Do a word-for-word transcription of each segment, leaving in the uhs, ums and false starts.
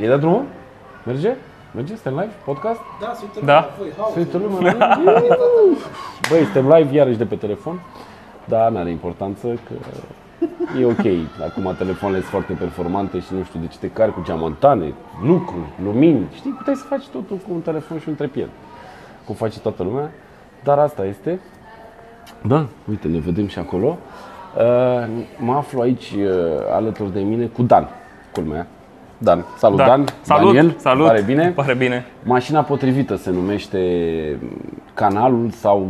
I-ai dat drumul? Merge? Merge? Suntem live? Podcast? Da, suntem da. live. Băi, suntem live iarăși de pe telefon. Dar n-are importanță că e ok. Acum telefoanele sunt foarte performante și nu știu de ce te cari cu geamantane, lucruri, lumini. Știi, puteai să faci totul cu un telefon și un trepied, cum face toată lumea. Dar asta este. Da, uite, ne vedem și acolo. Mă aflu aici alături de mine cu Dan, culmea. Dan, salut da. Dan, salut, Daniel, salut. Pare bine? Pare bine. Mașina Potrivită se numește canalul sau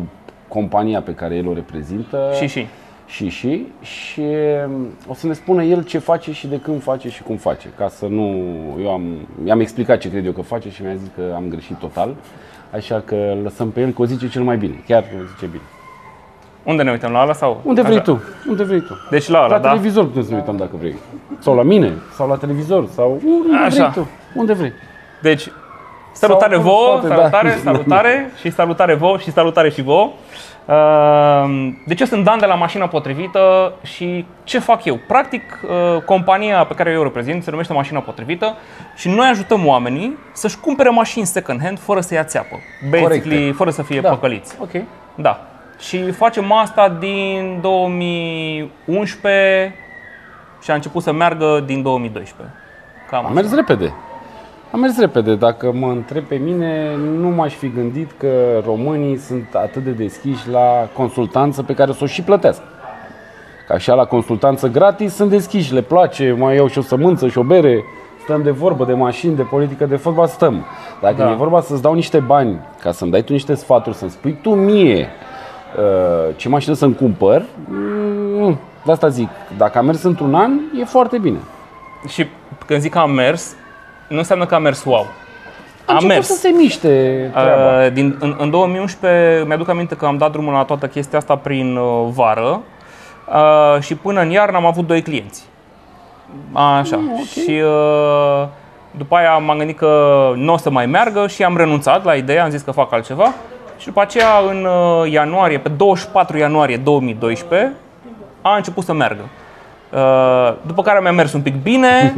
compania pe care el o reprezintă. Și și. Și și. Și o să ne spună el ce face și de când face și cum face. Ca să nu... Eu am, i-am explicat ce cred eu că face și mi-a zis că am greșit total. Așa că lăsăm pe el că o zice cel mai bine. Chiar o zice bine. Unde ne uităm, la ala sau? Unde vrei așa? tu? Unde vrei tu? Deci la ala, la da. televizor putem să ne uităm dacă vrei. Sau la mine, sau la televizor, sau unde așa. vrei tu? Unde vrei? Deci salutare vouă, salutare, da. salutare și salutare vouă și salutare și vouă. Deci eu sunt Dan de la Mașina Potrivită și ce fac eu? Practic, compania pe care eu o reprezint se numește Mașina Potrivită și noi ajutăm oamenii să-și cumpere mașini second hand fără să ia țeapă. Basically, Correcte. fără să fie da. păcăliți. Ok. Da. Și facem asta din două mii unsprezece și a început să meargă din două mii doisprezece. Cam a mers așa. repede. A mers repede. Dacă mă întreb pe mine, nu m-aș fi gândit că românii sunt atât de deschiși la consultanță pe care s-o și plătească. Ca așa la consultanță gratis sunt deschiși, le place, mai iau și o sămânță și o bere. Stăm de vorbă de mașini, de politică, de fotbal, stăm. Dacă da. e vorba să-ți dau niște bani ca să-mi dai tu niște sfaturi, să-mi spui tu mie ce mașină să-mi cumpăr, de asta zic, dacă a mers într-un an, e foarte bine. Și când zic că am mers, nu înseamnă că am mers wow. Am început mers. să se miște treaba. Din, în, în două mii unsprezece mi-aduc aminte că am dat drumul la toată chestia asta prin vară și până în iarnă am avut doi clienți. Așa. Mm, okay. Și după aia m-am gândit că nu o să mai meargă și am renunțat la ideea, am zis că fac altceva. Și după aceea, în ianuarie, pe douăzeci și patru ianuarie două mii doisprezece, a început să meargă. După care mi-a mers un pic bine,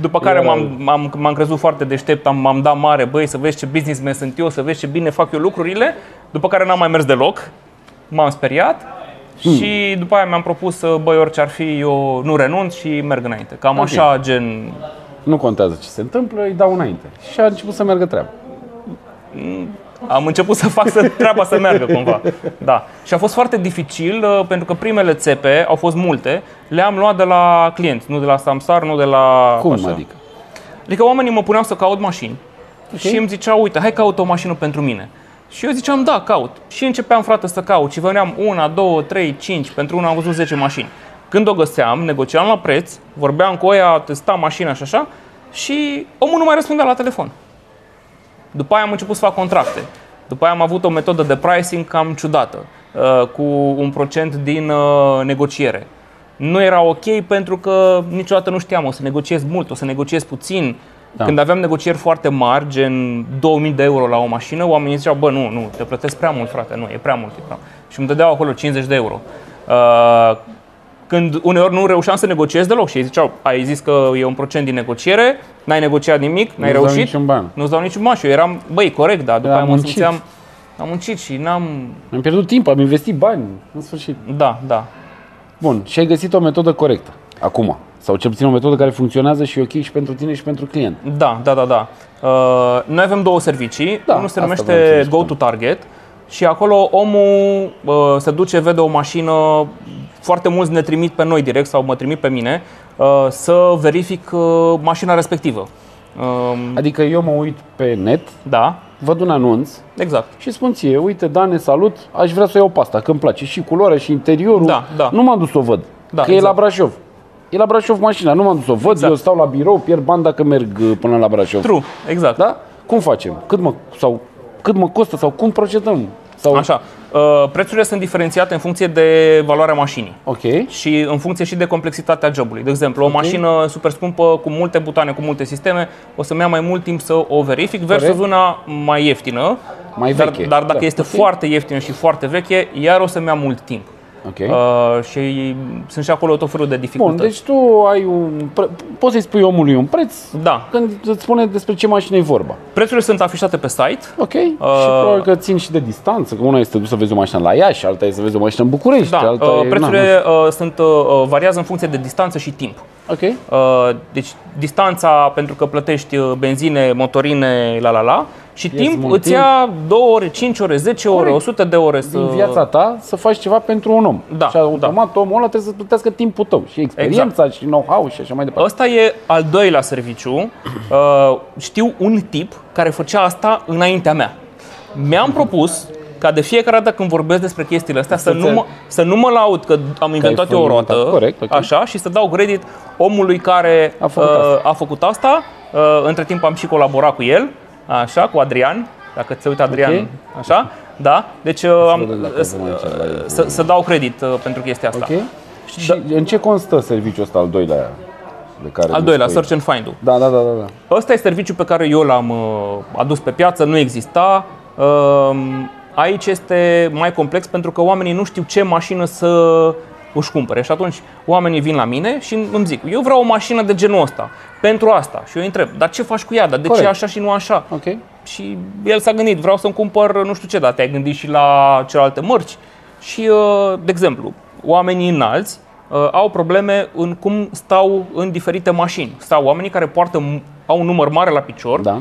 după care m-am, m-am crezut foarte deștept, am, m-am dat mare, băi, să vezi ce businessman sunt eu, să vezi ce bine fac eu lucrurile. După care n-am mai mers deloc, m-am speriat hmm. și după aia mi-am propus, băi, orice ar fi, eu nu renunț și merg înainte. Cam okay. așa, gen... Nu contează ce se întâmplă, îi dau înainte. Și a început să meargă treaba. Am început să fac să, treaba să meargă cumva. Da. Și a fost foarte dificil uh, pentru că primele țepe, au fost multe, le-am luat de la clienți, nu de la samsar, nu de la... Cum așa. adică? Adică oamenii mă puneau să caut mașini okay. și îmi ziceau, uite, hai caut o mașină pentru mine. Și eu ziceam, da, caut. Și începeam, frate, să caut și veneam una, două, trei, cinci, pentru una am văzut zece mașini. Când o găseam, negociam la preț, vorbeam cu oia, testa mașina și așa și omul nu mai răspundea la telefon. După aia am început să fac contracte. După aia am avut o metodă de pricing cam ciudată, cu un procent din negociere. Nu era ok pentru că niciodată nu știam, o să negociez mult, o să negociez puțin. Da. Când aveam negocieri foarte mari, gen două mii de euro la o mașină, oamenii ziceau, bă, nu, nu, te plătesc prea mult, frate, nu, e prea mult. E prea mult. Și îmi dădeau acolo cincizeci de euro. Când uneori nu reușeam să negociez deloc și ei ziceau, ai zis că e un procent din negociere, n-ai negociat nimic, n-ai reușit, nu-ți dau niciun ban. Nu-ți dau niciun ban și eu eram, băi, corect, dar după aia mă simțeam, am muncit și n-am... Am pierdut timp, am investit bani, în sfârșit. Da, da. Bun, și ai găsit o metodă corectă, acum, sau cel puțin o metodă care funcționează și e ok și pentru tine și pentru client. Da, da, da, da. Uh, noi avem două servicii, da, unul se numește Go to Target și acolo omul uh, se duce, vede o mașină. Foarte mulți ne trimit pe noi direct sau mă trimit pe mine să verific mașina respectivă. Adică eu mă uit pe net, da. văd un anunț exact. și spun ție, uite, Dane, salut, aș vrea să iau pasta, că îmi place și culoarea și interiorul, da, da. nu m-am dus să o văd, da, că exact. e la Brașov. E la Brașov mașina, nu m-am dus să o văd, exact. eu stau la birou, pierd bani dacă merg până la Brașov. True, exact. Da? Cum facem? Cât mă, sau, cât mă costă sau cum procedăm? Sau... Așa. Prețurile sunt diferențiate în funcție de valoarea mașinii okay. și în funcție și de complexitatea jobului. De exemplu, okay. o mașină super scumpă cu multe butoane, cu multe sisteme, o să-mi ia mai mult timp să o verific versus una mai ieftină, mai veche. Dar, dar dacă da. este okay. foarte ieftină și foarte veche, iar o să-mi ia mult timp. Okay. Uh, și sunt și acolo tot felul de dificultăți. Bun, deci tu ai un pre... poți să-i spui omului un preț, da, când îți spune despre ce mașină e vorba. Prețurile sunt afișate pe site. Ok, uh... și probabil că țin și de distanță, că una este să vezi o mașină la Iași, alta este să vezi o mașină în București. Da. Alta uh, prețurile na, sunt, uh, variază în funcție de distanță și timp. Ok. Uh, deci distanța, pentru că plătești benzine, motorine, la la la. Și yes, timp îți ia două ore, cinci ore, zece ore, o sută de ore să... Din viața ta să faci ceva pentru un om. Da, și automat, da, omul ăla trebuie să plătească timpul tău și experiența, exact, și know-how și așa mai departe. Asta e al doilea serviciu. Uh, știu un tip care făcea asta înaintea mea. Mi-am propus ca de fiecare dată când vorbesc despre chestiile astea să nu, mă, să nu mă laud că am inventat că eu o roată, corect, okay, așa, și să dau credit omului care a făcut asta. A făcut asta. Uh, între timp am și colaborat cu el. Așa, cu Adrian, dacă ți-ai uitat, Adrian, okay, așa, da, deci am, să, să dau credit pentru chestia asta. Okay. Și da, în ce constă serviciul ăsta al doilea? De care al doilea, Search and Find-ul. Da, da, da, da. Ăsta e serviciul pe care eu l-am adus pe piață, nu exista. Aici este mai complex pentru că oamenii nu știu ce mașină să își cumpere. Și atunci oamenii vin la mine și îmi zic, eu vreau o mașină de genul ăsta, pentru asta. Și eu îi întreb, dar ce faci cu ea? Dar de corect, ce așa și nu așa? Okay. Și el s-a gândit, vreau să-mi cumpăr nu știu ce, dar te-ai gândit și la celelalte mărci. Și, de exemplu, oamenii înalți au probleme în cum stau în diferite mașini. Stau oamenii care poartă, au un număr mare la picior. Da.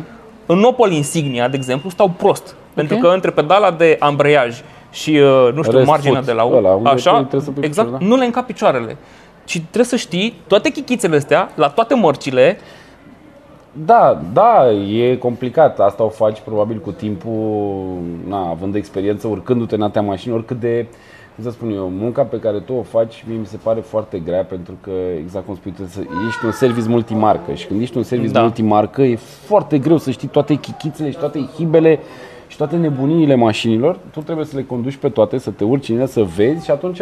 În Opel Insignia, de exemplu, stau prost. Okay. Pentru că între pedala de ambreiaj și, nu știu, marginea de la U, așa, exact, picior, da? Nu le încap picioarele. Și trebuie să știi toate chichițele astea, la toate mărcile. Da, da, e complicat. Asta o faci probabil cu timpul, na, având experiență, urcându-te în atâtea mașini, oricât de, cum să spun eu, munca pe care tu o faci, mie mi se pare foarte grea, pentru că, exact cum spui, ești un service multimarcă. Și când ești un service, da, multimarcă, e foarte greu să știi toate chichițele și toate hibele și toate nebuniile mașinilor. Tu trebuie să le conduci pe toate, să te urci în ele, să vezi, și atunci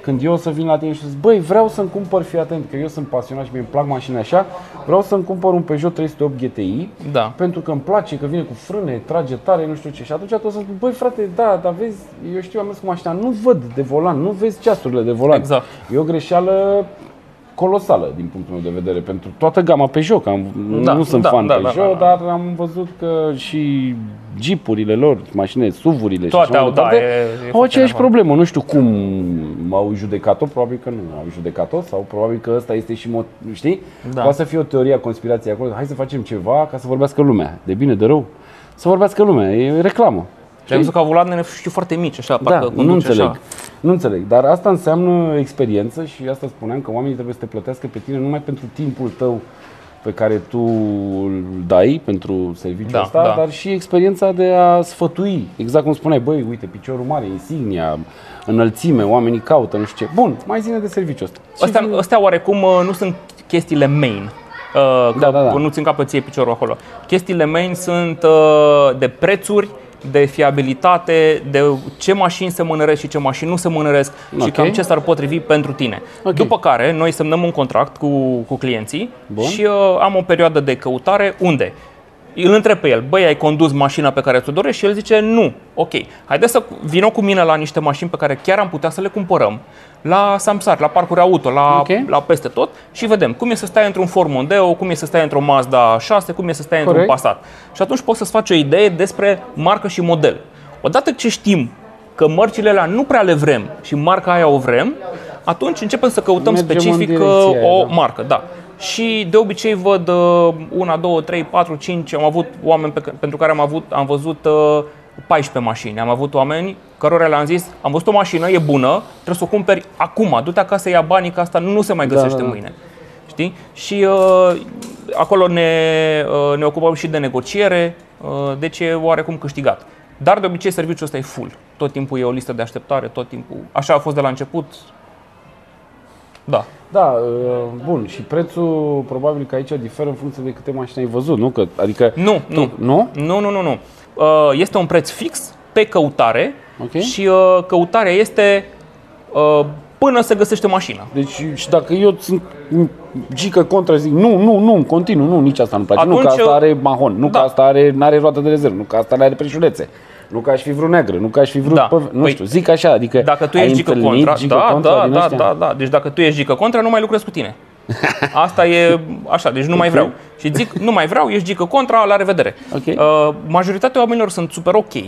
când eu o să vin la tine și zic, băi, vreau să-mi cumpăr, fii atent, că eu sunt pasionat și mi-e plac mașini așa, vreau să-mi cumpăr un Peugeot trei zero opt G T I, da, pentru că îmi place, că vine cu frâne, trage tare, nu știu ce. Și atunci tu o să zic, băi, frate, da, dar vezi, eu știu, am mers cu mașina, nu văd de volan, nu vezi ceasurile de volan. Exact. E o greșeală colosală din punctul meu de vedere pentru toată gama Peugeot, că am, da, nu sunt, da, fan, da, Peugeot, da, da, da, dar am văzut că și jeep-urile lor, mașinile, S U V-urile și așa, au, da, e, e au aceeași problemă. Nu știu cum m-au judecat-o, probabil că nu au judecat-o, sau probabil că ăsta este și mod, știi? Da. Poate să fie o teorie a conspirației acolo, hai să facem ceva ca să vorbească lumea, de bine, de rău, să vorbească lumea, e reclamă. Și am văzut că volanele știu foarte mici, așa, da, parcă nu înțeleg, așa, nu înțeleg, dar asta înseamnă experiență și asta spuneam, că oamenii trebuie să te plătească pe tine numai pentru timpul tău pe care tu îl dai pentru serviciul, da, ăsta, da, dar și experiența de a sfătui, exact cum spuneai, băi, uite, piciorul mare, Insignia, înălțime, oamenii caută, nu știu ce. Bun, mai zine de serviciul ăsta. Astea, astea oarecum nu sunt chestiile main. Că da, da, da, nu-ți încapă ție piciorul acolo. Chestiile main sunt de prețuri, de fiabilitate, de ce mașini se mânăresc și ce mașini nu se mânăresc, okay, și cam ce s-ar potrivi pentru tine. Okay. După care noi semnăm un contract cu, cu clienții. Bun. Și uh, am o perioadă de căutare unde îl întreb pe el, băi, ai condus mașina pe care ți-o dorești? Și el zice, nu, ok, haideți să vină cu mine la niște mașini pe care chiar am putea să le cumpărăm la samsar, la parcuri auto, la, okay, la peste tot, și vedem cum e să stai într-un Ford Mondeo, cum e să stai într-o Mazda șase, cum e să stai într-un Passat. Și atunci poți să-ți faci o idee despre marcă și model. Odată ce știm că mărcile alea nu prea le vrem și marca aia o vrem, atunci începem să căutăm mergem specific o aia, marcă, da. Și de obicei văd una, două, trei, patru, cinci, am avut oameni pe, pentru care am, avut, am văzut uh, paisprezece mașini. Am avut oameni cărora le-am zis, am văzut o mașină, e bună, trebuie să o cumperi acum, du-te acasă, ia banii, că asta nu se mai găsește, da, da, mâine. Știi? Și uh, acolo ne, uh, ne ocupăm și de negociere, uh, deci e oarecum câștigat. Dar de obicei serviciul ăsta e full. Tot timpul e o listă de așteptare, tot timpul. Așa a fost de la început. Da. Da, bun, și prețul probabil că aici diferă în funcție de câte mașini ai văzut, nu? Că, adică nu, tu, nu, nu. Nu, nu, nu, nu. Este un preț fix pe căutare, okay, și căutarea este până se găsește mașina. Deci și dacă eu sunt gică contra, zic nu, nu, nu, continuu, nu, nici asta nu place. Atunci, nu că asta are mahon, nu, da, că asta are, n-are roată de rezervă, nu că asta n-are preșulețe. Nu că aș fi vreun negră, nu că aș fi vreun... Da. Păi, nu știu, zic așa, adică... Dacă tu ești gică contra, gică da, contra da, da, da, da, deci dacă tu ești gică contra, nu mai lucrez cu tine. Asta e așa, deci nu mai vreau. Și zic, nu mai vreau, ești gică contra, la revedere. Okay. Uh, majoritatea oamenilor sunt super ok. Uh,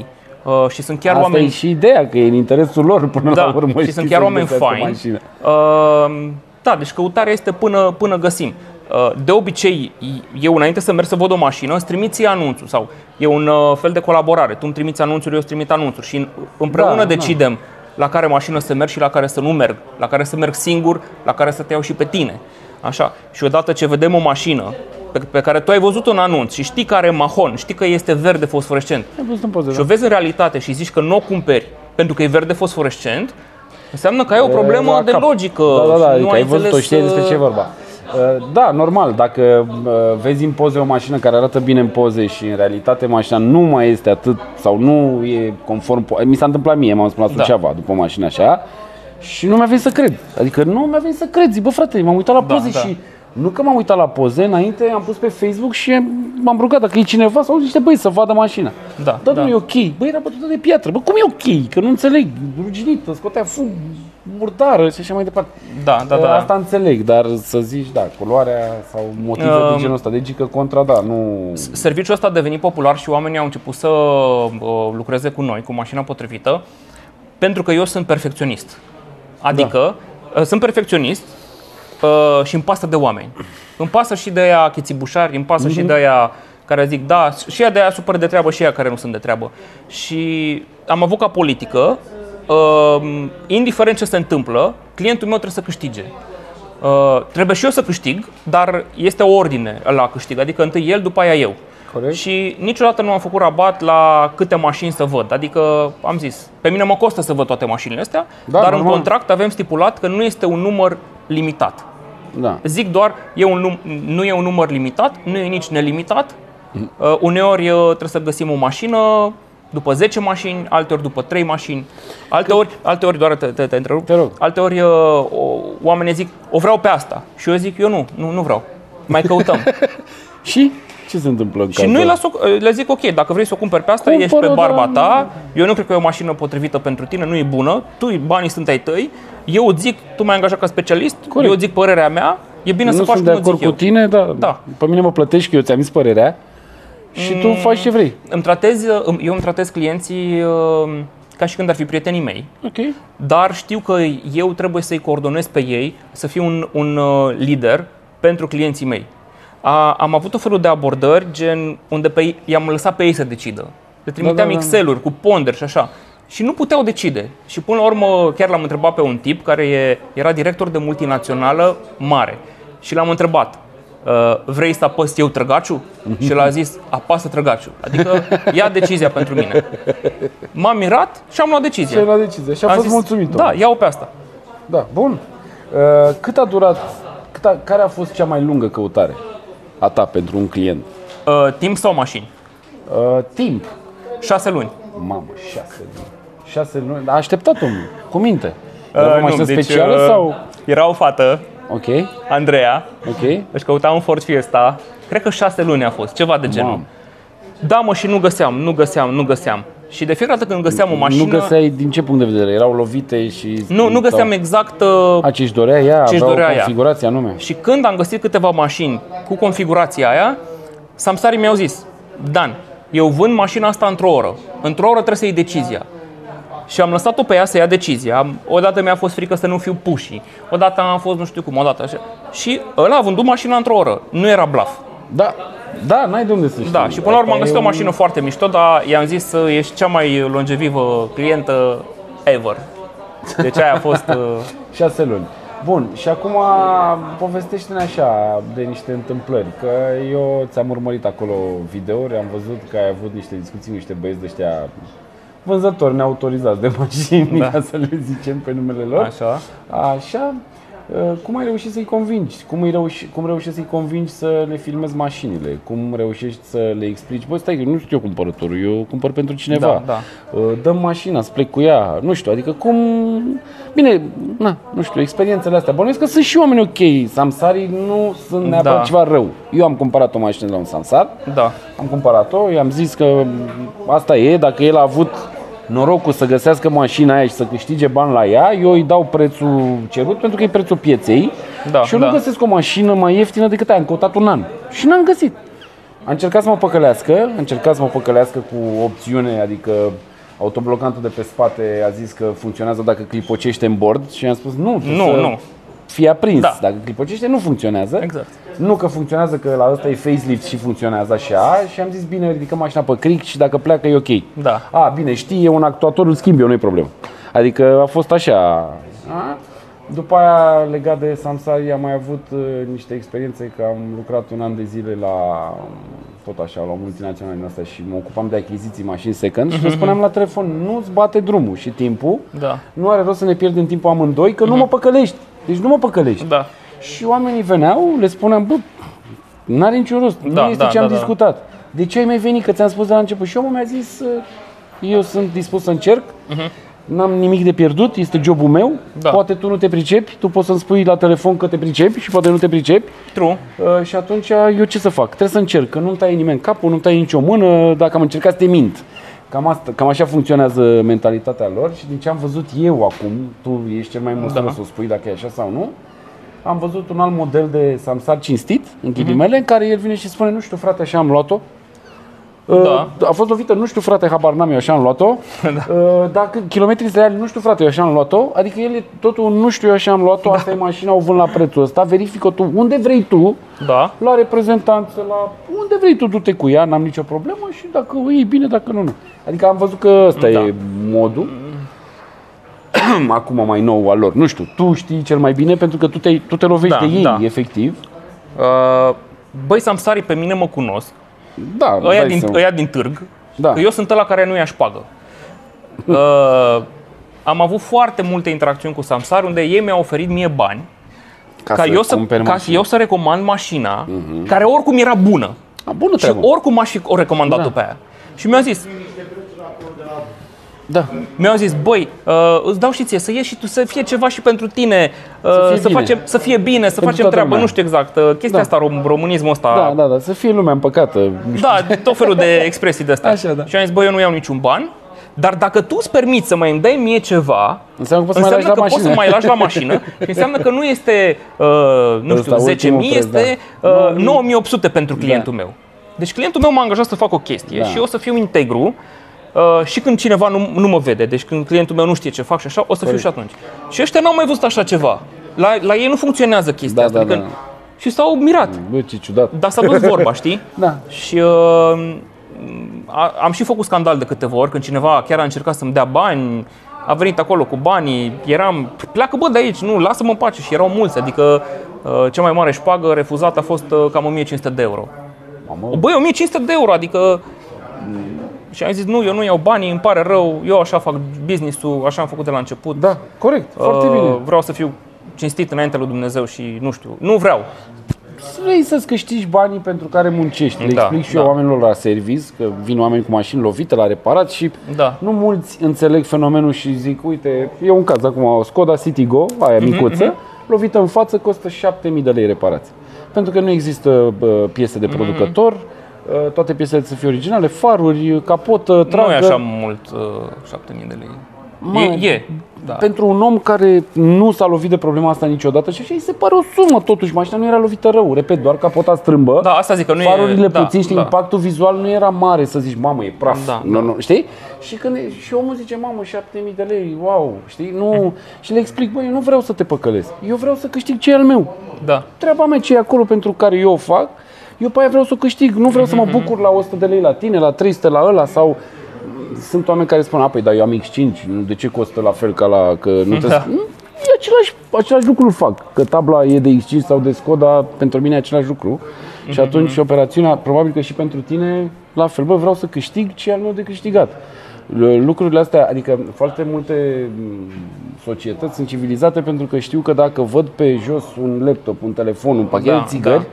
și sunt chiar Asta oameni... e și ideea, că e în interesul lor până da, la urmă. Și sunt chiar oameni faini. Uh, da, deci căutarea este până, până găsim. Uh, de obicei, eu înainte să merg să văd o mașină, îți trimiți anunțul. Sau e un uh, fel de colaborare. Tu îmi trimiți anunțuri, eu îți trimit anunțuri. Și împreună da, decidem da. la care mașină să merg și la care să nu merg. La care să merg singur, la care să te iau și pe tine. Așa. Și odată ce vedem o mașină pe care tu ai văzut un anunț și știi că are mahon, știi că este verde fosforescent poză, și o vezi în realitate și zici că nu o cumperi pentru că e verde fosforescent, înseamnă că ai o problemă de cap. logică. Da, da, da, adică ai văzut-o, știi despre ce e vorba. Da, normal, dacă vezi în poze o mașină care arată bine în poze și în realitate mașina nu mai este atât sau nu e conform... Mi s-a întâmplat mie, m-am spus la Suceava da. după mașina așa și nu mi-a venit să cred. Adică nu mi-a venit să cred, zic, bă frate, m-am uitat la poze da, și... Da. Nu că m-am uitat la poze, înainte am pus pe Facebook și m-am rugat dacă e cineva sau niște băi să vadă mașina. Da, Dar da. nu e ok. Băi, era bătută de piatră. Bă, cum e ok? Că nu înțeleg. Ruginită, scotea fum, murdară și așa mai departe. Da, da, da. Asta înțeleg, dar să zici, da, culoarea sau motive uh, de genul ăsta. Deci că contra, da, nu... Serviciul ăsta a devenit popular și oamenii au început să lucreze cu noi, cu Mașina Potrivită, pentru că eu sunt perfecționist. Adică, da. sunt perfecționist, Uh, și îmi pasă de oameni. Îmi pasă și de aia chițibușari, îmi pasă uh-huh. și de aia care zic da, și aia de aia super de treabă și aia care nu sunt de treabă. Și am avut ca politică, uh, indiferent ce se întâmplă, clientul meu trebuie să câștige. Uh, trebuie și eu să câștig, dar este o ordine la câștig, adică întâi el, după aia eu. Corect. Și niciodată nu am făcut rabat la câte mașini să văd. Adică am zis, pe mine mă costă să văd toate mașinile astea, da, dar normal. în contract avem stipulat că nu este un număr limitat. Da. Zic doar, e un, nu e un număr limitat, nu e nici nelimitat. Uh, uneori trebuie să găsim o mașină după zece mașini, alteori după trei mașini, alteori, alteori doar te, te, te întrerup, alteori uh, oamenii zic, o vreau pe asta. Și eu zic, eu nu, nu, nu vreau, mai căutăm. Și? Ce se întâmplă în cazul? Și nu le zic, ok, dacă vrei să o cumperi pe asta, Cumpără, ești pe barba ta, eu nu cred că e o mașină potrivită pentru tine, nu e bună, tu, banii sunt ai tăi, eu zic, tu m-ai angajat ca specialist, Corect. eu zic părerea mea, e bine nu să faci cum eu zic eu. Nu sunt de acord cu tine, dar da. pe mine mă plătești că eu ți-am zis părerea și mm, tu faci ce vrei. Îmi tratez, eu îmi tratez clienții ca și când ar fi prietenii mei, okay. dar știu că eu trebuie să-i coordonez pe ei, să fiu un, un lider pentru clienții mei. A, am avut o felul de abordări gen unde pe, i-am lăsat pe ei să decidă. Le trimiteam da, da, da. Excel-uri cu ponderi și așa. Și nu puteau decide. Și până la urmă chiar l-am întrebat pe un tip care e, era director de multinațională mare. Și l-am întrebat, vrei să apăs eu trăgaciu? Și el a zis, apasă trăgaciu. Adică ia decizia pentru mine. M-am mirat și am luat decizia. Și am luat decizia și a fost mulțumit. Da, ia-o pe asta. Da, bun. Cât a durat, cât a, care a fost cea mai lungă căutare a ta pentru un client? Uh, timp sau mașini? Uh, timp. șase luni. Mamă, șase luni. șase luni. A așteptat-o cu minte. Era o mașină specială sau? Era o fată. Ok. Andreea. Ok. Își căuta un Ford Fiesta. Cred că șase luni a fost, ceva de genul. Mam. Da, mă, și nu găseam, nu găseam, nu găseam. Și de fiecare dată când găseam o mașină... Nu găseai din ce punct de vedere? Erau lovite și... Nu, nu găseam exact... A, ce-și dorea ea, ce-și dorea configurația anume. Și când am găsit câteva mașini cu configurația aia, samsarii mi-au zis, Dan, eu vând mașina asta într-o oră. Într-o oră trebuie să iei decizia. Și am lăsat-o pe ea să ia decizia. Odată mi-a fost frică să nu fiu pușii. Odată am fost nu știu cum, odată așa. Și ăla a vândut mașina într-o oră. Nu era bluff. Da. Da, n-ai de unde să știi. Da, și până la urmă am găsit o mașină un... foarte mișto, dar i-am zis că ești cea mai longevivă clientă ever. Deci aia a fost... șase luni. Bun, și acum povestește-ne așa de niște întâmplări, că eu ți-am urmărit acolo videouri, am văzut că ai avut niște discuții cu niște băieți de ăștia vânzători neautorizați de mașini, da. ca să le zicem pe numele lor. Așa. Așa. Cum ai reușit să-i convingi? Cum, îi reuși, cum reușești să-i convingi să le filmezi mașinile? Cum reușești să le explici? Bă, stai, nu știu eu cumpărătorul, eu cumpăr pentru cineva. Da, da. Dăm mașina, să plec cu ea, nu știu, adică cum... Bine, na, nu știu, experiențele astea. Bănuiesc că sunt și oameni ok. Samsarii nu sunt neapărat da. ceva rău. Eu am cumpărat o mașină la un samsar, da. am cumpărat-o, i-am zis că asta e, dacă el a avut norocul să găsească mașina aia și să câștige bani la ea, eu îi dau prețul cerut pentru că e prețul pieței da, și eu da. nu găsesc o mașină mai ieftină decât aia. Am căutat un an și n-am găsit. Am încercat să mă păcălească, am încercat să mă păcălească cu opțiune, adică autoblocantul de pe spate a zis că funcționează dacă clipocește în bord și am spus nu, nu, nu. fie aprins. Da. Dacă clipocește nu funcționează. Exact. Nu că funcționează, că la ăsta e facelift și funcționează așa. Și am zis, bine, ridicăm mașina pe cric și dacă pleacă e ok. Da. A, bine, știi, e un actuator, îl schimb eu, nu e problemă. Adică a fost așa. A? După aia, legat de samsari, am mai avut uh, niște experiențe, că am lucrat un an de zile la, tot așa, la o multinațională din asta și mă ocupam de achiziții mașini second și mm-hmm. spuneam la telefon, nu-ți bate drumul și timpul, da. nu are rost să ne pierdem timpul amândoi, că mm-hmm. nu mă păcălești. Deci nu mă păcălești. Da. Și oamenii veneau, le spuneam, bă, n-are niciun rost, da, nu este da, ce am da, discutat. Da. De ce ai mai venit? Că ți-am spus de la început. Și omul mi-a zis, eu sunt dispus să încerc, uh-huh. n-am nimic de pierdut, este jobul meu, da. poate tu nu te pricepi, tu poți să-mi spui la telefon că te pricepi și poate nu te pricepi. True. Uh, și atunci eu ce să fac? Trebuie să încerc, că nu-mi taie nimeni capul, nu-mi taie nicio mână, dacă am încercat să te mint. Cam, asta, cam așa funcționează mentalitatea lor și din ce am văzut eu acum, tu ești cel mai mult da. să o spui dacă e așa sau nu, am văzut un alt model de samsar cinstit, în ghilimele, mm-hmm. în care el vine și spune, nu știu frate, așa am luat-o, da. a fost lovită, nu știu frate, habar n-am, eu așa am luat-o, da. dacă kilometrii reali, nu știu frate, eu așa am luat-o, adică el e totul, nu știu, eu așa am luat-o, da. asta e mașina, o vând la prețul ăsta, verifică tu unde vrei tu, da. la reprezentanță, la unde vrei tu, du-te cu ea, n-am nicio problemă și dacă e bine, dacă nu, nu. Adică am văzut că ăsta da. e modul. Acum mai nou al lor, nu știu, tu știi cel mai bine pentru că tu te, tu te lovești da, de ei, da. efectiv. Uh, băi, samsarii pe mine mă cunosc, da, ăia, din, ăia din târg, da. că eu sunt ăla care nu ia șpagă. Uh, am avut foarte multe interacțiuni cu samsari unde ei mi-au oferit mie bani ca, ca, să, eu să, ca eu să recomand mașina, uh-huh. care oricum era bună. A, bună și oricum aș fi recomandat-o da. pe aia. Și mi-au zis... Da. Mi-au zis, băi, uh, îți dau și ție să ieși și tu, să fie ceva și pentru tine, uh, să, fie să, facem, să fie bine, să pentru facem treabă, lumea. nu știu exact, uh, chestia da. asta, rom, românismul ăsta. Da, da, da, să fie lumea împăcată. Da, tot felul de expresii de astea. Așa, da. Și am zis, băi, eu nu iau niciun ban, dar dacă tu îți permiți să mai îmi dai mie ceva, înseamnă că, înseamnă că poți să mai lași la mașină și înseamnă că nu este, uh, nu știu, zece mii, este uh, nouă mii opt sute pentru clientul da. meu. Deci clientul meu m-a angajat să fac o chestie da. și eu să fiu integru. Uh, și când cineva nu, nu mă vede, deci când clientul meu nu știe ce fac și așa, o să Corect. fiu și atunci. Și ăștia n-au mai văzut așa ceva. La, la ei nu funcționează chestia da, asta. Da, adică da. Și s-au mirat. Bă, ce ciudat. Dar s-a dus vorba, știi? Da. Și uh, am și făcut scandal de câteva ori, când cineva chiar a încercat să-mi dea bani, a venit acolo cu banii, eram, pleacă bă de aici, nu, lasă-mă în pace. Și erau mulți, adică uh, cea mai mare șpagă refuzată a fost uh, cam o mie cinci sute de euro. Mamă. Băi, o mie cinci sute de euro, adică... Și am zis, nu, eu nu iau banii, îmi pare rău, eu așa fac business-ul, așa am făcut de la început. Da, corect, foarte uh, bine. Vreau să fiu cinstit înaintea lui Dumnezeu și nu știu, nu vreau. Vrei să-ți câștigi banii pentru care muncești. Le da, explic și da. eu oamenilor la service, că vin oameni cu mașini lovite, la reparat și da. nu mulți înțeleg fenomenul și zic, uite, e un caz acum, o Skoda Citigo, aia micuță, mm-hmm, mm-hmm. lovită în față, costă șapte mii de lei reparație. Pentru că nu există uh, piese de producător, mm-hmm. toate piesele să fie originale, faruri, capotă, tragă... Nu e așa mult, uh, șapte mii de lei. Man, e, e. Da. Pentru un om care nu s-a lovit de problema asta niciodată și așa, îi se pare o sumă totuși, mașina nu era lovită rău, repet, doar capota strâmbă, da, asta zic, că nu farurile e, da, puțin, da. impactul vizual nu era mare, să zici, mamă, e praf, da, nu, nu, știi? Și, când, și omul zice, mamă, șapte mii de lei, wow, știi? Nu. Și le explic, băi, eu nu vreau să te păcălesc, eu vreau să câștig ce e al meu, da. treaba mea ce e acolo pentru care eu o fac, eu pe aia vreau să o câștig, nu vreau mm-hmm. să mă bucur la o sută de lei la tine, la trei sute la ăla sau... Sunt oameni care spun, a, păi, dar eu am X cinci, de ce costă la fel ca la... Că nu da. te... E același, același lucru fac, că tabla e de X cinci sau de Skoda, pentru mine e același lucru. Mm-hmm. Și atunci operațiunea, probabil că și pentru tine, la fel, bă, vreau să câștig ce e al meu de câștigat. lucrurile astea, adică foarte multe societăți sunt civilizate pentru că știu că dacă văd pe jos un laptop, un telefon, un pachet da, de țigări, da.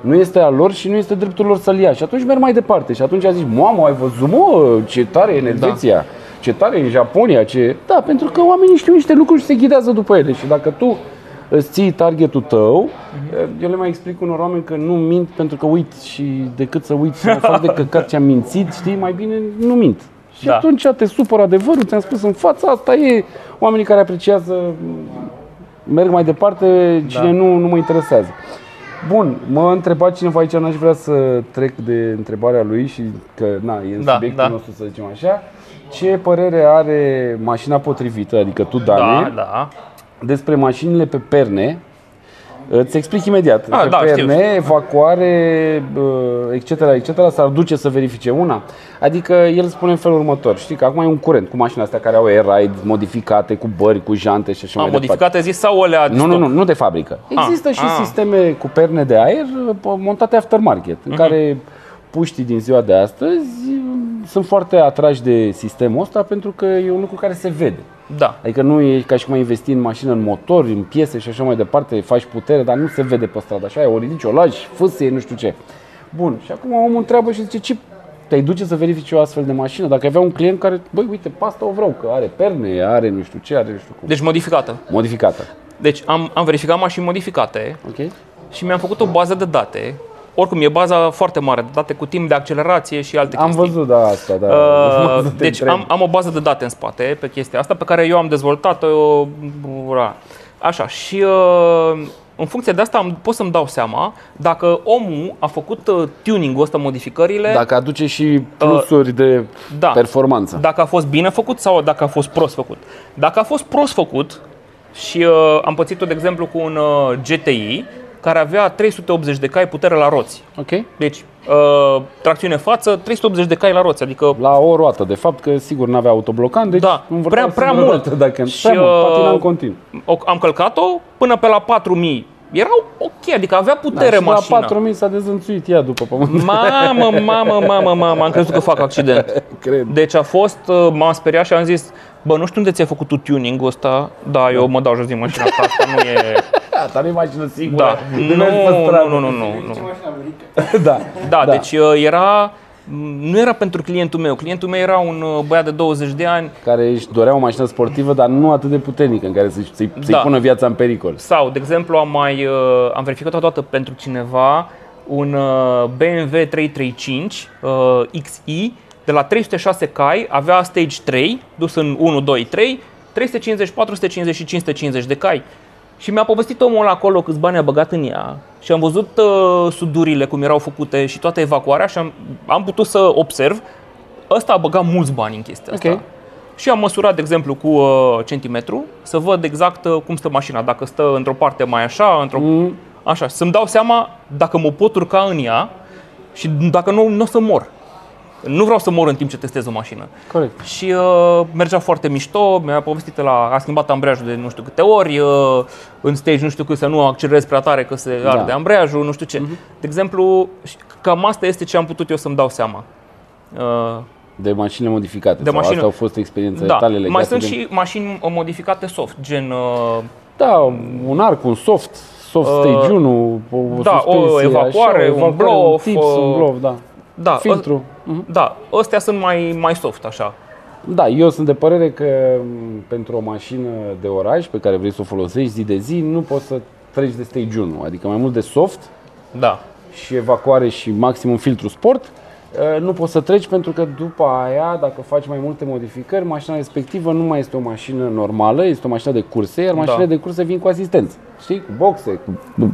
Nu este a lor și nu este dreptul lor să-l ia. Și atunci merg mai departe și atunci zici, mamă, ai văzut, mă, ce tare e în Elveția, da. ce tare e în Japonia, ce... Da, pentru că oamenii știu niște lucruri și se ghidează după ele și dacă tu îți ții targetul tău. Eu le mai explic unor oameni că nu mint pentru că uit și decât să uit și mă fac de căcat ce am mințit, știi, mai bine nu mint. Și da. atunci te supără adevărul, ți-am spus în fața, asta e, oamenii care apreciază merg mai departe, cine da. nu, nu mă interesează. Bun, m-a întrebat cineva aici, n-aș vrea să trec de întrebarea lui și că na, e în da, subiectul da. nostru, să zicem așa. Ce părere are Mașina Potrivită, adică tu, Dane, da, da. despre mașinile pe perne? Îți explic imediat. A, pe da, perne, știu, știu. evacuare, et cetera, et cetera, s-ar duce să verifice una. Adică el spune în felul următor. Știi că acum e un curent cu mașinile astea care au air-ride modificate, cu bări, cu jante și așa mai departe. Modificate zis sau alea? Nu, nu, nu, nu de fabrică. Există a, și a. sisteme cu perne de aer montate aftermarket, în uh-huh. care puștii din ziua de astăzi sunt foarte atrași de sistemul ăsta pentru că e un lucru care se vede. Da. Adică nu e ca și cum ai investi în mașină, în motor, în piese și așa mai departe, faci putere, dar nu se vede pe stradă, așa e, o ridici, o lași, fâsie, nu știu ce. Bun, și acum omul întreabă și zice, ce te-ai duce să verifici o astfel de mașină? Dacă avea un client care, băi, uite, pe asta o vreau, că are perne, are nu știu ce, are nu știu cum. Deci modificată. Modificată. Deci am, am verificat mașini modificate okay. și mi-am făcut o bază de date. Oricum, e baza foarte mare de date cu timp de accelerație și alte am chestii. Am văzut, da, asta, da. Uh, deci am, am o bază de date în spate pe chestia asta pe care eu am dezvoltat-o. Așa, și uh, în funcție de asta am, pot să-mi dau seama dacă omul a făcut uh, tuning-ul ăsta, modificările. Dacă aduce și plusuri uh, de da, performanță. Dacă a fost bine făcut sau dacă a fost prost făcut. Dacă a fost prost făcut și uh, am pățit-o, de exemplu, cu un uh, G T I care avea trei sute optzeci de cai putere la roți. Okay. Deci, uh, tracțiune față, trei sute optzeci de cai la roți, adică... La o roată, de fapt, că sigur n-avea autoblocant, deci da, nu prea, prea mult. Roată, dacă și, prea mult, patina în continuu. Am călcat-o până pe la patru mii. Erau ok, adică avea putere da, mașina. La patru mii s-a dezlănțuit ea după pământ. Mamă, mamă, mamă, mamă, am crezut că fac accident. Cred. Deci a fost, m-am speriat și am zis, bă, nu știu unde ți-ai făcut tu tuning-ul ăsta, da, eu mă dau jos din mașina asta, asta nu e... Asta nu e mașină sigură. Da. Nu, nu, nu, nu, nu. Da, da, da. Deci era... Nu era pentru clientul meu. Clientul meu era un băiat de douăzeci de ani care își dorea o mașină sportivă, dar nu atât de puternică, în care să-i da. pună viața în pericol. Sau, de exemplu, am, mai, am verificat o dată pentru cineva un B M W trei trei cinci X I de la trei sute șase cai, avea stage trei, dus în unu, doi, trei, trei sute cincizeci, patru sute cincizeci și cinci sute cincizeci de cai. Și mi-a povestit omul ăla acolo câți bani a băgat în ea și am văzut uh, sudurile cum erau făcute și toată evacuarea și am, am putut să observ, ăsta a băgat mulți bani în chestia okay. asta. Și am măsurat, de exemplu, cu uh, centimetru să văd exact uh, cum stă mașina, dacă stă într-o parte mai așa, într-o... Mm. Așa, să-mi dau seama dacă mă pot urca în ea și dacă nu, nu o să mor. Nu vreau să mor în timp ce testez o mașină. Corect. Și uh, mergea foarte mișto, mi-a povestit la a schimbat ambreiajul de nu știu câte ori, uh, în stage nu știu cât să nu accelerez prea tare că se arde da. ambreiajul, nu știu ce. Uh-huh. De exemplu, cam asta este ce am putut eu să-mi dau seama. Uh, de mașini modificate. De sau mașini... asta au fost experiențele da. tale legate. Mai sunt de... și mașini modificate soft, gen uh... da, un arc, un soft, soft stage uh, unu, o da, suspensie, o evacuare, așa, o evacuare, un blow-off, un, uh... un blow, da. Da, filtru. Da, astea sunt mai, mai soft, așa. Da, eu sunt de părere că pentru o mașină de oraș pe care vrei să o folosești zi de zi, nu poți să treci de stage unu. Adică mai mult de soft da. și evacuare și maximum filtru sport. Nu poți să treci pentru că după aia, dacă faci mai multe modificări, mașina respectivă nu mai este o mașină normală, este o mașină de curse, iar mașinile da. de curse vin cu asistență. Știi? Cu boxe, cu...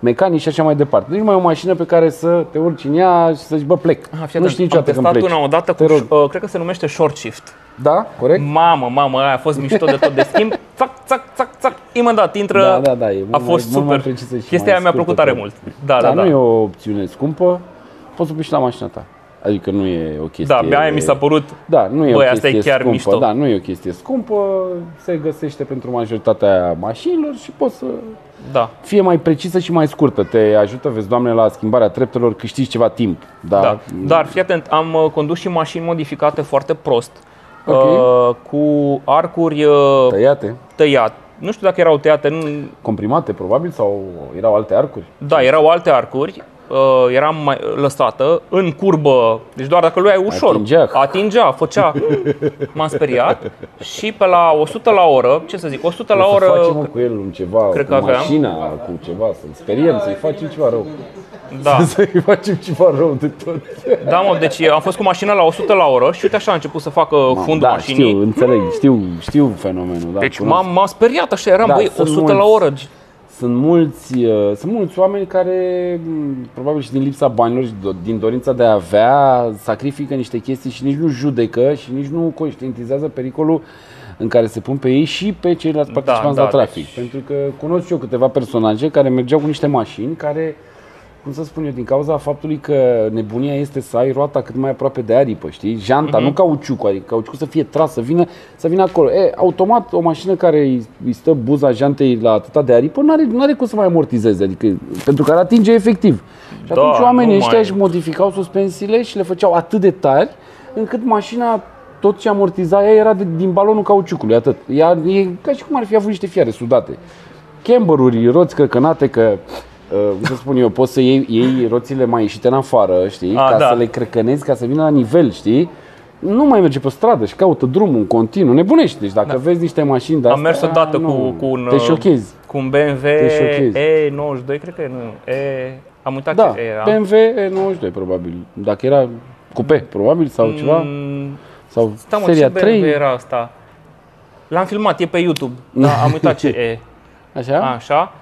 mecanici și așa mai departe. Deci mai e o mașină pe care să te urci în ea și să zici, bă, plec. Ah, nu știi niciodată când pleci. Am testat una odată cu, uh, cred că se numește short shift. Da, corect. Mamă, mamă, aia a fost mișto de tot, de schimb. Țac, țac, țac, țac, imediat intră. Da, da, da, e a fost mai, super. Chestia aia mi-a plăcut tare mult. Da, da, da. Nu e o opțiune scumpă, poți să pui și la mașina ta. Adică nu e o chestie. Da, pe aia mi s-a părut. Da, nu e bă, o chestie asta e chiar scumpă. Mișto. Da, nu e o chestie scumpă, se găsește pentru majoritatea mașinilor și poți să da. fie mai precisă și mai scurtă. Te ajută, vezi, Doamne, la schimbarea treptelor, câștigi ceva timp. Da. Da. Dar fii atent, am condus și mașini modificate foarte prost. okay. uh, cu arcuri uh, tăiate. Tăiat. Nu știu dacă erau tăiate, nu... comprimate probabil sau erau alte arcuri. Da, erau alte arcuri. Uh, eram mai lăsată în curbă, deci doar dacă luai ușor, atingea, atingea făcea, m-am speriat și pe la o sută la oră, ce să zic, o sută la oră... Să facem cu el un ceva, cred cu că mașina, aveam. Cu ceva, să-l speriem, să-i facem ceva rău. Da. Să-i facem ceva rău de tot. Da, mă, deci am fost cu mașina la o sută la oră și uite așa a început să facă man, fundul da, mașinii. Știu, înțeleg, știu, știu fenomenul. Da, deci m-am speriat așa, eram, da, băi, o sută la oră. Sunt mulți, sunt mulți oameni care, probabil și din lipsa banilor și din dorința de a avea, sacrifică niște chestii și nici nu judecă și nici nu conștientizează pericolul în care se pun pe ei și pe ceilalți participanți da, da, la trafic. Deci... Pentru că cunosc și eu câteva personaje care mergeau cu niște mașini care, cum să spun eu, din cauza faptului că nebunia este să ai roata cât mai aproape de aripă, știi? Janta, mm-hmm. nu cauciucul, adică cauciucul să fie tras, să vină, să vină acolo. E, automat, o mașină care îi stă buza jantei la atâta de aripă, nu are, nu are cum să mai amortizeze, adică, pentru că ar atinge efectiv. Și da, atunci oamenii ăștia mai... își modificau suspensiile și le făceau atât de tari, încât mașina, tot ce amortiza ea, era de, din balonul cauciucului, atât. Ea, e ca și cum ar fi avut niște fiare sudate. Camber-uri, roți căcănate, că... Uh, cum să spun eu, poți să iei, iei roțile mai ieșite în afară, știi, A, ca da. Să le crăcănezi, ca să vină la nivel, știi? Nu mai merge pe stradă și caută drumul în continuu, nebunești. Deci dacă da. Vezi niște mașini de astea, am mers odată a, cu, cu un cu un B M W E nouăzeci și doi, cred că e, nu, e, am uitat da, ce era. B M W E nouăzeci și doi probabil, dacă era coupe, probabil sau mm, ceva. Sau stam, seria trei. Era asta. L-am filmat, e pe YouTube, dar am uitat ce e. Așa? Așa.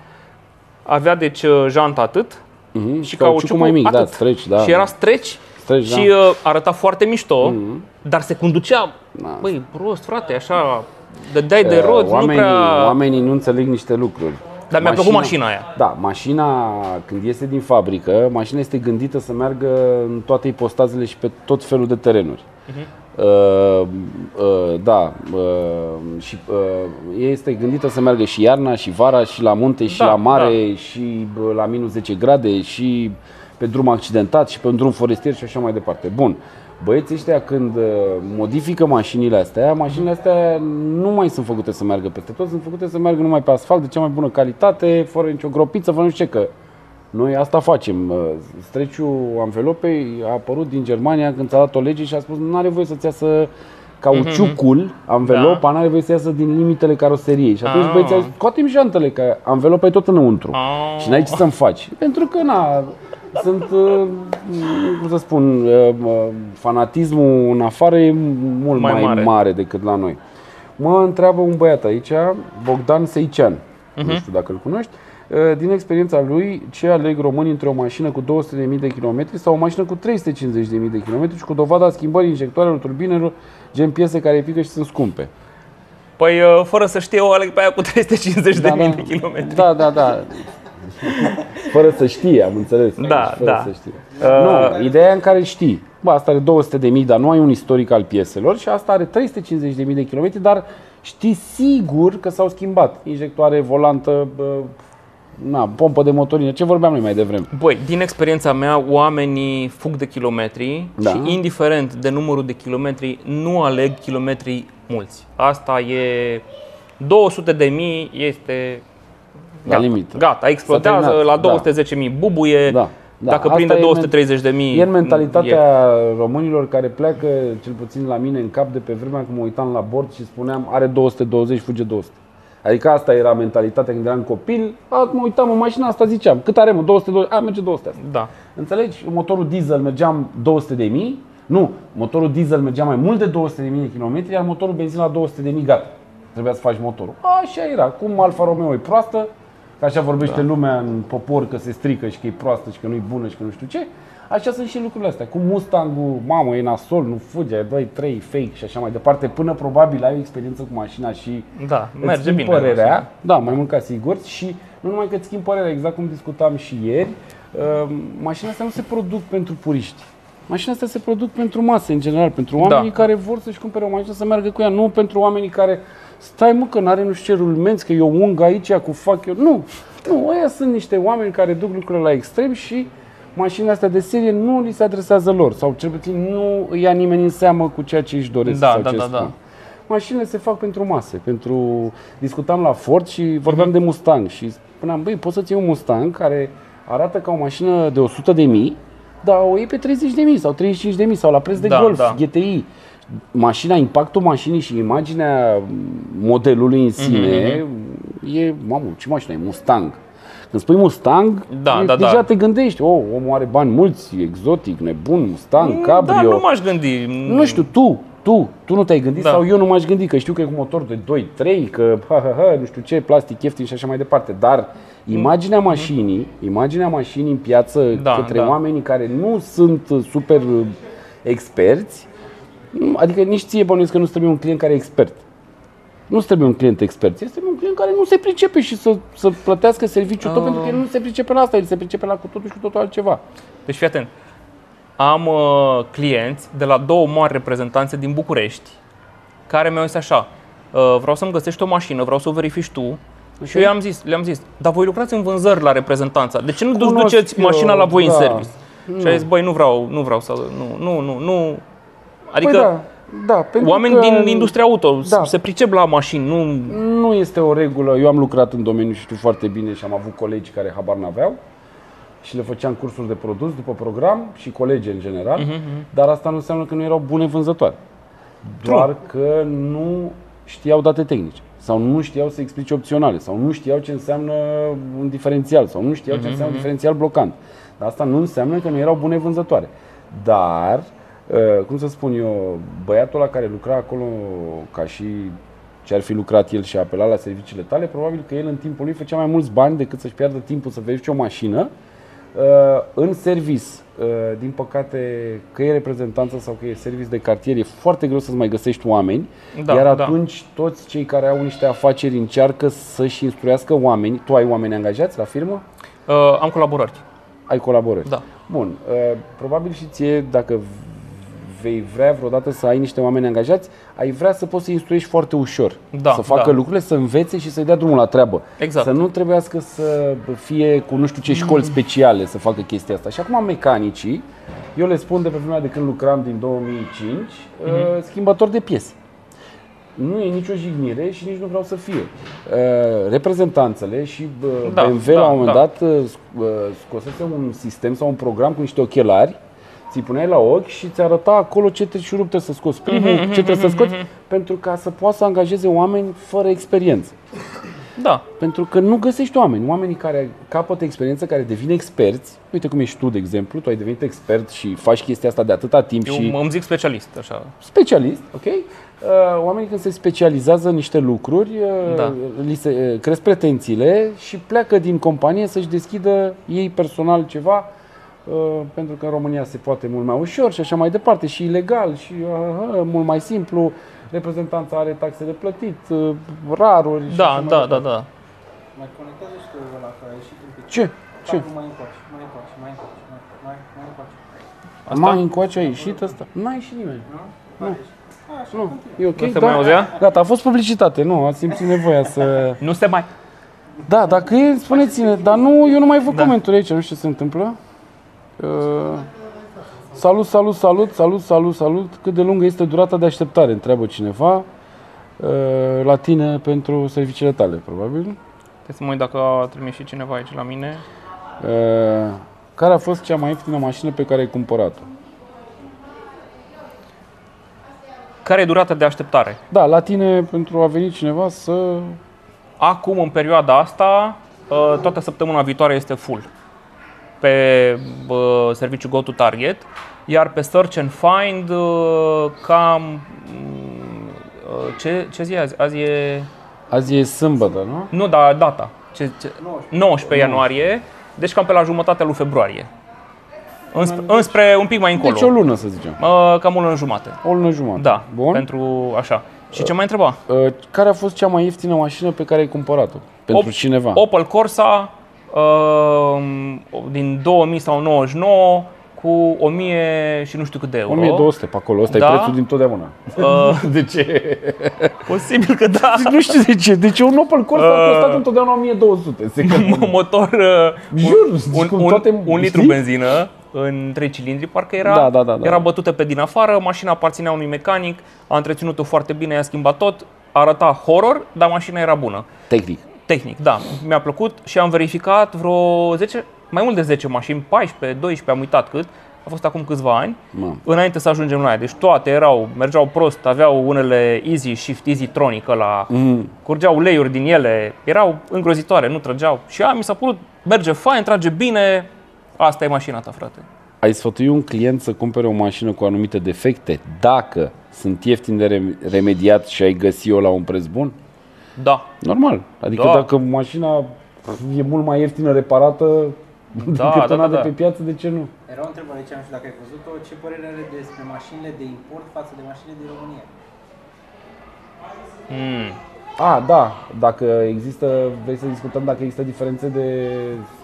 Avea deci janta atât uh-huh. și cauciucul mai mic, atât. Da, streci, da, și era streci, streci și da. Arăta foarte mișto, uh-huh. dar se conducea, da. Băi, prost, frate, așa, dădeai de, de rod, nu prea... Oamenii nu înțeleg niște lucruri. Dar mi-a plăcut mașina aia. Da, mașina, când iese din fabrică, mașina este gândită să meargă în toate ipostazele și pe tot felul de terenuri. Uh-huh. Uh, uh, da, uh, și uh, este gândită să meargă și iarna, și vara, și la munte, și da, la mare, da. Și uh, la minus zece grade, și pe drum accidentat, și pe un drum forestier și așa mai departe. Bun, băieții ăștia când uh, modifică mașinile astea, mașinile astea nu mai sunt făcute să meargă peste tot, sunt făcute să meargă numai pe asfalt, de cea mai bună calitate, fără nicio gropiță, fără nu știu ce, că noi asta facem. Streciul anvelopei a apărut din Germania când s-a dat o lege și a spus nu are voie să-ți iasă cauciucul, anvelopa, da. Nu are voie să iasă din limitele caroseriei. Și atunci băieții au zis, scoate-mi jantele, că anvelopa e tot înăuntru. Aaaa. Și n-ai ce să-mi faci. Pentru că na, sunt, cum să spun, fanatismul în afară e mult mai, mai mare. mare decât la noi. Mă întreabă un băiat aici, Bogdan Seician, uh-huh. nu știu dacă îl cunoști. Din experiența lui, ce aleg românii între o mașină cu două sute de mii de kilometri sau o mașină cu trei sute cincizeci de mii de kilometri și cu dovada schimbării injectoarelor, turbinelor, gen piese care pică și sunt scumpe? Păi, fără să știe, eu aleg pe aia cu trei sute cincizeci de mii da, da. de kilometri. Da, da, da. Fără să știe, am înțeles. Da, fără da. Să știe. Uh... Nu, ideea în care știi. Bă, asta are două sute de mii, dar nu ai un istoric al pieselor și asta are trei sute cincizeci de mii de kilometri, dar știi sigur că s-au schimbat. Injectoare, volantă... Bă, na, pompă de motorină, ce vorbeam noi mai devreme. Băi, din experiența mea, oamenii fug de kilometri da. Și indiferent de numărul de kilometri, nu aleg kilometri mulți. Asta e două sute de mii, este la gata, limit. Gata, explodează la două sute zece mii, da. Bubuie. Da. Da. Dacă asta prinde două sute treizeci de mii. E mentalitatea e... românilor care pleacă, cel puțin la mine în cap, de pe vremea când mă uitam la bord și spuneam are două sute douăzeci, fuge două sute. Adică asta era mentalitatea când eram copil, a, mă uitam în mașina asta, ziceam, cât are mă, două sute douăzeci, a, merge două sute asta. Da. Înțelegi? Motorul diesel mergeam două sute de mii, nu, motorul diesel mergea mai mult de două sute de mii de kilometri, iar motorul benzină la două sute de mii, gata, trebuia să faci motorul. Așa era, cum Alfa Romeo e proastă, că așa vorbește da. Lumea în popor, că se strică și că e proastă și că nu e bună și că nu știu ce, așa sunt și lucrurile astea. Cu Mustang-ul, mamă, e nasol, nu fuge, dai trei fake și așa mai departe, până probabil ai o experiență cu mașina și da, îți schimbi părerea, da, mai mult ca sigur, și nu numai că îți schimbi părerea, exact cum discutam și ieri, uh, mașina astea nu se produc pentru puriști. Mașina astea se produc pentru masă, în general, pentru oamenii da. Care vor să-și cumpere o mașină să meargă cu ea, nu pentru oamenii care stai mă că n-are nu știu ce rulmenți, că eu ung aici, cu fac eu, nu, nu, ăia sunt niște oameni care duc lucrurile la extrem și mașina asta de serie nu li se adresează lor sau cel puțin nu îi ia nimeni în seamă cu ceea ce își doresc. Da, da, da, da. Mașinile se fac pentru mase, pentru... Discutam la Ford și vorbeam uh-huh. de Mustang și spuneam, băi, poți să-ți iei un Mustang care arată ca o mașină de o sută de mii, dar o iei pe treizeci de mii sau treizeci și cinci de mii sau la preț de da, Golf, da. G T I. Mașina, impactul mașinii și imaginea modelului în sine uh-huh. e, mamă, ce mașină e? Mustang. Când spui Mustang, da, e, da, deja da. te gândești, oh, omul are bani mulți, exotic, nebun, Mustang, cabrio. Da, nu m-aș gândi. Nu știu, tu, tu, tu nu te-ai gândit da. sau eu nu m-aș gândi, că știu că e cu motor de doi trei, că ha, ha, ha, nu știu ce, plastic ieftin și așa mai departe. Dar imaginea mașinii, imaginea mașinii în piață da, către da. oamenii care nu sunt super experți, adică nici ție bănuiesc că nu trebuie un client care e expert. Nu trebuie un client expert, este un client care nu se pricepe și să, să plătească serviciul tău, uh. pentru că el nu se pricepe la asta, el se pricepe la cu totul și cu totul altceva. Deci fii atent, am uh, clienți de la două mari reprezentanțe din București care mi-au zis așa, uh, vreau să-mi găsești o mașină, vreau să o verifici tu. Okay. Și eu le-am zis, le-am zis, dar voi lucrați în vânzări la reprezentanța, de ce nu Cunosc duceți eu, mașina la voi da. în service? Mm. Și a zis, băi, nu vreau, nu vreau să, nu, nu, nu, nu, adică... Păi da. Da, oameni că, din industria auto da. se pricep la mașini, nu... Nu este o regulă, eu am lucrat în domeniu și știu foarte bine și am avut colegi care habar n-aveau și le făceam cursuri de produs după program și colegi în general, uh-huh. dar asta nu înseamnă că nu erau bune vânzătoare, doar True. că nu știau date tehnice sau nu știau să explice opționale sau nu știau ce înseamnă un diferențial sau nu știau uh-huh. ce înseamnă un diferențial blocant, dar asta nu înseamnă că nu erau bune vânzătoare, dar... Uh, cum să spun eu, băiatul ăla care lucra acolo ca și ce ar fi lucrat el și a apelat la serviciile tale, probabil că el în timpul lui făcea mai mulți bani decât să-și piardă timpul să verifice o mașină uh, în service. Uh, din păcate, că e reprezentanță sau că e service de cartier, e foarte greu să-ți mai găsești oameni, da, iar atunci da. toți cei care au niște afaceri încearcă să-și instruiască oameni. Tu ai oameni angajați la firmă? Uh, am colaborări. Ai colaborări? Da. Bun. Uh, probabil și ție, dacă... vei vrea vreodată să ai niște oameni angajați, ai vrea să poți să instruiești foarte ușor, da, să facă da. lucrurile, să învețe și să-i dea drumul la treabă. Exact. Să nu trebuiască să fie cu nu știu ce școli speciale să facă chestia asta. Și acum mecanicii, eu le spun de pe vremea de când lucram din două mii cinci, uh-huh. schimbători de piese. Nu e nicio jignire și nici nu vreau să fie. Reprezentanțele și da, B M W da, la un moment da. dat scosese un sistem sau un program cu niște ochelari, ți-i puneai la ochi și ți arăta acolo ce șurub trebuie să scoți, primul, ce trebuie să scoți, pentru ca să poată să angajeze oameni fără experiență. Da. Pentru că nu găsești oameni. Oamenii care capătă experiență, care devin experți, uite cum ești tu, de exemplu, tu ai devenit expert și faci chestia asta de atâta timp. Eu și... îmi zic specialist, așa. Specialist, ok. Oamenii când se specializează în niște lucruri, da. li se cresc pretențiile și pleacă din companie să-și deschidă ei personal ceva, pentru că în România se poate mult mai ușor și așa mai departe, și ilegal, și aha, mult mai simplu, reprezentanța are taxe de plătit, raruri și da, da, da, da, da. Mai conectează și tu ăla care a ieșit un pic. Ce? Ce? Mai încoace, mai încoace, mai încoace, mai, mai încoace. Asta? Mai încoace a ieșit ăsta? N-a ieșit nimeni. Nu? Nu. A, nu. E ok? Nu se mai auzea? Gata, a fost publicitate, nu, ați simțit nevoia să... Nu se mai... Da, dacă e, spuneți-ne, dar nu, eu nu mai văd da. comentarii aici, nu știu ce se întâmplă. Uh, salut, salut, salut, salut, salut, salut. Cât de lungă este durata de așteptare? Întreabă cineva uh, la tine pentru serviciile tale, probabil. Trebuie să mă uit dacă a trimis și cineva aici la mine. Uh, care a fost cea mai ieftină mașină pe care ai cumpărat-o? Care e durata de așteptare? Da, la tine pentru a veni cineva să... Acum, în perioada asta, uh, toată săptămâna viitoare este full pe uh, serviciul Go to Target, iar pe Search and Find uh, cam uh, ce, ce zi e azi? Azi e... Azi e sâmbătă, nu? Nu, dar data. Ce, ce? nouăsprezece ianuarie, deci cam pe la jumătatea lui februarie. Înspre, înspre un pic mai încolo. Deci o lună, să zicem. Uh, cam o lună jumate. O lună jumate. Da, bun. Pentru așa. Și ce mai întreba? Uh, care a fost cea mai ieftină mașină pe care ai cumpărat-o? Pentru Op- cineva. Opel Corsa din două mii sau nouăzeci și nouă cu cu o mie și nu știu cât de euro. o mie două sute pe acolo, ăsta da? E prețul din totdeauna. Uh, de ce? Posibil că da. Nu știu de ce. De ce un Opel Corsa uh, a costat întotdeauna o mie două sute? Motor uh, Jur, un, un, toate, un, un litru benzină în trei cilindri, parcă era, da, da, da, da. Era bătută pe din afară, mașina aparținea unui mecanic, a întreținut-o foarte bine, i-a schimbat tot, arăta horror, dar mașina era bună. Tehnic. Tehnic, da. Mi-a plăcut și am verificat vreo zece, mai mult de zece mașini, paisprezece, doisprezece, am uitat cât, a fost acum câțiva ani, Man. înainte să ajungem la aia. Deci toate erau, mergeau prost, aveau unele Easy Shift, Easy Tronic ăla, mm. curgeau uleiuri din ele, erau îngrozitoare, nu trăgeau. Și a, mi s-a părut, merge fain, trage bine, asta e mașina ta, frate. Ai sfătui un client să cumpere o mașină cu anumite defecte dacă sunt ieftin de remediat și ai găsit-o la un preț bun? Da. Normal. Adică da. Dacă mașina e mult mai ieftină reparată da, decât una da, da, da. de pe piață, de ce nu? Era o întrebare, ce am știut dacă ai văzut-o, ce părere are despre mașinile de import față de mașinile din România? Mm. A, da. Dacă există, vrei să discutăm dacă există diferențe de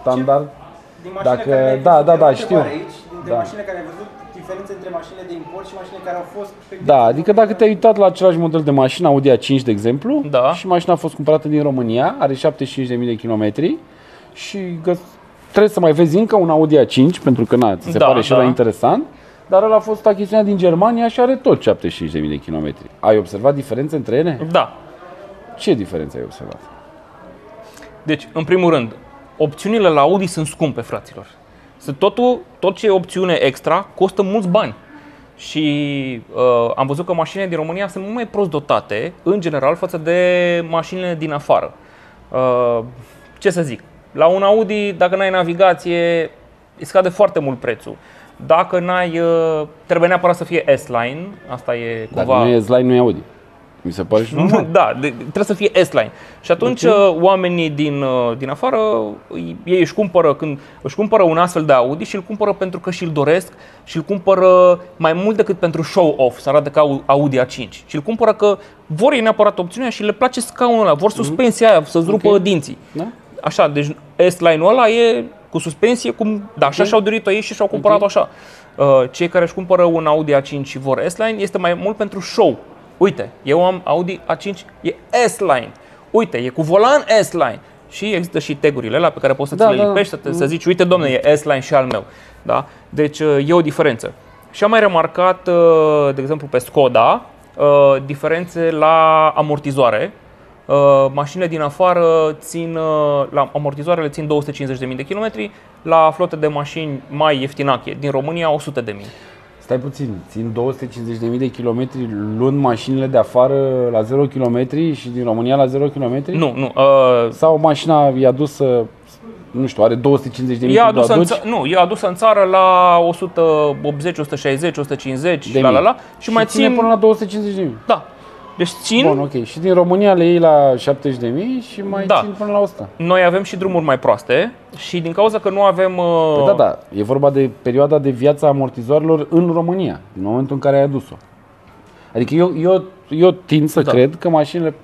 standard? Ce? Din dacă, care ai da, da, da, știu. Aici, dintre da. mașinile care ai văzut, diferențe între mașinile de import și mașinile care au fost pe da, piață. Adică dacă te-ai uitat la același model de mașină, Audi A cinci, de exemplu, da. și mașina a fost cumpărată din România, are șaptezeci și cinci de mii de kilometri și trebuie să mai vezi încă un Audi A cinci, pentru că na, ți se da, pare și da. ăla interesant, dar ăla a fost achiziționat din Germania și are tot șaptezeci și cinci de mii de kilometri. Ai observat diferențe între ele? Da. Ce diferențe ai observat? Deci, în primul rând, opțiunile la Audi sunt scumpe, fraților. Totul, tot ce e opțiune extra costă mulți bani. Și uh, am văzut că mașinile din România sunt mult mai prost dotate, în general, față de mașinile din afară. Uh, ce să zic? La un Audi, dacă n-ai navigație, îi scade foarte mult prețul. Dacă n-ai... Uh, trebuie neapărat să fie S-Line. Asta e cumva... Dacă nu e S-Line, nu e Audi. Mi se pare și normal. Da, trebuie să fie S-Line. Și atunci okay. oamenii din, din afară, ei își cumpără, când își cumpără un astfel de Audi și îl cumpără pentru că și-l doresc și îl cumpără mai mult decât pentru show-off, să arată ca Audi A cinci. Și îl cumpără că vor ei neapărat opțiunea și le place scaunul ăla, vor suspensia aia, să-ți rupă okay. dinții. Da? Așa, deci S-Line-ul ăla e cu suspensie, cum, da, așa okay. și-au dorit-o ei și și-au cumpărat-o okay. așa. Cei care își cumpără un Audi A cinci și vor S-Line este mai mult pentru show. Uite, eu am Audi A cinci, e S-Line. Uite, e cu volan S-Line. Și există și tagurile alea pe care poți să da, ți le lipești, da, da. să zici, uite, domne, e S-Line și al meu. Da? Deci e o diferență. Și am mai remarcat, de exemplu, pe Skoda, diferențe la amortizoare. Mașinile din afară țin, la amortizoarele țin două sute cincizeci de mii de kilometri, la flote de mașini mai ieftinache, din România o sută de mii. Stai puțin, țin două sute cincizeci de mii de kilometri luând mașinile de afară la zero km și din România la zero km? Nu, nu. Uh, Sau mașina i-a dusă, nu știu, are două sute cincizeci de mii de aduci? Nu, i-a adusă în țară la o sută optzeci, o sută șaizeci, o sută cincizeci, la la la și, și mai ține țin... până la două sute cincizeci de mii. Da. Deci țin... Bun, ok. Și din România le iei la șaptezeci de mii și mai da. țin până la o sută. Noi avem și drumuri mai proaste și din cauza că nu avem... Uh... Păi da, da. E vorba de perioada de viață a amortizoarelor în România, din momentul în care ai adus-o. Adică eu, eu, eu tind să da. cred că mașinile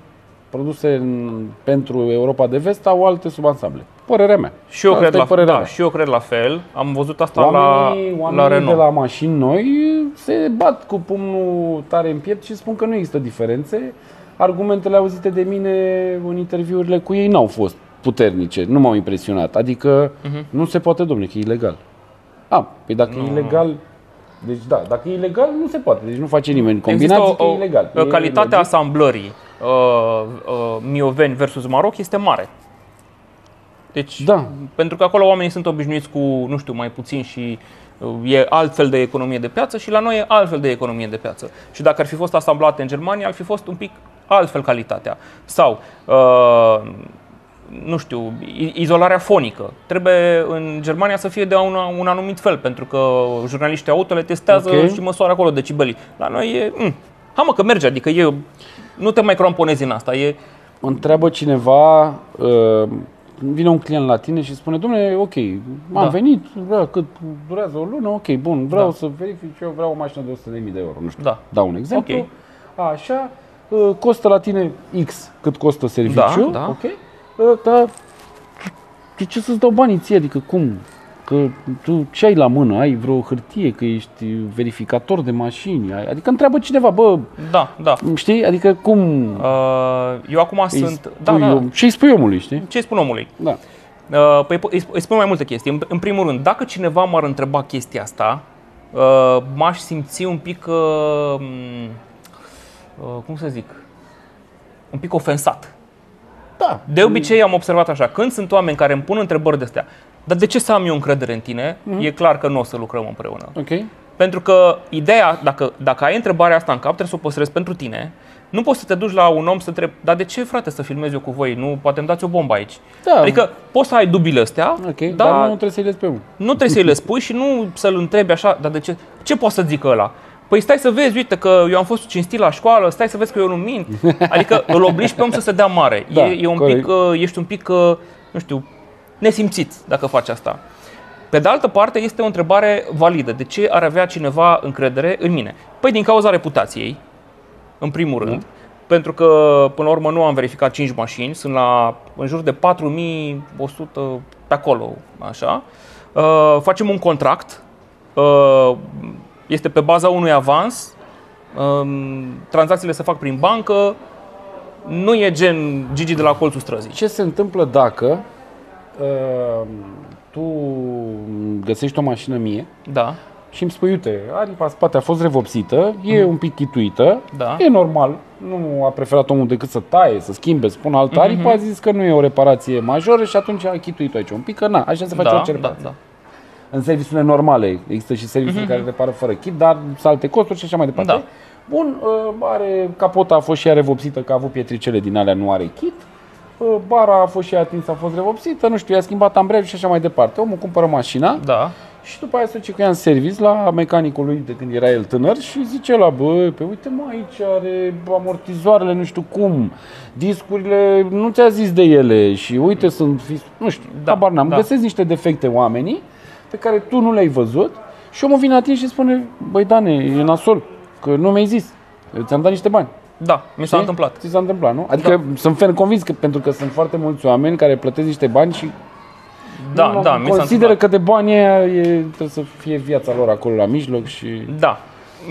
produse în, pentru Europa de Vest au alte subansamble. Părerea mea. Și eu, cred la, părerea da, mea. și eu cred la fel. Am văzut asta oamenii, la, oamenii la Renault. De la mașini noi se bat cu pumnul tare în piept și spun că nu există diferențe. Argumentele auzite de mine în interviurile cu ei n-au fost puternice, nu m-au impresionat. Adică uh-huh. nu se poate, domnule, că e ilegal. A, păi dacă nu. e ilegal... Deci da, dacă e ilegal, nu se poate. Deci nu face nimeni combinații că e ilegal. Calitatea e asamblării uh, uh, mioveni versus Maroc este mare. Deci, da. pentru că acolo oamenii sunt obișnuiți cu, nu știu, mai puțin și e altfel de economie de piață și la noi e altfel de economie de piață. Și dacă ar fi fost asamblate în Germania, ar fi fost un pic altfel calitatea. Sau, uh, nu știu, izolarea fonică. Trebuie în Germania să fie de un, un anumit fel, pentru că jurnaliștii auto le testează okay. și măsoară acolo decibelii. La noi e, mh, hai mă că merge, adică e, nu te mai cramponezi în asta. E... Întreabă cineva... Uh... Vine un client la tine și spune, dom'le, ok, am da. venit, vreau, cât durează o lună, ok, bun, vreau da. să verific, eu vreau o mașină de o sută de mii de euro, nu știu, da. dau un exemplu, okay. așa, costă la tine X cât costă serviciul, da, da. ok, dar ce să-ți dau banii ție, adică cum, că tu ce ai la mână? Ai vreo hârtie, că ești verificator de mașini? Adică întreabă cineva, bă, da, da. Știi? Adică cum... Eu acum sunt... Da, da. Ce-i spui omului, știi? Ce-i spun omului? Da. Păi îi spun mai multe chestii. În primul rând, dacă cineva m-ar întreba chestia asta, m-aș simți un pic, cum să zic, un pic ofensat. Da. De obicei am observat așa, când sunt oameni care îmi pun întrebări de astea, dar de ce să am eu încredere în tine? Mm-hmm. E clar că nu o să lucrăm împreună. Okay. Pentru că ideea, dacă, dacă ai întrebarea asta în cap, trebuie să o păstrezi pentru tine. Nu poți să te duci la un om să întrebi, dar de ce, frate, să filmez eu cu voi? Nu, poate îmi dați o bombă aici. Da. Adică poți să ai dubiile astea, okay, dar, dar nu trebuie să-i le spui. Nu trebuie să-i le spui și nu să-l întrebi așa, dar de ce? Ce poți să zică ăla? Păi stai să vezi, uite că eu am fost cinstit la școală, stai să vezi că eu nu mint. Adică îl obligi pe om să se dea mare. Da, e, e un pic, ești un pic, nu știu, nesimțit dacă faci asta. Pe de altă parte, este o întrebare validă. De ce ar avea cineva încredere în mine? Păi din cauza reputației, în primul rând. Da. Pentru că, până la urmă, nu am verificat cinci mașini. Sunt la în jur de patru mii o sută pe acolo. Așa. Uh, facem un contract. Uh, Este pe baza unui avans, tranzacțiile se fac prin bancă, nu e gen Gigi de la colțul străzii. Ce se întâmplă dacă uh, tu găsești o mașină mie, da, și îmi spui, uite, aripa spate a fost revopsită, e mm-hmm. un pic chituită, da, e normal, nu a preferat omul decât să taie, să schimbe, să pună altă mm-hmm. aripă, a zis că nu e o reparație majoră și atunci a chituit-o aici un pic, că na, așa se face, da, orice reparație. Da, da. În serviciile normale există și servicii mm-hmm. care repară fără chip, dar sunt alte costuri și așa mai departe. Da. Bun, are, capota a fost și ea revopsită, că a avut pietricele din alea, nu are chip. Bara a fost și ea atinsă, a fost revopsită, nu știu, i-a schimbat ambreiajul și așa mai departe. Omul cumpără mașina, da, și după aia se duce cu ea în serviciu la mecanicul lui de când era el tânăr și zice la, bă, pe uite mă, aici are amortizoarele, nu știu cum, discurile, nu ți-a zis de ele și uite sunt, nu știu, da, habar n-am, da, găsesc niște defecte oamenii pe care tu nu le-ai văzut și omul vine la tine și spune, băi Dane, e nasol, că nu mi-ai zis, ți-am dat niște bani. Da, mi s-a întâmplat. Ți s-a întâmplat, nu? Adică da, sunt ferm convins că, pentru că sunt foarte mulți oameni care plătesc niște bani și da, nu, da, consideră că de bani aia e, trebuie să fie viața lor acolo la mijloc și... Da,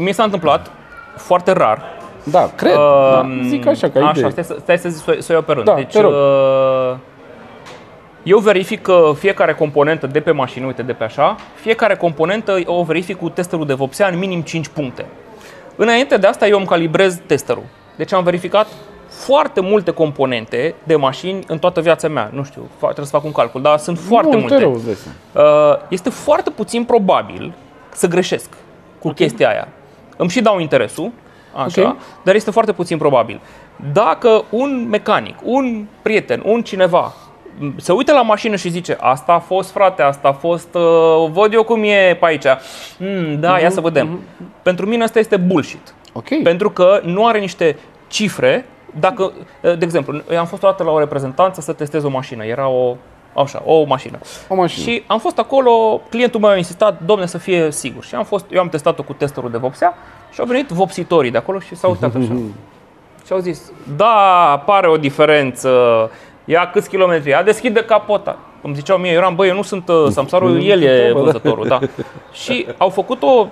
mi s-a întâmplat foarte rar. Da, cred, uh, da, zic așa ca idee. Așa, stai să, stai să, să, să iau pe rând. Da, deci, te rog. Uh, Eu verific că fiecare componentă de pe mașină, uite de pe așa, fiecare componentă o verific cu testerul de vopsea în minim cinci puncte. Înainte de asta eu îmi calibrez testerul. Deci am verificat foarte multe componente de mașini în toată viața mea. Nu știu, trebuie să fac un calcul, dar sunt foarte nu, multe. Rău, este foarte puțin probabil să greșesc cu okay. chestia aia. Îmi și dau interesul, așa, okay. dar este foarte puțin probabil. Dacă un mecanic, un prieten, un cineva se uită la mașină și zice, asta a fost, frate, asta a fost, uh, văd eu cum e pe aici. Mm, da, mm-hmm. ia să vedem. Mm-hmm. Pentru mine asta este bullshit. Okay. Pentru că nu are niște cifre. Dacă, de exemplu, eu am fost o dată la o reprezentanță să testez o mașină. Era o, așa, o mașină. O mașină. Și am fost acolo, clientul meu a insistat, domne, să fie sigur. Și am fost, eu am testat-o cu testerul de vopsea și au venit vopsitorii de acolo și s-au uitat așa. Și au zis, da, apare o diferență. Ia câți kilometri, ia deschide capota. Îmi ziceau mie, eu eram, bă, eu nu sunt uh, samsarul, el e vânzătorul, da. Și au făcut-o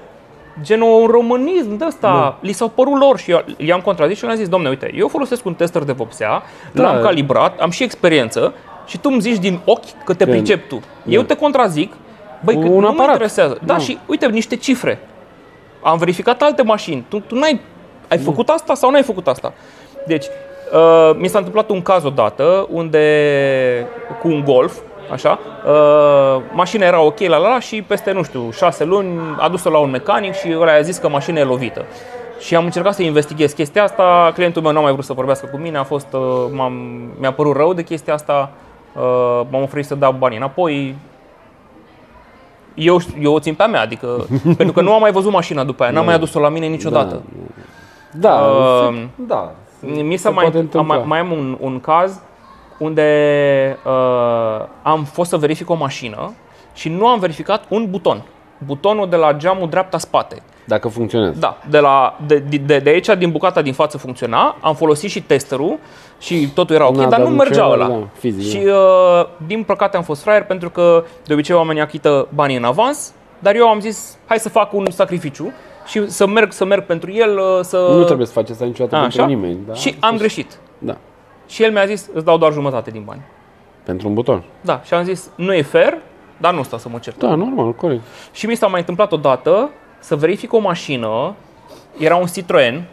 genul un românism de ăsta, li s-au părut lor și i-am contrazis și le-am zis, domne, uite, eu folosesc un tester de vopsea, da, l-am calibrat, am și experiență și tu îmi zici din ochi că te Când. pricep tu. Eu te contrazic, băi, că nu aparat. mă interesează. Da, nu. Și uite, niște cifre. Am verificat alte mașini. Tu, tu n-ai ai făcut asta sau n-ai făcut asta? Deci... Uh, mi s-a întâmplat un caz odată unde cu un Golf, așa, uh, mașina era ok la la și peste, nu știu, șase luni a dus-o la un mecanic și ăla i-a zis că mașina e lovită. Și am încercat să investighez chestia asta, clientul meu n-a mai vrut să vorbească cu mine, a fost, uh, m-am, mi-a părut rău de chestia asta, uh, m-am oferit să dau banii înapoi. Eu, eu o țin pe a mea, adică, pentru că nu am mai văzut mașina după aia, n-am mai adus-o la mine niciodată. Da, da. Uh, da. Mi s-a mai, am, mai am un, un caz unde uh, am fost să verific o mașină și nu am verificat un buton. butonul de la geamul dreapta spate. Dacă funcționează. Da, de, la, de, de, de aici, din bucata din față funcționa, am folosit și testerul și totul era ok, Na, dar nu mergea ăla. Da, fizic, și uh, din păcate am fost fraier pentru că de obicei oamenii achită banii în avans, dar eu am zis hai să fac un sacrificiu și să merg, să merg pentru el. Să... Nu trebuie să faci asta niciodată. A, pentru așa? Nimeni. Da? Și am greșit. Da. Și el mi-a zis îți dau doar jumătate din bani. Pentru un buton. Da, și am zis nu e fair, dar nu stau să mă cert. Da, normal, corect. Și mi s-a mai întâmplat odată să verific o mașină, era un Citroen,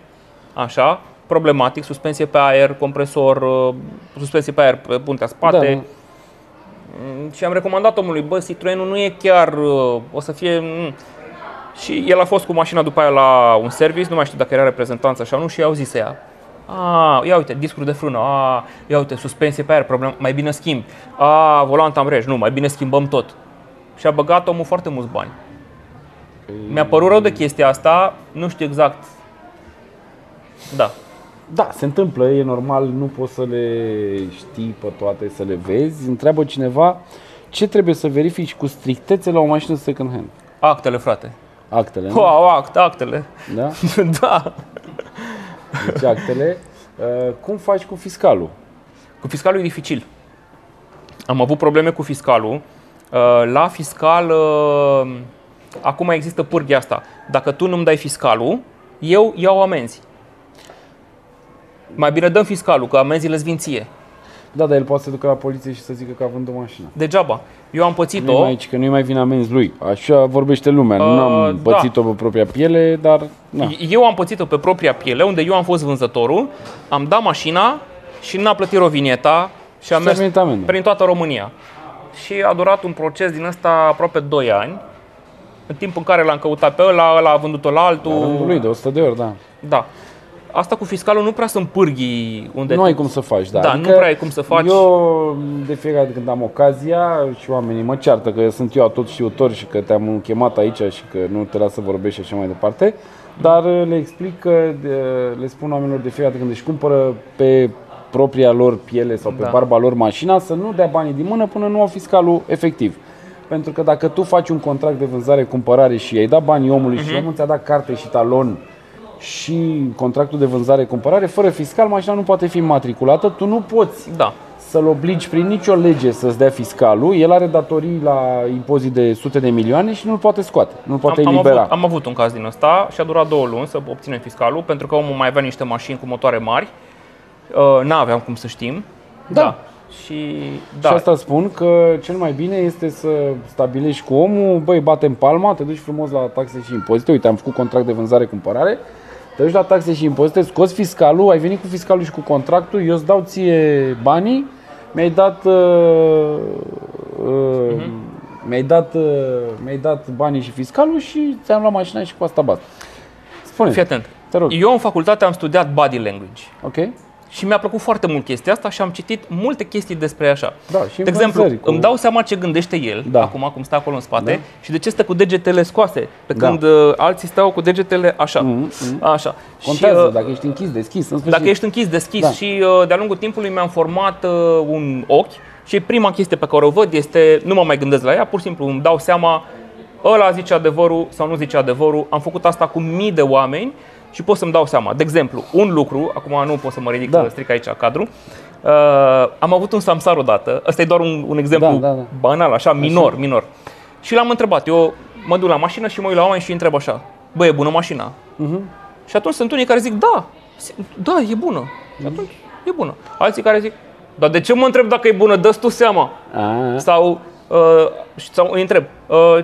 așa, problematic, suspensie pe aer, compresor, suspensie pe aer pe puntea spate. Da. Și am recomandat omului, bă, Citroenul nu e chiar, o să fie... Și el a fost cu mașina după aia la un service, nu mai știu dacă era reprezentanță sau nu, și i-au zis să ia. A, ia uite, discuri de frână, a, ia uite, suspensie pe aer, problem, mai bine schimb. A, volant am rej, nu, mai bine schimbăm tot. Și a băgat omul foarte mulți bani. Mi-a părut rău de chestia asta, nu știu exact. Da. Da, se întâmplă, e normal, nu poți să le știi pe toate, să le vezi. Întreabă cineva ce trebuie să verifici cu strictețe la o mașină second hand. Actele, frate. Actele. Wow, act, actele. Da? Da. Deci actele. Cum faci cu fiscalul? Cu fiscalul e dificil. Am avut probleme cu fiscalul. La fiscal... Acum există pârghia asta. Dacă tu nu-mi dai fiscalul, eu iau amenzi. Mai bine dăm fiscalul, că amenziile îți vin ție. Da, dar el poate să ducă la poliție și să zică că a vândut o mașină. Degeaba. Eu am pățit-o. Nu-i mai, aici, că nu-i mai vin amenzi lui. Așa vorbește lumea. Uh, nu am pățit-o da. pe propria piele, dar... Na. Eu am pățit-o pe propria piele, unde eu am fost vânzătorul, am dat mașina și n-a plătit rovinieta și am mers prin toată România. Și a durat un proces din ăsta aproape doi ani. În timp în care l-am căutat pe ăla, ăla a vândut-o la altul. La rândul lui, de o sută de ori, da. Da. Asta cu fiscalul nu prea sunt pârghii unde... Nu ai cum să faci, da. Da, adică nu prea ai cum să faci. Eu, de fiecare dată când am ocazia, și oamenii mă ceartă că sunt eu atot știutor și că te-am chemat aici și că nu te las să vorbești și așa mai departe, dar le explic că, le spun oamenilor de fiecare dată când își cumpără pe propria lor piele sau pe da. barba lor mașina, să nu dea banii din mână până nu au fiscalul efectiv. Pentru că dacă tu faci un contract de vânzare-cumpărare și i-ai dat banii omului uh-huh. și omul ți-a dat carte și talon și contractul de vânzare-cumpărare, fără fiscal, mașina nu poate fi matriculată. Tu nu poți da. să-l obligi prin nicio lege să-ți dea fiscalul. El are datorii la impozit de sute de milioane și nu-l poate scoate, nu-l poate am, elibera. Am avut, am avut un caz din ăsta și a durat două luni să obținem fiscalul, pentru că omul mai avea niște mașini cu motoare mari. N-aveam cum să știm. Da. da. Și, da. și asta spun că cel mai bine este să stabilești cu omul, băi, bate-mi palma, te duci frumos la taxe și impozite. Uite, am făcut contract de vânzare-cumpărare. Te duci la taxe și impozite, scoți fiscalul, ai venit cu fiscalul și cu contractul, eu îți dau ție banii, mi-ai dat, uh, uh, uh-huh. mi-ai dat, uh, mi-ai dat banii și fiscalul și ți-am luat mașina și cu asta bat. Spune-mi. Fii atent. Te rog. Eu în facultate am studiat body language. Ok. Și mi-a plăcut foarte mult chestia asta și am citit multe chestii despre așa. Da, și de exemplu, cu... îmi dau seama ce gândește el, da. acum cum stă acolo în spate, da. și de ce stă cu degetele scoase, pe da. când alții stau cu degetele așa. Mm-hmm. așa. Contează, și, dacă ești închis, deschis. În dacă ești închis, deschis. Da. Și de-a lungul timpului mi-am format un ochi și prima chestie pe care o văd este, nu mă mai gândesc la ea, pur și simplu îmi dau seama, ăla zice adevărul sau nu zice adevărul. Am făcut asta cu mii de oameni. Și pot să-mi dau seama. De exemplu, un lucru, acum nu pot să mă ridic, da. stric aici cadru. Uh, am avut un samsar odată, ăsta e doar un, un exemplu da, da, da. banal, așa, minor, așa. minor. Și l-am întrebat, eu mă duc la mașină și mă uit la oameni și îi întreb așa, bă, e bună mașina? Uh-huh. Și atunci sunt unii care zic, da, da, e bună. Uh-huh. Și atunci e bună. Alții care zic, dar de ce mă întreb dacă e bună, dă-ți tu seama. Uh-huh. Sau, uh, sau îi întreb, uh,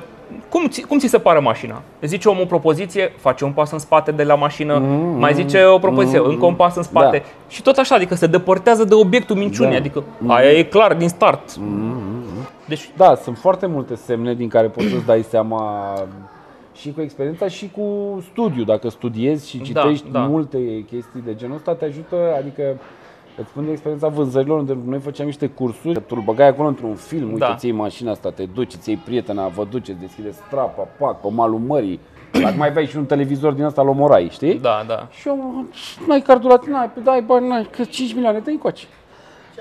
Cum ți, cum ți se pare mașina? Zice omul o propoziție, face un pas în spate de la mașină, mm-hmm. mai zice o propoziție, mm-hmm. încă un pas în spate. Da. Și tot așa, adică se depărtează de obiectul minciunii, da. adică mm-hmm. aia e clar din start. Mm-hmm. Deci... Da, sunt foarte multe semne din care poți să-ți dai seama și cu experiența și cu studiu. Dacă studiezi și citești da, da. multe chestii de genul ăsta, te ajută, adică... Îți spun de experiența vânzărilor, unde noi făceam niște cursuri, tu îl băgai acolo într-un film, uite, da. ți iei mașina asta, te duci, ți iei prietena, vă duceți, deschideți trapa, pac, pe malul mării. Dacă mai aveai și un televizor din asta, l-omorai, știi? Da, da. Și eu, n-ai cardul la tine, n-ai, dai bani, n-ai, că cinci milioane, te încoace.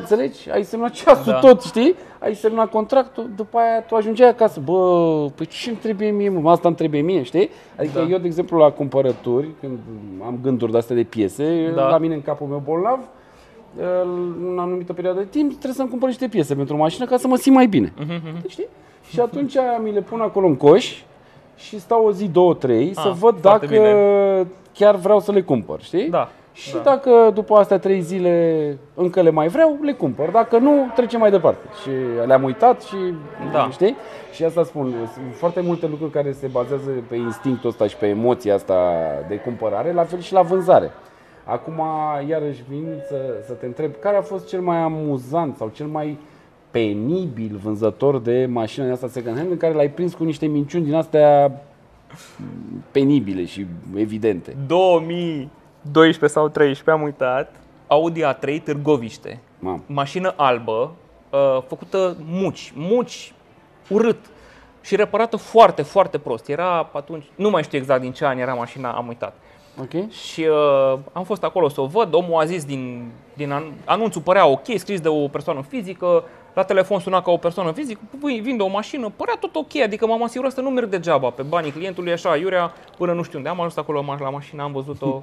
Înțelegi? Ai semnat ceasul, da. Tot, știi? Ai semnat contractul, după aia tu ajungeai acasă. Bă, păi ce-mi trebuie mie, mă? Asta îmi trebuie mie, știi? Adică da. Eu, de exemplu, la cumpărături, când am gânduri de-astea de piese, da. La mine în capul meu bolnav, în anumită perioadă de timp, trebuie să-mi cumpăr niște piese pentru o mașină ca să mă simt mai bine. Uh-huh. Știi? Și atunci mi le pun acolo în coș și stau o zi, două, trei, ah, să văd dacă bine. Chiar vreau să le cumpăr, știi? Da. Și da. Dacă după astea trei zile încă le mai vreau, le cumpăr. Dacă nu, trecem mai departe. Și le-am uitat și da. Știi? Și asta spun, sunt foarte multe lucruri care se bazează pe instinctul ăsta și pe emoția asta de cumpărare, la fel și la vânzare. Acum, iarăși vin să, să te întreb, care a fost cel mai amuzant sau cel mai penibil vânzător de mașină din asta second hand în care l-ai prins cu niște minciuni din astea penibile și evidente? două mii doisprezece sau treisprezece, am uitat, Audi A trei Târgoviște. Mam. Mașină albă, făcută muci, muci urât și reparată foarte, foarte prost. Era atunci, nu mai știu exact din ce an era mașina, am uitat. Okay. Și uh, am fost acolo să o văd, omul a zis din, din an, anunțul părea ok, scris de o persoană fizică, la telefon suna ca o persoană fizică, vinde o mașină, părea tot ok, adică m-am asigurat să nu merg degeaba pe banii clientului, așa, iurea, până nu știu unde. Am ajuns acolo la mașină, am văzut-o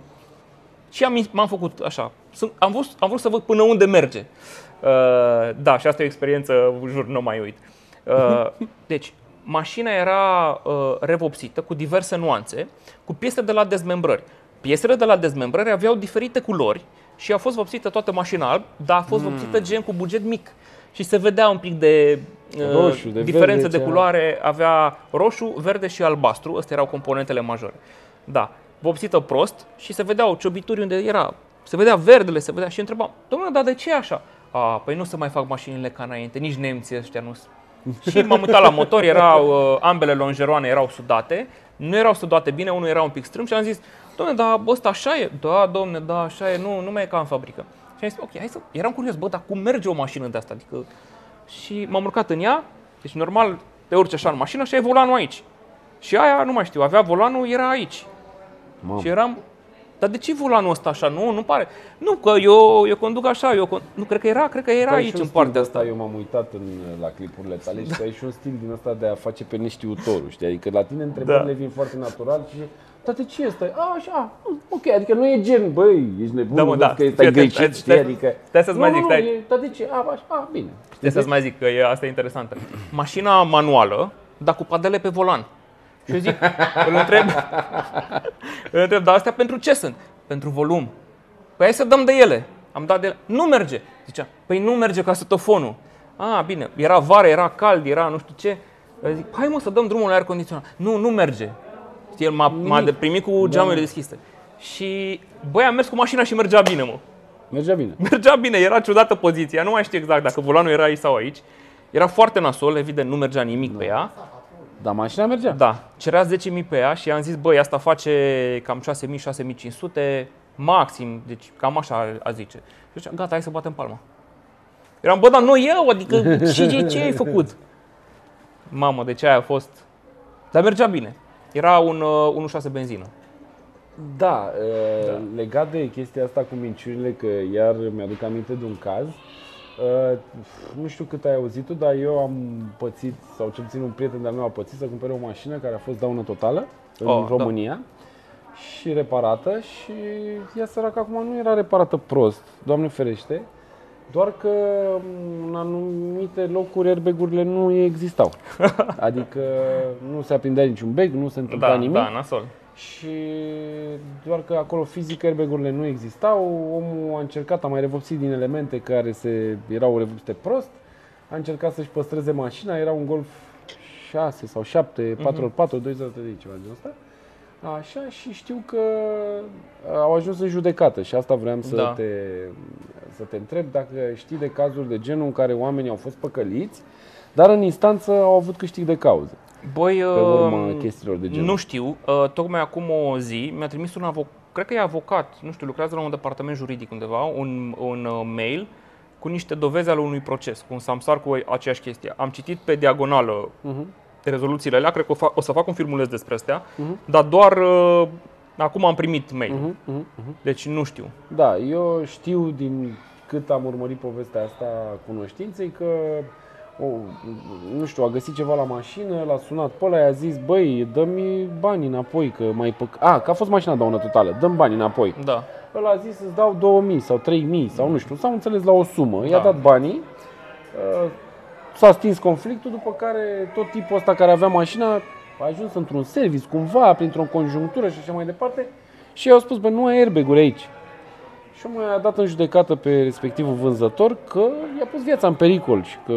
și am, m-am făcut așa, sunt, am, vrut, am vrut să văd până unde merge. Uh, da, și asta e o experiență, jur, nu mai uit. Uh, deci. Mașina era uh, revopsită cu diverse nuanțe, cu piese de la dezmembrări. Piesele de la dezmembrări aveau diferite culori și a fost vopsită toată mașina alb, dar a fost mm. vopsită gen cu buget mic. Și se vedea un pic de, uh, roșu, de diferență de culoare, avea roșu, verde și albastru, astea erau componentele majore. Da, vopsită prost și se vedeau ciobituri unde era, se vedea verdele, se vedea și întrebam, domnule, dar de ce așa? A, păi nu se mai fac mașinile ca înainte, nici nemții ăștia nu sunt. Și m-am uitat la motor, erau, uh, ambele lonjeroane erau sudate, nu erau sudate bine, unul era un pic strâmb și am zis, dom'le, dar ăsta așa e? Da, dom'le, da, așa e, nu, nu mai e ca în fabrică. Și am zis, ok, hai să... Eram curios, bă, dar cum merge o mașină de asta? Adică... Și m-am urcat în ea, deci normal te urci așa în mașină și ai volanul aici. Și aia, nu mai știu, avea volanul, era aici. Mam. Și eram, dar de ce volanul ăsta așa? Nu, nu pare. Nu, că eu, eu conduc așa, eu con... nu, cred că era, cred că era aici în partea asta. Eu m-am uitat în, la clipurile tale și da. Tu ai și un stil din asta de a face pe neștiutorul, știi? Adică la tine întrebările da. Vin foarte natural și dar de ce ăsta? A, așa, ok, adică nu e gen, băi, ești nebun, da, mă, da. Că ăsta-i greșit, știi? Adică, stai să-ți mai zic, stai. Dar de ce? A, așa, bine. Stai să-ți mai zic, că asta e interesantă. Mașina manuală, dar cu padele pe volan. Și eu zic, îl întreb, îl întreb, dar astea pentru ce sunt? Pentru volum. Păi hai să dăm de ele. Am dat de ele. Nu merge. Zicea, păi nu merge ca setofonul. A, bine, era vară, era cald, era nu știu ce. Eu zic, hai mă să dăm drumul la aer condiționat. Nu, nu merge. El m-a, m-a deprimit cu geamurile deschise. Și băi, am mers cu mașina și mergea bine, mă. Mergea bine. Mergea bine, era ciudată poziția, nu mai știu exact dacă volanul era aici sau aici. Era foarte nasol, evident, nu mergea nimic da. Pe ea. Da, mașina mergea. Da, cerea zece mii pe ea și am zis, băi, asta face cam șase mii, șase mii cinci sute maxim, deci cam așa a zice. Și ziceam, gata, hai să batem palma. Eram, bă, dar nu eu, adică ce, ce ai făcut? Mamă, deci aia a fost... Dar mergea bine. Era un unu virgulă șase benzină. Da, e, da, legat de chestia asta cu minciunile, că iar mi-aduc aminte de un caz. Uh, nu știu cât ai auzit tu, dar eu am pățit, sau cel puțin un prieten de-al meu a pățit să cumpere o mașină care a fost daună totală în oh, România da. Și reparată și ea săracă acum nu era reparată prost, Doamne ferește, doar că în anumite locuri airbag-urile nu existau, adică nu se aprindea niciun bag, nu se întâmpla da, nimic. Da, nasol. Și doar că acolo fizic airbag-urile nu existau, omul a încercat, a mai revopsit din elemente care se, erau revopsite prost, a încercat să-și păstreze mașina, era un Golf șase sau șapte, patru patru, doi zero trei, ceva din asta. Așa, și știu că au ajuns în judecată și asta vreau să, da. te, să te întreb dacă știi de cazuri de genul în care oamenii au fost păcăliți, dar în instanță au avut câștig de cauză. Băi, pe urmă chestiilor de genul. Nu știu, tocmai acum o zi mi-a trimis un avocat, cred că e avocat, nu știu, lucrează la un departament juridic undeva, un, un mail cu niște dovezi ale unui proces, cu un samsar cu aceeași chestie. Am citit pe diagonală uh-huh. rezoluțiile alea, cred că o, fa- o să fac un filmuleț despre astea, uh-huh. dar doar uh, acum am primit mail-ul, uh-huh. Uh-huh. Deci nu știu. Da, eu știu din cât am urmărit povestea asta cunoștinței, că o, nu știu, a găsit ceva la mașină, l-a sunat pe ăla, i-a zis, băi, dă-mi banii înapoi, că mai păc... A, că a fost mașina daună totală, dă-mi banii înapoi. Da. Ăla a zis, îți dau două mii sau trei mii sau nu știu, s-au înțeles la o sumă, da. I-a dat banii, s-a stins conflictul, după care tot tipul ăsta care avea mașina a ajuns într-un service, cumva, printr-o conjunctură și așa mai departe, și i-au spus, bă, nu ai airbag-uri aici. Și omul i-a dat în judecată pe respectivul vânzător că i-a pus viața în pericol și că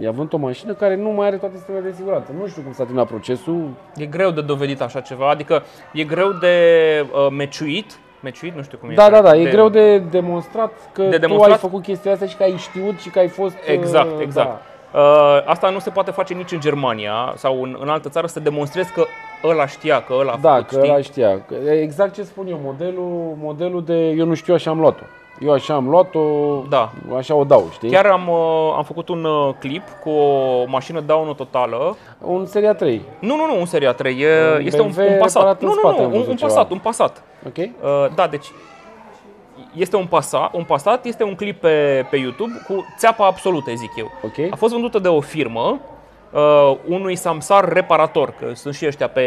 i-a vândut o mașină care nu mai are toate sistemele de siguranță. Nu știu cum s-a terminat procesul. E greu de dovedit așa ceva, adică e greu de uh, meciuit, meciuit, nu știu cum e. Da, da, da, e de... greu de demonstrat că de demonstrat... tu ai făcut chestia asta și că ai știut și că ai fost... Uh, exact, exact. Da. Asta nu se poate face nici în Germania sau în, în altă țară, să demonstrezi că ăla știa, că ăla a da, făcut, că știi? Ăla știa. Exact ce spun eu, modelul, modelul de eu nu știu, așa am luat-o. Eu așa am luat-o, da. Așa o dau, știi? Chiar am, am făcut un clip cu o mașină daună totală. Un seria trei. Nu, nu, nu, un seria trei. E, un este un, un Passat. Nu, nu, nu, un, un Passat, un Passat. Okay. Uh, da, deci este un Passat, un Passat, este un clip pe, pe YouTube cu țeapa absolută, zic eu. Okay. A fost vândută de o firmă, uh, unui samsar reparator, că sunt și ăștia pe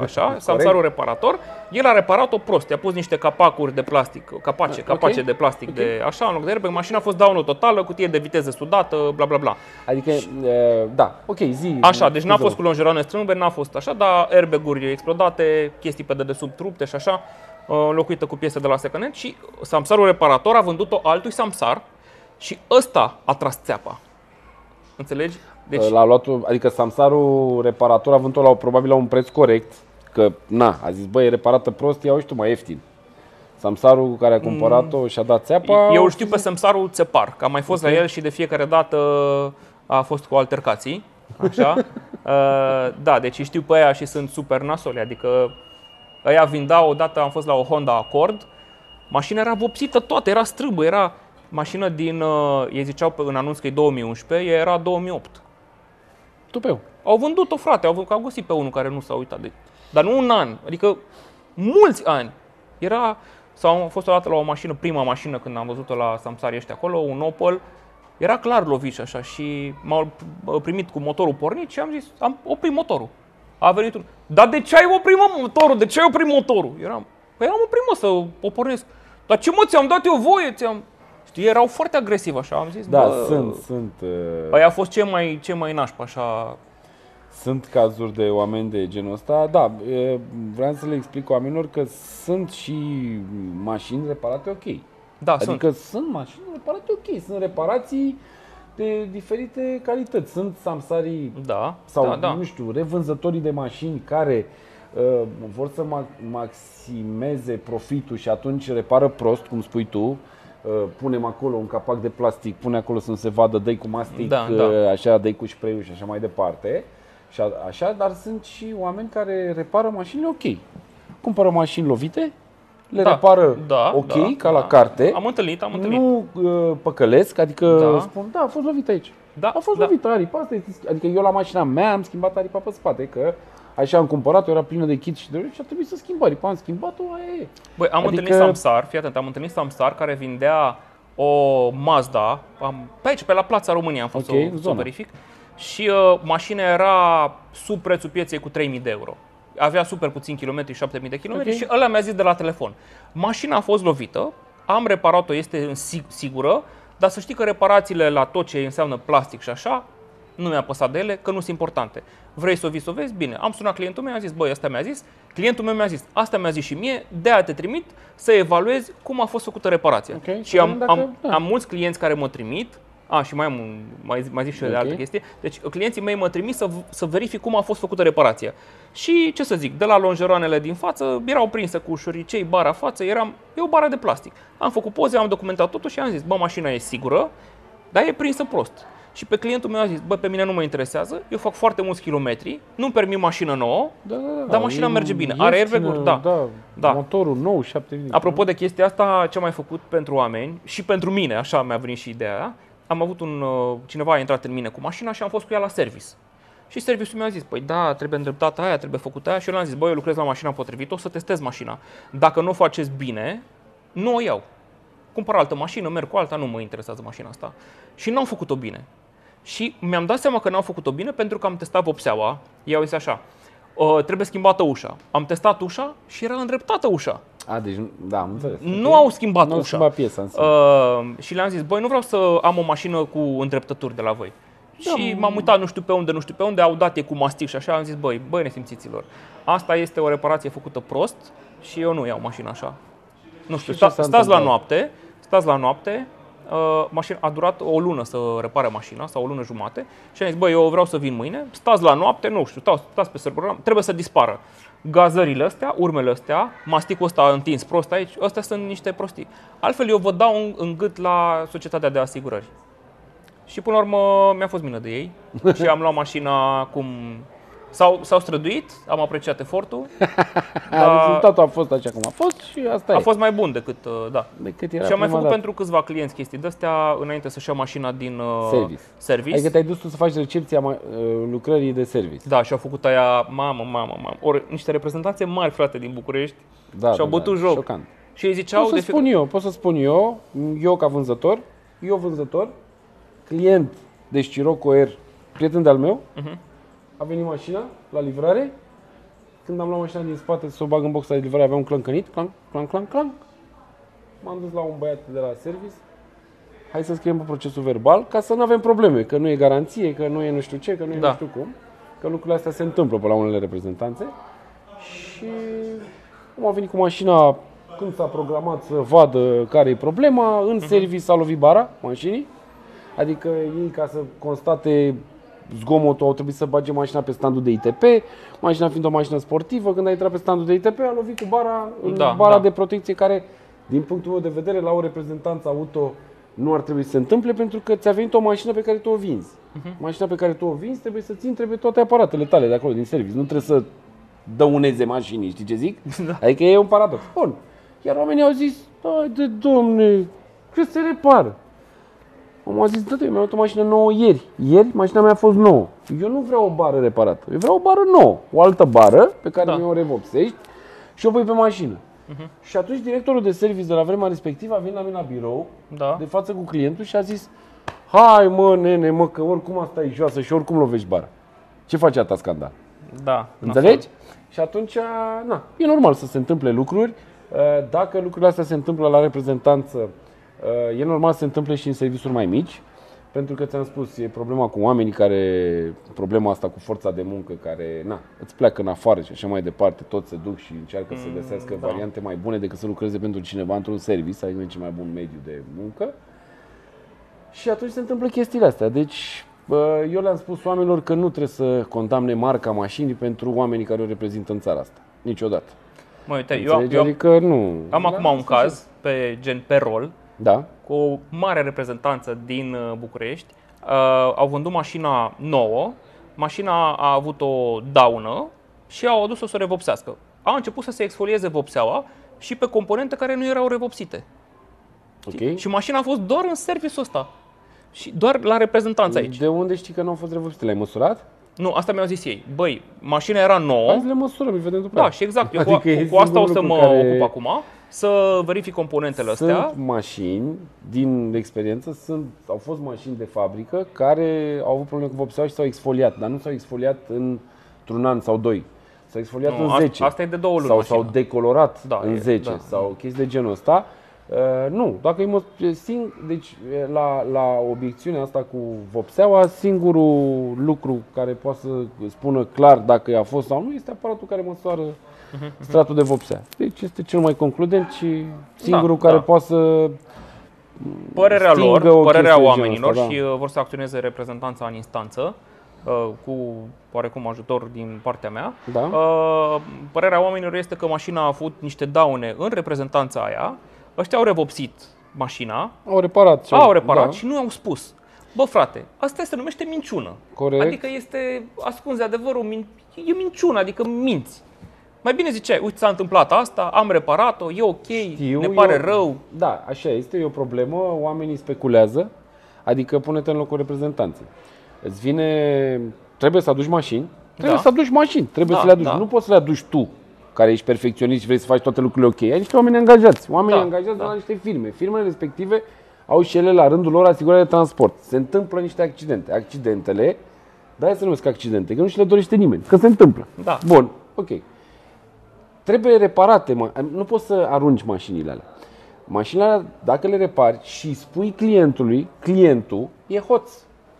așa, samsarul reparator. El a reparat-o prost, i-a pus niște capacuri de plastic, capace, capace okay. de plastic okay. de așa, în loc de airbag. Mașina a fost daună totală, cutie de viteză sudată, bla bla bla. Adică, și, uh, da, ok, zi. Așa, deci n-a fost cu lonjeroane strâmbe, n-a fost așa, dar airbag-uri explodate, chestii pe dedesubt rupte și așa. Înlocuită cu piese de la second hand, și samsarul reparator a vândut-o altui samsar și ăsta a tras țeapa. Înțelegi? Deci... L-a luat, adică samsarul reparator a vândut-o la, probabil la un preț corect, că na, a zis, bă, e reparată prost, ia-o și tu mai ieftin. Samsarul care a cumpărat-o și a dat țeapa... Eu știu pe samsarul țepar, că am mai fost okay. la el și de fiecare dată a fost cu altercații. Așa? Da, deci știu pe aia și sunt super nasole, adică... Aia vinda, odată am fost la o Honda Accord, mașina era vopsită toată, era strâmbă, era mașină din, ei ziceau în anunț că e două mii unsprezece, era două mii opt. Tupeu. Au vândut-o, frate, au vândut, au găsit pe unul care nu s-a uitat. De... Dar nu un an, adică mulți ani. Era, sau am fost o dată la o mașină, prima mașină când am văzut-o la samsarii ăștia acolo, un Opel, era clar lovit așa și m-au primit cu motorul pornit și am zis, am oprit motorul. A venit un... Dar de ce ai oprit motorul? De ce ai oprit motorul? Eram... Păi eram oprit, mă, să o pornesc. Dar ce, mă, ți-am dat eu voie? Ți-am... Știi, erau foarte agresivi, așa, am zis. Da, bă, sunt, sunt... Aia au fost ce mai, ce mai nașpa, așa... Sunt cazuri de oameni de genul ăsta. Da, vreau să le explic oamenilor că sunt și mașini reparate ok. Da, adică sunt. Adică sunt mașini reparate ok, sunt reparații... de diferite calități. Sunt samsarii da, sau, da, da. nu știu, revânzătorii de mașini care uh, vor să ma- maximeze profitul și atunci repară prost, cum spui tu, uh, punem acolo un capac de plastic, pune acolo să nu se vadă, dă-i cu mastic, da, da. Uh, așa, dă-i cu spray-ul și așa mai departe. Și a, așa, dar sunt și oameni care repară mașinile ok. Cumpără mașini lovite, le da, repară da, ok, da, ca da. la carte. Am întâlnit, am întâlnit. Nu uh, păcălesc, adică da. spun, da, a fost lovit aici. Da, a fost da. lovită aripa, asta este, adică eu la mașina mea am schimbat aripa pe spate, că așa am cumpărat-o, era plină de chit și de rând și a trebuit să schimb aripa, am schimbat-o, aia e. Băi, am adică... întâlnit samsar, fii atent, am întâlnit samsar care vindea o Mazda, am, pe aici, pe la Plața România am fost okay, să o verific, și uh, mașina era sub prețul pieței cu trei mii de euro. Avea super puțin kilometri, șapte mii de kilometri okay. și ăla mi-a zis de la telefon. Mașina a fost lovită, am reparat-o, este sigură, dar să știi că reparațiile la tot ce înseamnă plastic și așa, nu mi-a păsat de ele, că nu sunt importante. Vrei să o vii, să o vezi? Bine. Am sunat clientul meu, mi-a zis, băi, asta mi-a zis, clientul meu mi-a zis, asta mi-a zis și mie, de-aia te trimit să evaluezi cum a fost făcută reparația. Okay. Și am, am, am, am mulți clienți care mă trimit, a, și mai, am, mai, mai zic și eu okay. de altă chestie. Deci clienții mei mă trimis să, să verific cum a fost făcută reparația. Și ce să zic, de la lonjeroanele din față erau prinse cu șuricei, bara față, eram, e o bară de plastic. Am făcut poze, am documentat totul și am zis, bă, mașina e sigură, dar e prinsă prost. Și pe clientul meu a zis, bă, pe mine nu mă interesează, eu fac foarte mulți kilometri, nu-mi permit mașină nouă, da, da, da, dar mașina merge bine. Are airbag-uri? Da, da, da. Motorul nou, șapte mii. Apropo de chestia asta, ce am mai făcut pentru oameni și pentru mine, așa mi-a venit și ideea. Am avut un, cineva a intrat în mine cu mașina și am fost cu ea la service. Și serviciul mi-a zis, păi da, trebuie îndreptată aia, trebuie făcută aia. Și eu le-am zis, băi, eu lucrez la mașina potrivită, o să testez mașina. Dacă nu o faceți bine, nu o iau. cumpăr altă mașină, merg cu alta, nu mă interesează mașina asta. Și n-am făcut-o bine. Și mi-am dat seama că n-am făcut-o bine pentru că am testat vopseaua, i-au zis așa, uh, trebuie schimbată ușa. Am testat ușa și era îndreptată ușa. A, deci, da, am înțeles. Nu au schimbat ușa. Schimbat piesa, uh, și le-am zis, băi, nu vreau să am o mașină cu îndreptături de la voi. Da, și m-am uitat nu știu pe unde, nu știu pe unde, au dat cu mastic și așa, am zis, băi, băi nesimțiților, asta este o reparație făcută prost și eu nu iau mașina așa. Nu știu, sta, stați la noapte, stați la noapte, uh, mașina a durat o lună să repare mașina sau o lună jumate și am zis, băi, eu vreau să vin mâine, stați la noapte, nu știu, stați, stați pe server, trebuie să dispară. Gazările astea, urmele astea, masticul ăsta întins prost aici, astea sunt niște prostii. Altfel eu vă dau în, în gât la societatea de asigurări. Și până la urmă mi-a fost mină de ei și am luat mașina cum... S-au străduit, am apreciat efortul. Rezultatul a fost așa cum a fost și asta e. A fost mai bun decât, da. Decât era și am mai făcut dată. Pentru câțiva clienți chestii de-astea înainte să-și iau mașina din service. service. Adică te-ai dus tu să faci recepția lucrării de service. Da, și-au făcut aia, mamă, mamă, mamă. Ori niște reprezentanțe mari, frate, din București, da, și-au da, bătut da, joc. Șocant. Și ei ziceau... Pot să spun eu, pot să spun eu, eu ca vânzător, eu vânzător, client, deci Ciroco R, prieten de-al meu, uh-huh. A venit mașina la livrare, când am luat mașina din spate să o bag în boxa de livrare, avea un clăncănit, clanc, clanc, clanc, clanc. M-am dus la un băiat de la service, hai să scriem pe procesul verbal, ca să nu avem probleme, că nu e garanție, că nu e nu știu ce, că nu e da. Nu știu cum, că lucrurile astea se întâmplă pe la unele reprezentanțe. Și cum a venit cu mașina, când s-a programat să vadă care e problema, în uh-huh. service s-a lovit bara mașinii, adică ei ca să constate zgomotul, au trebuit să bage mașina pe standul de I T P, mașina fiind o mașină sportivă, când a intrat pe standul de I T P, a lovit cu bara, da, bara da. de protecție care, din punctul meu de vedere, la o reprezentanță auto nu ar trebui să se întâmple pentru că ți-a venit o mașină pe care tu o vinzi. Uh-huh. Mașina pe care tu o vinzi trebuie să ți întrebe toate aparatele tale de acolo, din service. Nu trebuie să dăuneze mașinii, știi ce zic? Da. Adică e un paradox. Bun. Iar oamenii au zis, haide, domne, că se repară. Omul a zis, da, mi-am luat o mașină nouă ieri. Ieri mașina mea a fost nouă. Eu nu vreau o bară reparată. Eu vreau o bară nouă. O altă bară pe care da. mi-o revopsești și o pui pe mașină. Uh-huh. Și atunci directorul de service de la vremea respectivă a venit la mine la birou, da. de față cu clientul și a zis, hai mă, nene, mă, că oricum asta e joasă și oricum lovești bara. Ce face asta scandal? Da. Înțelegi? Și atunci, na, e normal să se întâmple lucruri. Dacă lucrurile astea se întâmplă la reprezentanță, e normal să se întâmple și în serviciuri mai mici, pentru că ți-am spus, e problema cu oamenii care, problema asta cu forța de muncă care, na, îți pleacă în afară și așa mai departe, toți se duc și încearcă mm, să găsească da. variante mai bune decât să lucreze pentru cineva într-un service, adică e cel mai bun mediu de muncă. Și atunci se întâmplă chestiile astea. Deci, eu le-am spus oamenilor că nu trebuie să condamne marca mașinii pentru oamenii care o reprezintă în țara asta. Niciodată. Mă, uite, eu, eu adică, nu. am da, acum un caz pe gen pe rol. Da. Cu o mare reprezentanță din București, uh, au vândut mașina nouă, mașina a avut o daună și au adus-o să o revopsească. A început să se exfolieze vopseaua și pe componente care nu erau revopsite. Okay. Și mașina a fost doar în serviciul ăsta și doar la reprezentanță aici. De unde știi că nu au fost revopsite? Le-ai măsurat? Nu, asta mi-au zis ei. Băi, mașina era nouă. Hai să le măsurăm, vedem după. Da, și exact. Eu adică cu, cu asta o să mă care... ocup acum, să verific componentele sunt astea. Sunt mașini, din experiență, sunt, au fost mașini de fabrică care au avut probleme cu vopseaua și s-au exfoliat, dar nu s-au exfoliat într-un an sau doi. S-au exfoliat nu, în asta, zece. Asta e de două luni sau s-au decolorat da, în e, zece da. sau chestii de genul ăsta. Uh, nu, dacă îi mă, sing, deci la, la obiecțiunea asta cu vopseaua, singurul lucru care poate să spună clar dacă i-a fost sau nu este aparatul care măsoară stratul de vopsea. Deci este cel mai concludent și singurul da, care da. poate să părerea lor, părerea oamenilor asta, și da. vor să acționeze reprezentanța în instanță cu oarecum ajutor din partea mea. Da. Părerea oamenilor este că mașina a avut niște daune în reprezentanța aia. Ăștia au revopsit mașina, au reparat, au reparat da. și nu au spus. Bă, frate, asta se numește minciună. Corect. Adică este ascunzi adevărul, e minciună, adică minți. Mai bine ziceai, uite, s-a întâmplat asta, am reparat-o, e ok, știu, ne pare eu, rău. Da, așa este, e o problemă, oamenii speculează, adică pune-te în locul reprezentanței. Îți vine, trebuie să aduci mașini, trebuie da. să aduci mașini, trebuie da, să le aduci, da. nu poți să le aduci tu. care ești perfecționist și vrei să faci toate lucrurile ok. Ai niște oameni angajați. Oamenii da, angajați da. de la niște firme. Firmele respective au și ele la rândul lor asigurare de transport. Se întâmplă niște accidente. Accidentele, da, se numesc accidente, că nu și le dorește nimeni, că se întâmplă. Da. Bun, ok. Trebuie reparate, nu poți să arunci mașinile alea. Mașinile alea, dacă le repari și spui clientului, clientul e hoț.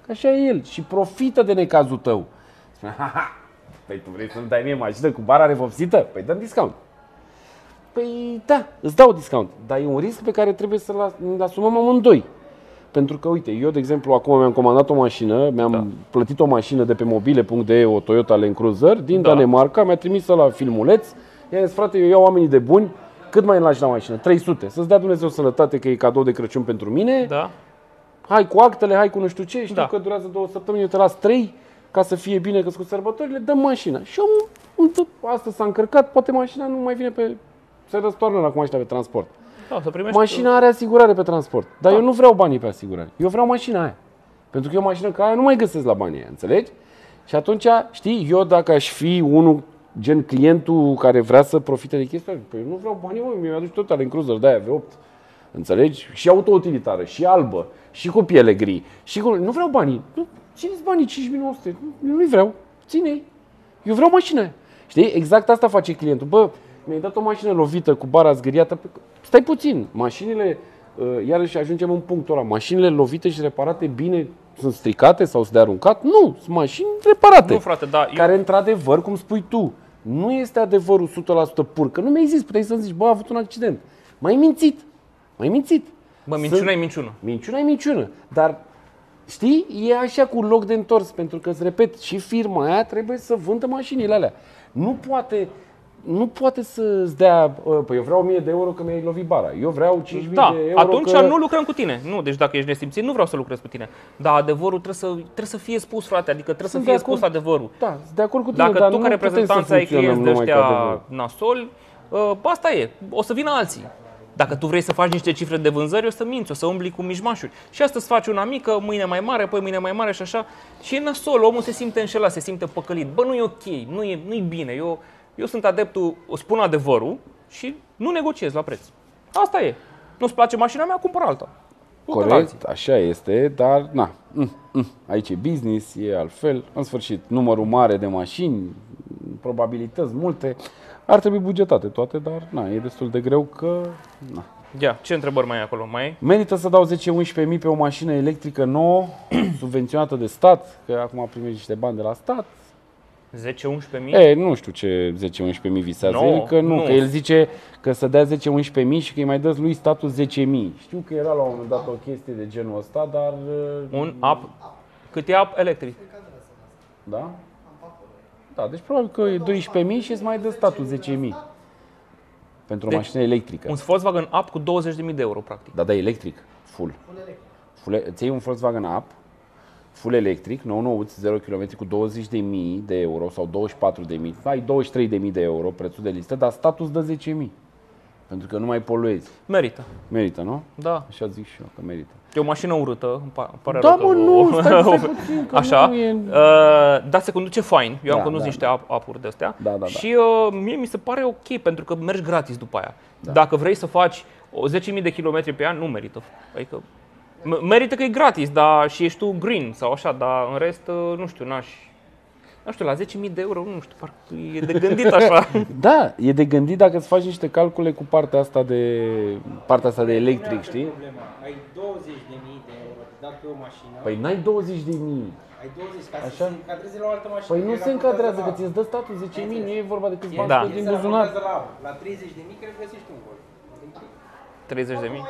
Că așa e el și profită de necazul tău. Spune, ha-ha, păi tu vrei să-mi dai mie mașină cu bara revopsită? Păi dăm discount. Păi da, îți dau discount, dar e un risc pe care trebuie să-l asumăm amândoi. Pentru că, uite, eu, de exemplu, acum mi-am comandat o mașină, mi-am da. plătit o mașină de pe mobile punct d e, o Toyota Land Cruiser din da. Danemarca, mi-a trimis-o la filmuleț. I-a zis, frate, eu iau oamenii de buni, cât mai lași la mașină? trei sute. Să-ți dea Dumnezeu sănătate că e cadou de Crăciun pentru mine. Da. Hai cu actele, hai cu nu știu ce, știu da. că durează două săptămâni, eu te las trei, ca să fie bine că-s cu sărbătorile, dăm mașina. Și omul, asta s-a încărcat, poate mașina nu mai vine pe... se răstoarnă la cum aștia pe transport. Da, să primești... Mașina are asigurare pe transport, dar da. eu nu vreau banii pe asigurare. Eu vreau mașina aia. Pentru că eu mașină ca aia nu mai găsesc la banii aia, înțelegi? Și atunci, știi, eu dacă aș fi unul gen clientul care vrea să profite de chestia, păi eu nu vreau banii, mă, mi-aduci tot Land Cruiser de aia V opt. Înțelegi? Și autoutilitară, și albă, și cu piele gri, și cu... Nu vreau banii. Țineți banii, cinci mii nouă sute. Nu-i vreau. Ține-i. Eu vreau mașina. Știi? Exact asta face clientul. Bă, mi-ai dat o mașină lovită cu bara zgâriată. Stai puțin. Mașinile, iarăși ajungem în punctul ăla. Mașinile lovite și reparate bine sunt stricate sau sunt de aruncat? Nu. Sunt mașini reparate. Nu, frate, da, care, eu... într-adevăr, cum spui tu, nu este adevărul o sută la sută pur. Că nu mi-ai zis, puteai să-mi zici, bă, a avut un accident. M-ai mințit. M-ai mințit. Bă, minciuna e minciună. Minciuna e minciună. Dar, știi, e așa cu loc de întors. Pentru că, îți repet, și firma aia trebuie să vândă mașinile alea. Nu poate... Nu poate să-ți dea, păi eu vreau o mie de euro că mi-ai lovit bara, eu vreau cinci mii da, de euro atunci că... nu lucrăm cu tine. Nu, deci dacă ești nesimțit, nu vreau să lucrez cu tine. Dar adevărul trebuie să, trebuie să fie spus, frate, adică trebuie sunt să fie spus adevărul. Da, de acord cu tine, dacă dar tu ca reprezentanța ai clienți de ăștia nasoli, asta e, o să vină alții. Dacă tu vrei să faci niște cifre de vânzări, o să minți, o să umbli cu mijmașuri. Și astăzi faci una mică, mâine mai mare, poi mâine mai mare și așa. Și e nasol, omul se simte înșelat, se simte păcălit. Bă, nu e ok, nu e, nu e bine, eu... Eu sunt adeptul, o spun adevărul și nu negociez la preț. Asta e. Nu-ți place mașina mea, cumpăr alta. Corect, așa este, dar na, aici e business, e altfel. În sfârșit, numărul mare de mașini, probabilități multe, ar trebui bugetate toate, dar na, e destul de greu că... Na. Ia, ce întrebări mai ai acolo? Mai ai? Merită să dau zece unsprezece mii pe o mașină electrică nouă, subvenționată de stat, că acum primești niște bani de la stat. zece unsprezece mii? E, nu știu ce zece unsprezece mii visează no, el, că nu, nu, că el zice că să dea zece unsprezece mii și că îi mai dă lui statul zece mii. Știu că era la un moment dat o chestie de genul ăsta, dar... Un app? Cât e app electric? Da? Da, deci probabil că e doisprezece mii și îți mai dă statul zece mii. Pentru deci, o mașină electrică. Un Volkswagen A P cu douăzeci de mii de euro, practic. Da, da, electric, full. Full electric. Îți iei un Volkswagen A P full electric, nouă nouă, zero kilometri cu douăzeci de mii de euro sau douăzeci și patru de mii, ai douăzeci și trei de mii de euro prețul de listă, dar status dă zece mii. Pentru că nu mai poluezi. Merită. Merită, nu? Da. Așa zic și eu că merită. E o mașină urâtă, îmi pare da, rău. Da, mă, nu, stai, stai puțin, că așa. Nu e... Dar se conduce fain. Eu da, am condus da, niște da. apuri de-astea. Da, da, da. Și uh, mie mi se pare ok, pentru că mergi gratis după aia. Da. Dacă vrei să faci zece mii de kilometri pe an, nu merită. Adică... Merită că e gratis, dar și ești tu green sau așa, dar în rest, nu știu, n-aș... Nu știu, la zece mii de euro, nu știu, parcă e de gândit așa. Da, e de gândit dacă îți faci niște calcule cu partea asta de, partea asta de electric, știi? Problema. Ai douăzeci de mii de euro, dat pe o mașină. Păi n-ai douăzeci de mii. Ai douăzeci, ca să se încadreze la o altă mașină. Păi nu se încadrează, că ți-ți dă statul zece mii, nu e vorba de câți bani da. din buzunar. La treizeci de mii, cred că găsești un gol. treizeci de mii.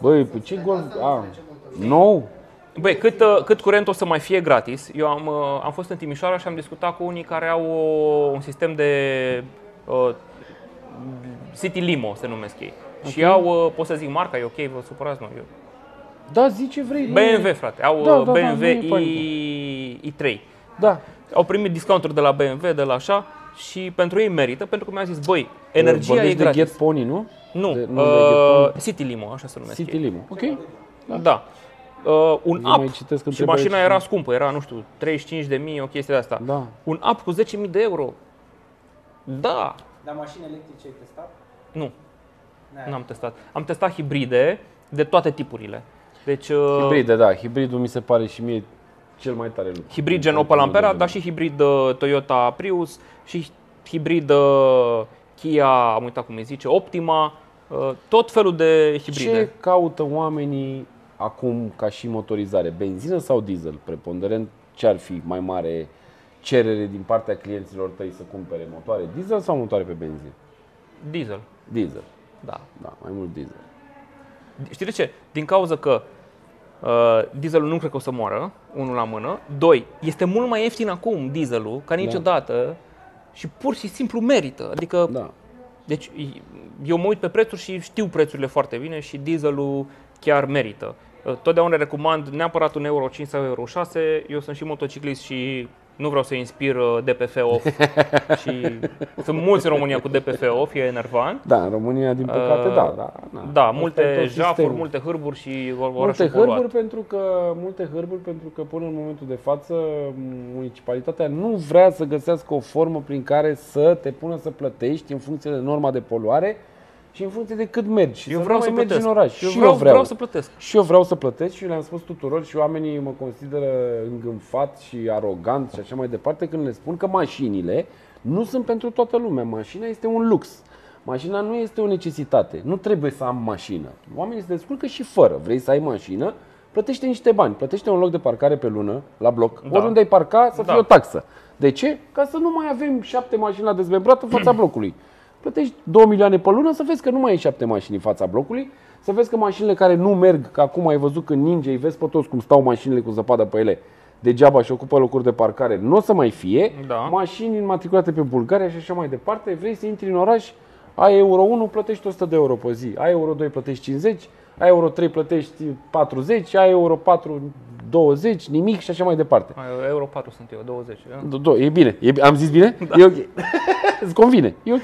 Băi, pe ce gol? A, nou? Băi, cât, cât curent o să mai fie gratis? Eu am, am fost în Timișoara și am discutat cu unii care au un sistem de uh, Citylimo, se numesc ei. Okay. Și au, uh, pot să zic marca, e ok, vă supărați, nu? Eu. Da, zici ce vrei. B M W, frate, au da, da, B M W da, i... i trei. Da. Au primit discounturi de la B M W, de la așa. Și pentru ei merită, pentru că mi-a zis, băi, energia Vorbești e gratis. De Get Pony, nu? Nu, de, nu uh, Citylimo, așa se numesc Citylimo, ok. Da. da. Uh, un nu app și mașina aici. Era scumpă, era, nu știu, treizeci și cinci de mii, o chestie de asta. Da. Un app cu zece mii de euro, Da. Dar mașini electrice ai testat? Nu. N-am testat. Am testat hibride de toate tipurile. Deci, hibride, da. Hibridul mi se pare și mie cel mai tare lucru. Hibrid gen Opel Ampera, dar și hibrid Toyota Prius și hibrid Kia, am uitat cum îi zice, Optima, tot felul de hibride. Ce caută oamenii acum ca și motorizare? Benzină sau diesel? Preponderent, ce ar fi mai mare cerere din partea clienților tăi să cumpere motoare diesel sau motoare pe benzină? Diesel. Diesel. Da. Da, mai mult diesel. Știi de ce? Din cauza că uh, dieselul nu cred că o să moară, unul la mână. Doi, este mult mai ieftin acum dieselul ca niciodată, da. Și pur și simplu merită. Adică, da. Deci eu mă uit pe prețuri și știu prețurile foarte bine și dieselul chiar merită. Uh, totdeauna recomand neapărat un euro cinci sau euro șase. Eu sunt și motociclist și nu vreau să inspir D P F off. Și sunt mulți în România cu D P F off, e enervant. Da, în România, din păcate, uh, da, da. Da, da multe jafuri, multe hârburi și orașul multe hârburi pentru că Multe hârburi pentru că până în momentul de față municipalitatea nu vrea să găsească o formă prin care să te pună să plătești în funcție de norma de poluare și în funcție de cât mergi. Eu vreau să mergi în oraș. Eu vreau, vreau să plătesc. Și eu vreau să plătesc și le-am spus tuturor și oamenii mă consideră îngânfat și arogant și așa mai departe când le spun că mașinile nu sunt pentru toată lumea. Mașina este un lux. Mașina nu este o necesitate. Nu trebuie să am mașină. Oamenii se descurcă și fără. Vrei să ai mașină? Plătește niște bani. Plătește un loc de parcare pe lună, la bloc. Da. Oriunde ai parca, să fie da. O taxă. De ce? Ca să nu mai avem șapte mașini la dezmembrată în fața blocului. Plătești două milioane pe lună să vezi că nu mai ai șapte mașini în fața blocului, să vezi că mașinile care nu merg, că acum ai văzut că ninge, îi vezi pe toți cum stau mașinile cu zăpadă pe ele, degeaba și ocupă locuri de parcare, nu o să mai fie, da. Mașini înmatriculate pe Bulgaria și așa mai departe, vrei să intri în oraș, ai euro unu, plătești o sută de euro pe zi, ai euro doi, plătești cincizeci, ai euro trei, plătești patruzeci, ai euro patru, douăzeci, nimic și așa mai departe. euro patru sunt eu, douăzeci. Da? E bine, e, am zis bine? Da. E ok, îți convine, e ok.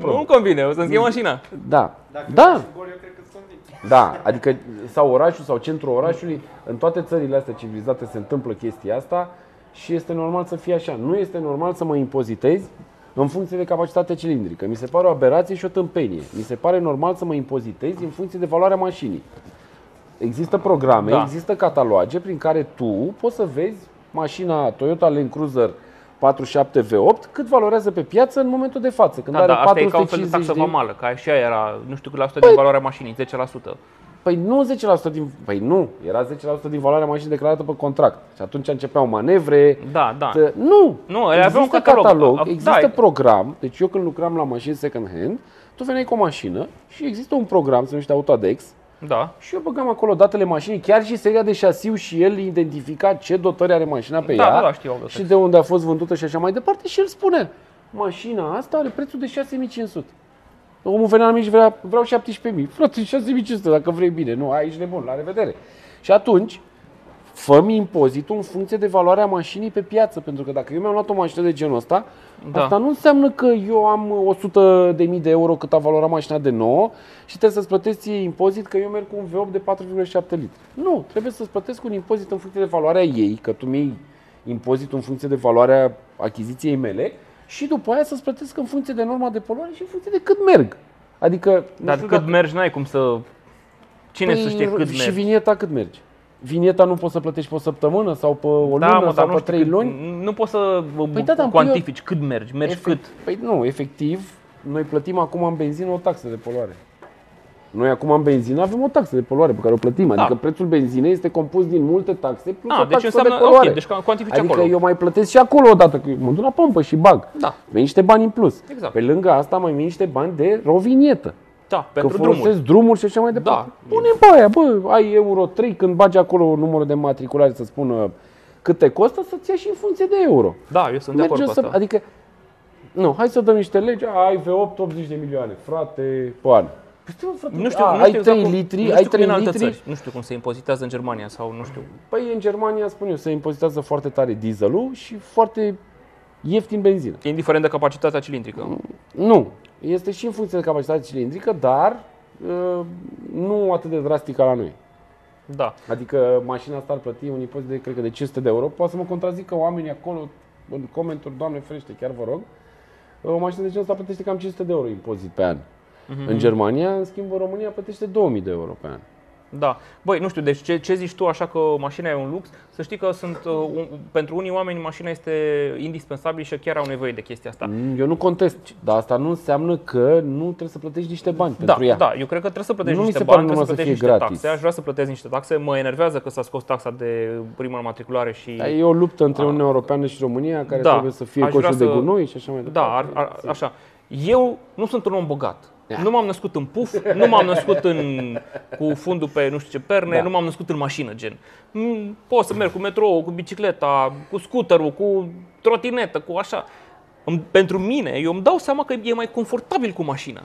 Nu-mi convine, o să-mi schimb mașina. Da. Dacă da. Gol, eu cred că îți convine. Da, adică sau orașul sau centrul orașului, în toate țările astea civilizate se întâmplă chestia asta și este normal să fie așa. Nu este normal să mă impozitezi în funcție de capacitatea cilindrică. Mi se pare o aberație și o tâmpenie. Mi se pare normal să mă impozitezi în funcție de valoarea mașinii. Există programe, da. Există cataloge prin care tu poți să vezi mașina Toyota Land Cruiser patru șapte V opt, cât valorează pe piață în momentul de față, când da, are da, asta patru sute cincizeci de... Da, asta e ca un fel de taxă vamală, că așa era, nu știu cât la sută păi, din valoarea mașinii, zece la sută. Păi nu zece la sută din... Păi nu, era zece la sută din valoarea mașinii declarată pe contract. Și atunci începeau manevre... Da, da. Tă... Nu! Nu, există un catalog, catalog a, există da, program, deci eu când lucram la mașini second hand, tu veneai cu o mașină și există un program, se numește Audatex, da. Și eu băgam acolo datele mașinii, chiar și seria de șasiu și el identifica ce dotări are mașina pe da, ea da, știu, și de unde a fost vândută și așa mai departe și el spune mașina asta are prețul de șase mii cinci sute. Omul venea la mine și vrea, vreau șaptesprezece mii. Frate, șase mii cinci sute dacă vrei bine, nu, aici nebun, la revedere. Și atunci, fă-mi impozitul în funcție de valoarea mașinii pe piață, pentru că dacă eu mi-am luat o mașină de genul ăsta, da. Asta nu înseamnă că eu am o sută de mii de euro cât a valorat mașina de nouă și trebuie să-ți plătești impozit că eu merg cu un V opt de patru virgulă șapte litri. Nu, trebuie să-ți plătesc un impozit în funcție de valoarea ei, că tu mi-ai impozitul în funcție de valoarea achiziției mele și după aia să-ți plătesc în funcție de norma de poluare și în funcție de cât merg. Adică, dar cât dacă... mergi n-ai cum să... Cine păi, să știe cât și mergi? Și vinieta cât mergi. Vinieta nu poți să plătești pe o săptămână sau pe o lună da, mă, sau pe trei luni? Nu poți să păi, da, cuantifici eu... cât mergi, mergi efect... cât? Păi nu, efectiv, noi plătim acum în benzină o taxă de poluare. Noi acum în benzină avem o taxă de poluare pe care o plătim. Adică da. Prețul benzinei este compus din multe taxe plus da, o taxă deci înseamnă, de poluare. Okay, deci cuantifici adică acolo. Eu mai plătesc și acolo odată, că mă duc la pompă și bag. Da. Vin niște bani în plus. Exact. Pe lângă asta mai vin niște bani de rovinietă. Da, că folosesc drumuri și așa mai departe. Da. Pune pe aia, bă, ai euro trei, când bagi acolo numărul de matriculare să spună cât te costă, să-ți ia și în funcție de euro. Da, eu sunt mergi de acord cu asta. Adică, nu, hai să dăm niște legi, ai V opt optzeci de milioane, frate, pe an. Știu, frate, nu știu, a, nu ai știu, trei litri, nu ai trei cum litri. Țări. Nu știu cum se impozitează în Germania sau nu știu. Păi în Germania, spun eu, se impozitează foarte tare dieselul și foarte ieftin benzină. Indiferent de capacitatea cilindrică. Nu. Este și în funcție de capacitatea cilindrică, dar uh, nu atât de drastică la noi. Da. Adică mașina asta ar plăti un impozit de, cred că, de cinci sute de euro. Poate să mă contrazică oamenii acolo în comenturi, Doamne ferește, chiar vă rog. o mașină de genul ăsta plătește cam cinci sute de euro impozit pe an. Mm-hmm. În Germania, în schimb, în România plătește două mii de euro pe an. Da. Băi, nu știu, deci ce, ce zici tu așa că mașina e un lux? Să știi că sunt, un, pentru unii oameni mașina este indispensabilă și chiar au nevoie de chestia asta. Eu nu contest, dar asta nu înseamnă că nu trebuie să plătești niște bani da, pentru ea. Da, eu cred că trebuie să plătești nu niște bani, trebuie să plătești să niște gratis. taxe. Aș vrea să plătesc niște taxe, mă enervează că s-a scos taxa de prima matriculare și... Da, e o luptă între Uniunea Europeană și România care da, trebuie să fie coșul să... de gunoi și așa mai departe. Da, ar, ar, așa. Eu nu sunt un om bogat. Da. Nu m-am născut în puf, nu m-am născut în, cu fundul pe nu știu ce perne, da. nu m-am născut în mașină, gen. Pot să merg cu metrou, cu bicicleta, cu scuterul, cu trotinetă, cu așa. Pentru mine, eu îmi dau seama că e mai confortabil cu mașina.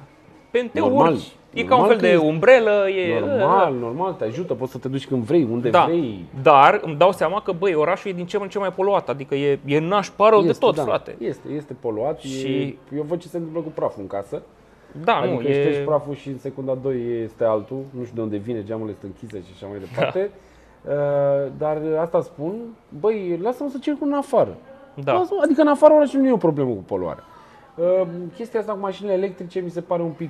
Pentru orice. E normal ca un fel de umbrelă. E... Normal, normal, te ajută, poți să te duci când vrei, unde da. vrei. Dar îmi dau seama că, băi, orașul e din ce în ce mai poluat, adică e, e nașpa rău de tot, da. frate. Este, este poluat și e, eu văd ce se întâmplă cu praful în casă. Da, adică nu, ștergi e... praful și în secunda doi este altul, nu știu de unde vine, geamul este închise și așa mai departe. Da. Uh, dar asta spun, băi, lasă-mă să circul în afară. Da. Adică în afară orașul nu e o problemă cu poluarea. Uh, chestia asta cu mașinile electrice mi se pare un pic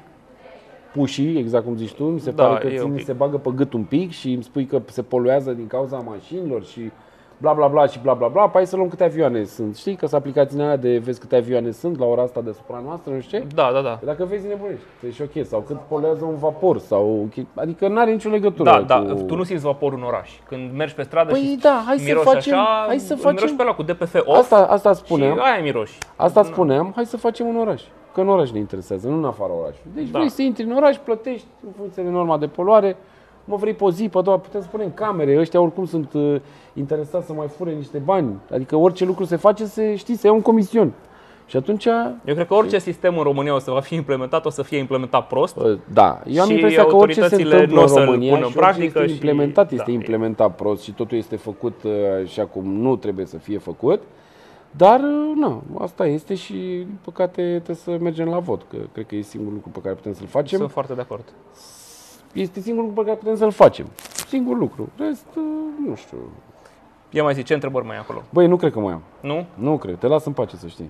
pușii, exact cum zici tu, mi se da, pare că țin, se bagă pe gât un pic și îmi spui că se poluează din cauza mașinilor și bla bla bla și bla bla bla, hai să luăm câte avioane sunt. Știi că sunt aplicațiile alea de vezi câte avioane sunt la ora asta deasupra noastră, nu știu ce? Da, da, da. Dacă vezi nebunești, ești ok. Sau cât poluează un vapor sau... Adică n-are nicio legătură Da, da, cu... tu nu simți vaporul în oraș. Când mergi pe stradă păi și da, hai miroși să facem, așa, hai să facem... miroși pe ăla cu D P F off asta, asta spuneam, și aia miroși. Asta spuneam, hai să facem un oraș. Că în oraș ne interesează, nu în afara orașului. Deci da. vrei să intri în oraș, plătești în funcție de norma de poluare. Mă vrei pe o zi, pe doua, putem să punem camere, ăștia oricum sunt uh, interesați să mai fure niște bani. Adică orice lucru se face, se știi, se ia un comision. Și atunci... Eu cred că orice sistem în România o să va fi implementat, o să fie implementat prost. Uh, da, eu am impresia că orice se întâmplă în România în și orice este implementat, și... este da, implementat e... prost și totul este făcut așa cum nu trebuie să fie făcut. Dar, na, asta este și, din păcate, trebuie să mergem la vot, că cred că e singurul lucru pe care putem să-l facem. Sunt foarte de acord. Este singurul lucru pe care putem să-l facem. Singur lucru. Rest, nu știu. Ia mai zic, ce întrebări mai ai acolo? Băi, nu cred că mai am. Nu? Nu cred. Te las în pace, să știi.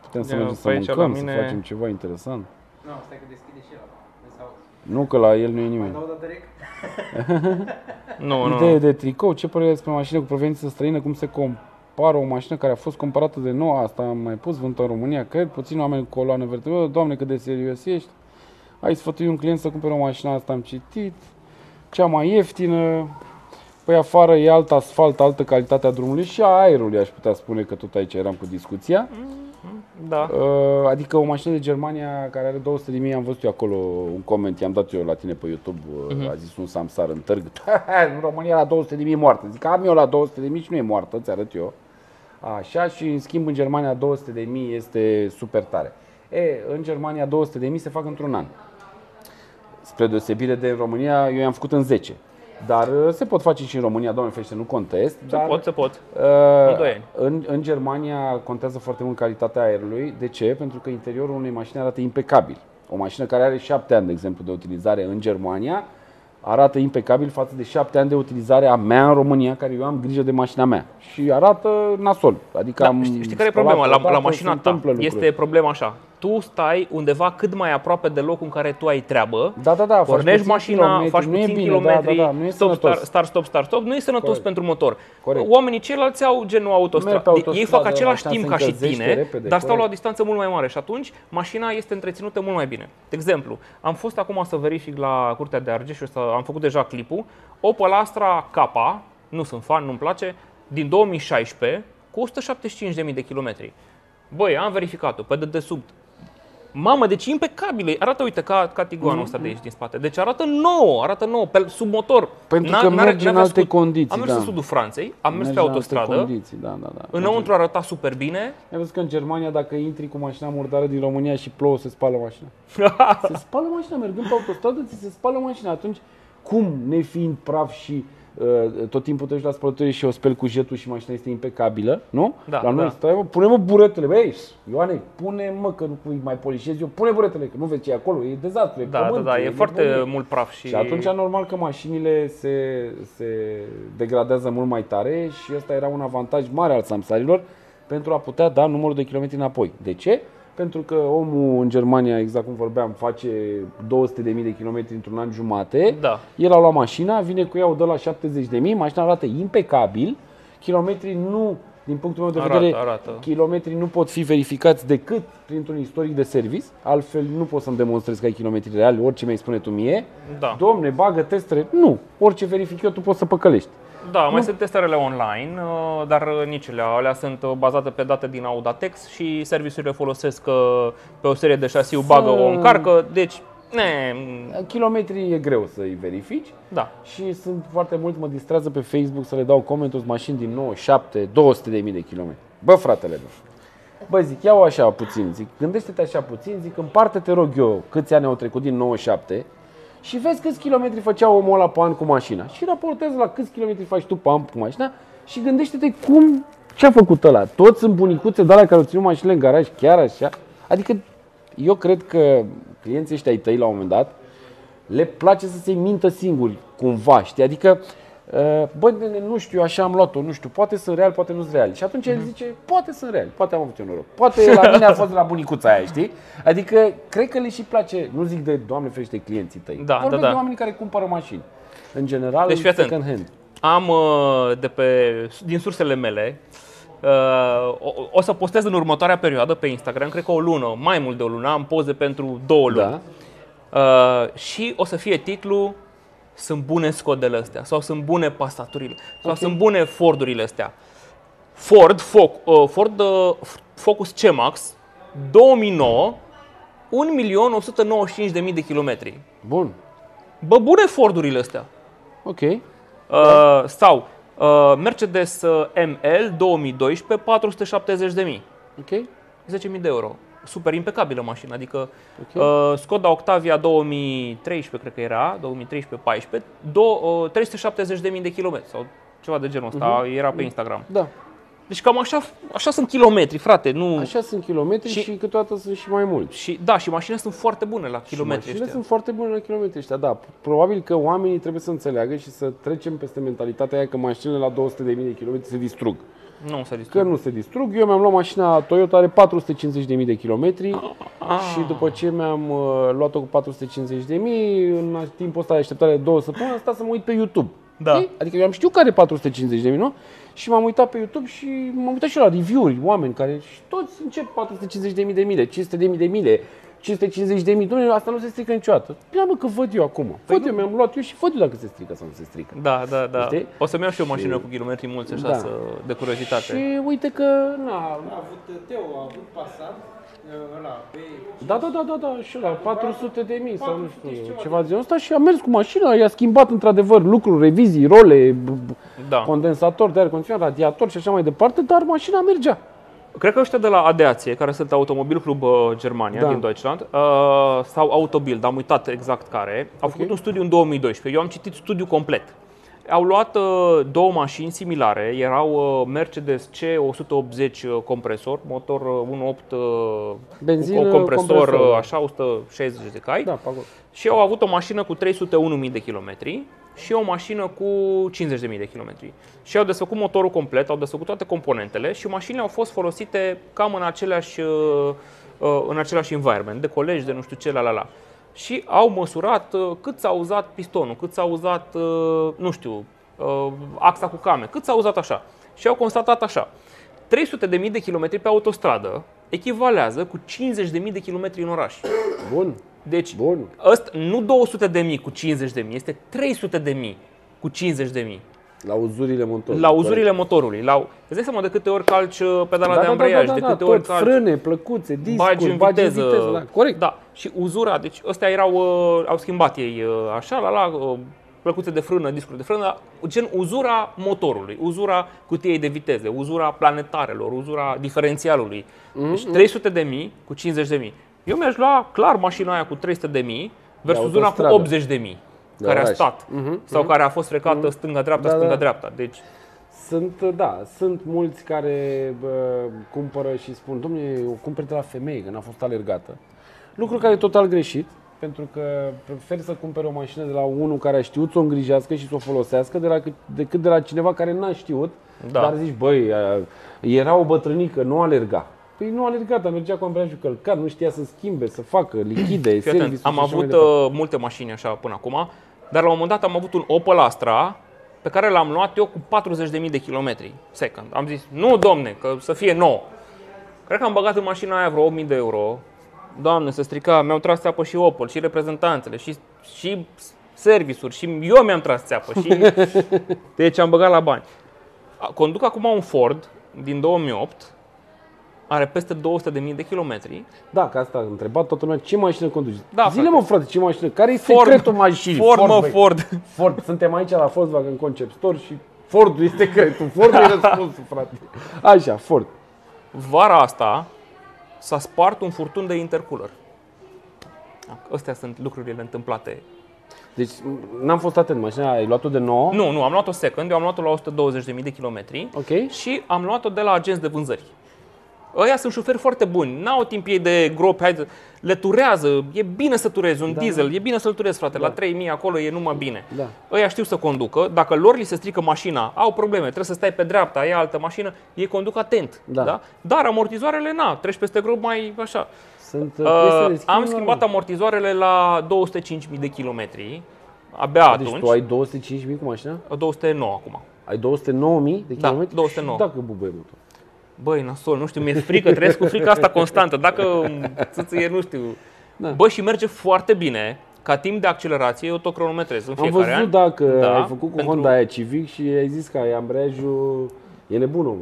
Putem să mergem să mâncăm, mine... să facem ceva interesant. Nu, no, stai că deschide și el. Nu, că la el nu e nimeni. Nu, nu. Idee de tricou. Ce părere despre mașină cu proveniență străină? Cum se compară o mașină care a fost comparată de nouă? Asta am mai pus vântă în România. Cred puțin oameni cu coloană vertebrală. Doamne, cât de serios ești. Ai sfătui un client să cumpere o mașină, asta am citit, cea mai ieftină, păi afară e alt asfalt, altă calitatea drumului și a aerului, aș putea spune că tot aici eram cu discuția. Da. Adică o mașină de Germania care are două sute de mii, am văzut eu acolo un coment, i-am dat eu la tine pe YouTube, uh-huh. a zis un samsar în târg, în România la două sute de mii moartă, zic am eu la două sute de mii și nu e moartă, ți arăt eu. Așa și în schimb în Germania două sute de mii este super tare. E, în Germania două sute de mii se fac într-un an. Spre deosebire de România, eu i-am făcut în zece. Dar se pot face și în România, Doamne ferește, nu contest. Se dar, pot, se pot. Uh, în, în Germania contează foarte mult calitatea aerului. De ce? Pentru că interiorul unei mașini arată impecabil. O mașină care are șapte ani, de exemplu, de utilizare în Germania, arată impecabil față de șapte ani de utilizare a mea în România, care eu am grijă de mașina mea. Și arată nasol. Adică da, am știi, știi care e problema? La, la mașina ta este problema așa. Tu stai undeva cât mai aproape de locul în care tu ai treabă, da, da, da, pornești mașina, faci puțin kilometri, da, da, da, stop, star, stop, stop, stop, stop, nu e sănătos Corect. pentru motor. Corect. Oamenii ceilalți au genul autostradă. autostradă. Ei fac același timp ca și tine, repede, dar stau la o distanță mult mai mare și atunci mașina este întreținută mult mai bine. De exemplu, am fost acum să verific la Curtea de Argeș și am făcut deja clipul, Opel Astra K, nu sunt fan, nu-mi place, din două mii șaisprezece cu o sută șaptezeci și cinci de mii de kilometri. Băi, am verificat-o pe dedesubt. Mamă, deci impecabilă. Arată, uite, ca, ca Tiguanul ăsta de aici din spate. Deci arată nouă, arată nouă, pe sub motor. Pentru că merge în alte condiții. Am mers da. în sudul Franței, am mers merge pe autostradă. Condiții, da, da, da. Înăuntru arăta super bine. Ai văzut că în Germania, dacă intri cu mașina murdară din România și plouă, se spală mașina. Se spală mașina, mergând pe autostradă, ți se spală mașina. Atunci, cum, nefiind praf și uh, tot timpul te duci la spălătorie și o speli cu jetul și mașina este impecabilă, nu? Da, la noi da. stai, mă, pune-mă buretele, băi, Ioane, pune-mă că nu mai polișez eu, pune buretele, că nu vezi ce e acolo, e dezastru, e da, pământ. Da, da, e, e foarte nebun. mult praf și... Și atunci normal că mașinile se, se degradează mult mai tare și ăsta era un avantaj mare al samsarilor pentru a putea da numărul de kilometri înapoi. De ce? Pentru că omul în Germania, exact cum vorbeam, face două sute de mii de kilometri într-un an jumate. Da. El a luat mașina, vine cu ea, o dă la șaptezeci de mii, mașina arată impecabil. Kilometrii nu, din punctul meu de arată, vedere, arată. Kilometrii nu pot fi verificați decât printr-un istoric de service. Altfel nu pot să-mi demonstrez că ai kilometri reali, orice mi-ai spune tu mie. Da. Domne, bagă testele. Nu, orice verific eu, tu poți să păcălești. Da, mai nu. Sunt testele online, dar nici alea. Alea sunt bazate pe date din Audatex și serviciile folosesc pe o serie de șasiu, bagă, o încarcă, deci... Ne. Kilometrii e greu să-i verifici. Da. Și sunt foarte mult, mă distrează pe Facebook să le dau comentul mașini din nouăzeci și șapte, două sute de mii de kilometri. Bă, fratele meu, bă, zic, iau așa puțin, zic, gândește-te așa puțin, zic, împarte, te rog eu, câți ani au trecut din nouăzeci și șapte. Și vezi câți kilometri făcea omul ăla pe an cu mașina. Și raportează la câți kilometri faci tu pe an cu mașina. Și gândește-te cum, ce-a făcut ăla. Toți sunt bunicuțe de alea care au ținut mașinile în garaj chiar așa. Adică eu cred că clienții ăștia ai tăi la un moment dat le place să se mintă singuri cumva, știi? Adică, bă, nu știu, așa am luat-o, nu știu, poate sunt real, poate nu sunt real. Și atunci el zice, poate sunt real, poate am avut eu noroc, poate la mine a fost la bunicuța aia, știi? Adică, cred că le și place, nu zic de, Doamne ferește, clienții tăi, da, vorbim da, da. de oamenii care cumpără mașini, în general, deci, second hand. Am, de pe, din sursele mele, O, o să postez în următoarea perioadă pe Instagram, cred că o lună, mai mult de o lună, am poze pentru două luni. Da. Uh, și o să fie titlul sunt bune Skodele astea sau sunt bune Passaturile sau okay. sunt bune Fordurile astea. Ford, Foc, uh, Ford uh, Focus C-Max două mii nouă, un milion o sută nouăzeci și cinci de mii de kilometri. Bun. Bă, bune Fordurile astea. Ok. Uh, da. Sau Mercedes M L două mii doisprezece, patru sute șaptezeci de mii. Ok. zece mii de euro. Super impecabilă mașină. Adică okay. uh, Skoda Octavia două mii treisprezece, cred că era, două mii treisprezece paisprezece, uh, trei sute șaptezeci de mii de kilometri sau ceva de genul ăsta, uh-huh. era pe Instagram. Da. Deci cam așa, așa sunt kilometri, frate, nu... Așa sunt kilometri și, și câteodată sunt și mai mulți. Și, da, și mașinile sunt foarte bune la kilometri ăștia. Mașinile sunt foarte bune la kilometri ăștia, da. Probabil că oamenii trebuie să înțeleagă și să trecem peste mentalitatea aia că mașinile la două sute de mii de kilometri se distrug. Nu se distrug. Că nu se distrug. Eu mi-am luat mașina Toyota, are patru sute cincizeci de mii de kilometri și după ce mi-am luat-o cu patru sute cincizeci de mii, în timpul ăsta de așteptare de două săptămâni, am stat să mă uit pe YouTube. Da. Adică eu am știut care patru sute cincizeci de mii, nu? Și m-am uitat pe YouTube și m-am uitat și la review-uri, oameni care și toți încep patru sute cincizeci de mii de mile, cinci sute de mii de mile, cinci sute cincizeci de mii. Dom'le, asta nu se strică niciodată. Bine, mă, că văd eu acum. Văd păi eu, mi-am luat eu și văd eu dacă se strică sau nu se strică. Da, da, da. Uite? O să-mi iau și eu mașină și... cu kilometri mulți așa da. să... de curiozitate. Și uite că n-a avut Teo, a avut Passat. Da, da, da, da, da, și la patru sute de mii sau nu știu, ceva de genul ăsta și a mers cu mașina, i-a schimbat într-adevăr lucruri, revizii, role, da. condensator de aer condiționat, radiator și așa mai departe, dar mașina mergea. Cred că ăștia de la Adeație, care sunt Automobil Club Germania, da. din Deutschland, sau Autobild, am uitat exact care, au okay. făcut un studiu în două mii doisprezece, eu am citit studiul complet. Au luat două mașini similare, erau Mercedes C o sută optzeci compresor, motor unu punct opt benzină, compresor, compresor așa o sută șaizeci de cai. Da, și au avut o mașină cu trei sute unu de mii de kilometri și o mașină cu cincizeci de mii de kilometri. Și au desfăcut motorul complet, au desfăcut toate componentele și mașinile au fost folosite cam în același în același environment, de colegi, de nu știu ce la la la. Și au măsurat cât s-a uzat pistonul, cât s-a uzat, nu știu, axa cu came, cât s-a uzat așa. Și au constatat așa, trei sute de mii de kilometri pe autostradă echivalează cu cincizeci de mii de kilometri în oraș. Bun. Deci, Bun. Ăsta, nu două sute de mii cu cincizeci de mii, este trei sute de mii cu cincizeci de mii. La uzurile motorului. La uzurile motorului. La... Îți dai seama de câte ori calci pedala da, de ambreiaj, da, da, da, da, de câte ori calci... frâne, plăcuțe, discuri, bagi în bagi viteză. În viteză da. Corect. Da. Și uzura, deci ăstea erau, au schimbat ei așa, la la, plăcuțe de frână, discuri de frână, gen uzura motorului, uzura cutiei de viteze, uzura planetarelor, uzura diferențialului. Deci trei sute de mii cu cincizeci de mii. Eu mi-aș lua clar mașina aia cu trei sute de mii versus uzura cu optzeci de mii. Care a stat uh-huh, sau uh-huh. care a fost frecată uh-huh. stânga-dreapta, da, stânga-dreapta. Deci... Sunt, da, sunt mulți care bă, cumpără și spun, dom'le, o cumperi de la femeie, că n-a fost alergată. Lucru care e total greșit, pentru că prefer să cumperi o mașină de la unul care a știut să o îngrijească și să o folosească de la, decât de la cineva care n-a știut, da. dar zici, băi, era o bătrânică, nu alerga. Păi nu a ridicat, a mergea cu ambreiajul călcat, nu știa să schimbe, să facă lichide, serviciu. Am avut multe mașini așa până acum, dar la un moment dat am avut un Opel Astra pe care l-am luat eu cu patruzeci de mii de kilometri second. Am zis, nu domne, că să fie nou. Cred că am băgat în mașina aia vreo opt mii de euro. Doamne, se strica, mi-au tras țeapă și Opel, și reprezentanțele, și, și serviciuri, și eu mi-am tras țeapă. Și... Deci am băgat la bani. Conduc acum un Ford din două mii opt, are peste două sute de mii de kilometri. Da, că asta a întrebat toată lumea, ce mașină conduci? Da, zile mă frate, ce mașină? Care-i secretul mașinii? Ford, Ford, mă, Ford. Ford. Suntem aici la Volkswagen Concept Store și Fordul este secretul. Fordul e răspunsul, frate. Așa, Ford. Vara asta s-a spart un furtun de intercooler. Astea sunt lucrurile întâmplate. Deci n-am fost atent, mașina ai luat-o de nouă? Nu, nu, am luat-o second, eu am luat-o la o sută douăzeci de mii de kilometri. Okay. Și am luat-o de la agenți de vânzări. Ăia sunt șoferi foarte buni, n-au timp ei de gropi, hai, le turează, e bine să turezi un da, diesel, da. E bine să-l turezi, frate, da. La trei mii acolo e numai bine. Da. Ăia știu să conducă, dacă lor li se strică mașina, au probleme, trebuie să stai pe dreapta, ia altă mașină, ei conduc atent. Da. Da? Dar amortizoarele, na, treci peste grob mai așa. Sunt uh, am schimbat amortizoarele la două sute cinci mii de kilometri, abia deci atunci. Deci tu ai două sute cinci mii cu mașina? două sute nouă acum. Ai două sute nouă mii de kilometri? Da, două sute nouă. Și dacă bubuie motorul? Băi, nasol, nu știu, mi-e frică, trăiesc cu frica asta constantă, dacă țâțâie, nu știu. Da. Bă, și merge foarte bine, ca timp de accelerație, eu tot cronometrez în fiecare an. Am văzut an. Dacă da, ai făcut cu pentru... Honda aia Civic și ai zis că ai ambreiajul, e nebun om.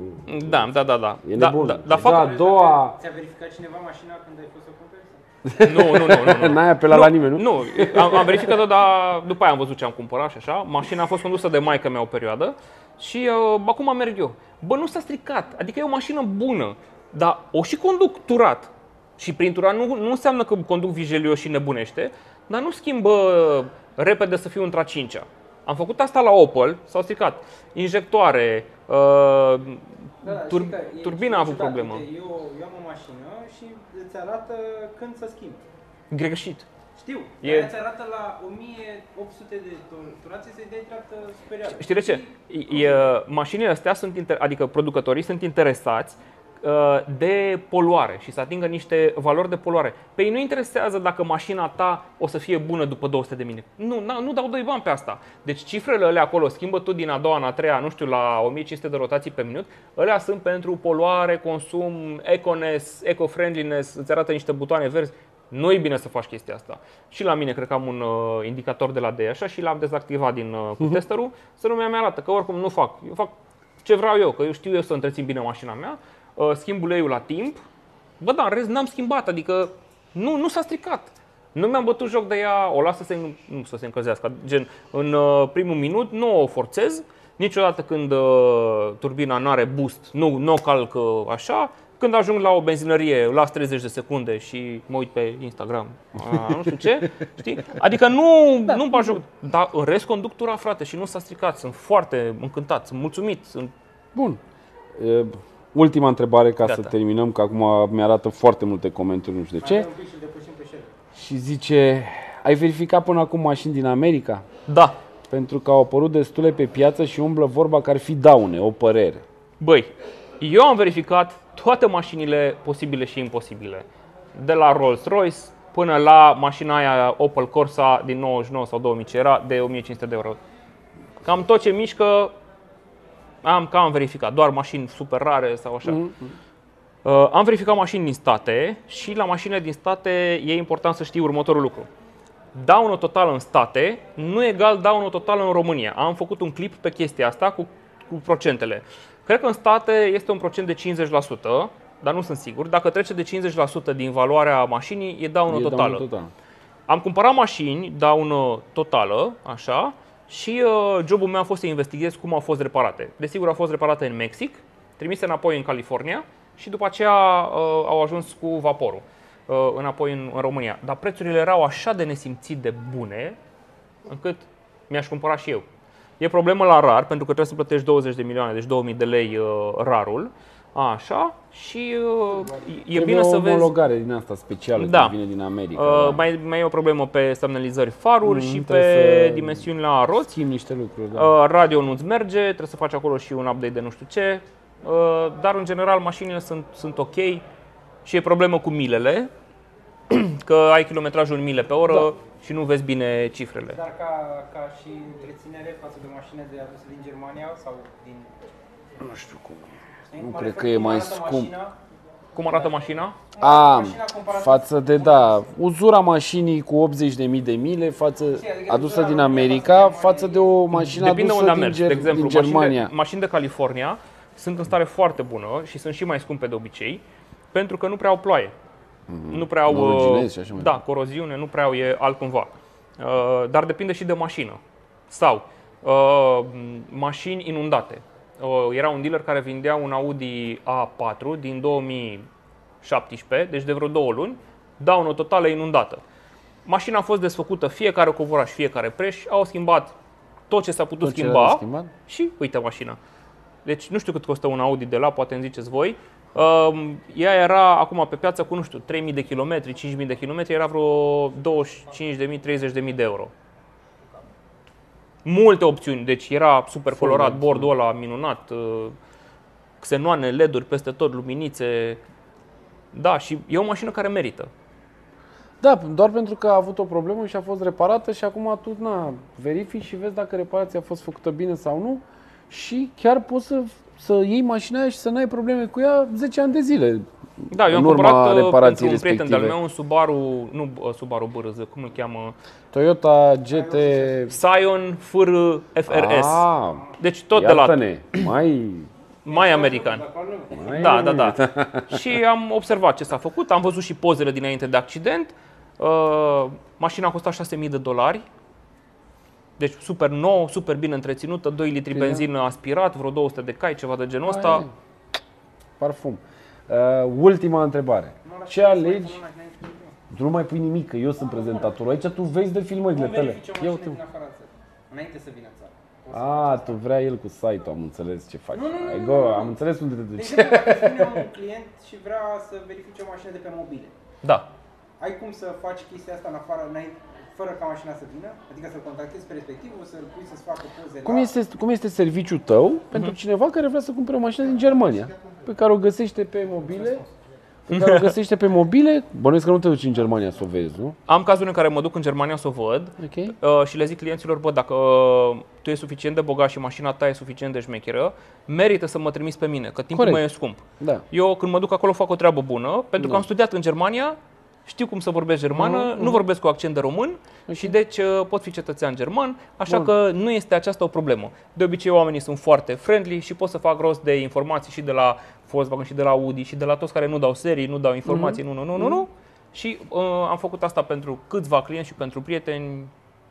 Da, da, da, da. E nebun. Da, da, da, fac... da, a doua... Ți-a verificat cineva mașina când ai fost să cumperi? Nu, nu, nu, nu, nu. N-ai apelat nu, la nimeni, nu? Nu, am, am verificat-o, dar după aia am văzut ce am cumpărat și așa. Mașina a fost condusă de maică-mea o perioadă și uh, acum merg eu. Bă, nu s-a stricat, adică e o mașină bună, dar o și conduc turat. Și prin turat nu, nu înseamnă că conduc vijelio și nebunește, dar nu schimbă repede să fiu între a cincea. Am făcut asta la Opel, s-au stricat injectoare, uh, da, tur că turbina a avut problemă. Eu, eu am o mașină și îți arată când să schimbi. Greșit. Știu, e... dar îți arată la o mie opt sute de turații să-i dai dreapta superioară. Știi de ce? E, mașinile astea, sunt inter... adică producătorii, sunt interesați de poluare și să atingă niște valori de poluare. Pe ei nu interesează dacă mașina ta o să fie bună după două sute de mii. Nu, nu dau doi bani pe asta. Deci cifrele alea acolo, schimbă tu din a doua în a treia, nu știu, la o mie cinci sute de rotații pe minut, alea sunt pentru poluare, consum, econess, eco-friendliness, îți arată niște butoane verzi. Nu e bine să faci chestia asta. Și la mine cred că am un uh, indicator de la D așa și l-am dezactivat din uh, cu testerul, să nu mi arată, că oricum nu fac. Eu fac ce vreau eu, că eu știu eu să întrețin bine mașina mea, uh, schimb uleiul la timp. Bă, dar în rest n-am schimbat, adică nu, nu s-a stricat. Nu mi-am bătut joc de ea, o las să se, nu, să se încălzească, gen în uh, primul minut nu o forțez, niciodată când uh, turbina nu are boost, nu, nu o calc uh, așa. Când ajung la o benzinărie, las treizeci de secunde și mă uit pe Instagram, a, nu știu ce, știi? Adică nu, da, nu-mi bag joc, dar în rest conduc tura, frate, și nu s-a stricat, sunt foarte încântat, sunt mulțumit. Sunt... Bun. E, ultima întrebare ca Gata. Să terminăm, că acum mi-arată foarte multe comentarii, nu știu de ce. Și zice, ai verificat până acum mașini din America? Da. Pentru că au apărut destule pe piață și umblă vorba că ar fi daune, o părere. Băi, eu am verificat toate mașinile posibile și imposibile, de la Rolls-Royce până la mașina aia Opel Corsa din nouăzeci și nouă sau două mii, ce era, de o mie cinci sute de euro. Cam tot ce mișcă am cam verificat, doar mașini super rare sau așa. Mm-hmm. Uh, am verificat mașini din state și la mașinile din state e important să știi următorul lucru. Daunul total în state nu e egal daunul total în România. Am făcut un clip pe chestia asta cu, cu procentele. Cred că în state este un procent de cincizeci la sută, dar nu sunt sigur. Dacă trece de cincizeci la sută din valoarea mașinii, e daună e totală. Total. Am cumpărat mașini, daună totală, așa, și uh, jobul meu a fost să investighez cum au fost reparate. Desigur, au fost reparate în Mexic, trimise înapoi în California și după aceea uh, au ajuns cu vaporul uh, înapoi în, în România. Dar prețurile erau așa de nesimțit de bune, încât mi-aș cumpăra și eu. E problemă la RAR, pentru că trebuie să plătești douăzeci de milioane, deci două mii de lei uh, RAR-ul. Așa, și uh, e trebuie bine să vezi... o omologare din asta specială, da. Care vine din America. Uh, da. mai, mai e o problemă pe semnalizări faruri mm, și pe dimensiuni la roți. Schimb niște lucruri, da. uh, Radio nu-ți merge, trebuie să faci acolo și un update de nu știu ce. Uh, dar, în general, mașinile sunt, sunt ok. și e problemă cu milele, că ai kilometrajul în mile pe oră, da, și nu vezi bine cifrele. Dar ca, ca și întreținere față de mașinile de aduse din Germania sau din... Nu știu cum. Nu cum cred că e mai scump. Mașina? Cum arată mașina? A, mașina față de, da, uzura mașinii cu optzeci de mii de mile față, adusă din America, față de o mașină adusă unde din, ger de exemplu, din Germania. Mașini de, mașini de California sunt în stare foarte bună și sunt și mai scumpe de obicei, pentru că nu prea au ploaie. Mm-hmm. Nu prea au ruginezi, așa, da, coroziune, nu prea au, e altcumva. Uh, dar depinde și de mașină. Sau uh, mașini inundate. Era un dealer care vindea un Audi A patru din două mii șaptesprezece, deci de vreo două luni, daună totală inundată. Mașina a fost desfăcută, fiecare covoraș, fiecare preș, au schimbat tot ce s-a putut tot schimba și uite mașina. Deci nu știu cât costă un Audi de la, poate îmi ziceți voi. Ea era acum pe piață cu, nu știu, trei mii de kilometri, cinci mii de kilometri, era vreo douăzeci și cinci de mii, treizeci de mii de euro. Multe opțiuni, deci era super colorat, bordul ăla minunat, xenoane, L E D-uri peste tot, luminițe. Da, și e o mașină care merită. Da, doar pentru că a avut o problemă și a fost reparată și acum tu, na, verifici și vezi dacă reparația a fost făcută bine sau nu și chiar poți să, să iei mașina aia și să n-ai probleme cu ea zece ani de zile. Da, eu am cumpărat pentru un prieten de-al meu un Subaru, nu Subaru B R Z, cum îl cheamă? Toyota G T... Scion F R S. Ah, deci tot de la... mai... mai american. Mai da, da, da. Și am observat ce s-a făcut, am văzut și pozele dinainte de accident. Uh, mașina a costat șase mii de dolari. Deci super nouă, super bine întreținută, doi litri bine, benzină aspirat, vreo două sute de cai, ceva de genul ăsta. Parfum. Uh, ultima întrebare. Ce alegi? Nu mai pui nimic, că eu sunt prezentatorul. Aici tu vezi de filmările tale. Eu te... Înainte să vină țară. A, tu vrea el cu site-ul, am înțeles ce faci. Nu, nu, nu, nu. Am înțeles unde te duci. Deci dacă vine un client și vrea să verifice o mașină de pe mobile. Da. Ai cum să faci chestia asta în afară, înainte, fără ca mașina să vină? Adică să-l contactezi pe respectivul, să-l pui să-ți facă poze. Cum este, cum este serviciul tău pentru uh-huh. cineva care vrea să cumpere o mașină din Germania, pe care o găsește pe mobile? Pe care o găsește pe mobile? Bănuiesc că nu te duci în Germania să o vezi, nu? Am cazuri în care mă duc în Germania să o văd, okay, și le zic clienților, bă, dacă tu ești suficient de bogat și mașina ta e suficient de șmecheră, merită să mă trimiți pe mine, că timpul meu e scump. Da. Eu când mă duc acolo fac o treabă bună, pentru da. că am studiat în Germania. Știu cum să vorbesc germană, mm-hmm. nu vorbesc cu accent de român, okay, și deci pot fi cetățean german, așa Bun. că nu este aceasta o problemă. De obicei oamenii sunt foarte friendly și pot să fac rost de informații și de la Volkswagen și de la Audi și de la toți care nu dau serii, nu dau informații, mm-hmm. nu, nu, nu, mm-hmm. nu, nu. Și uh, am făcut asta pentru câțiva clienți și pentru prieteni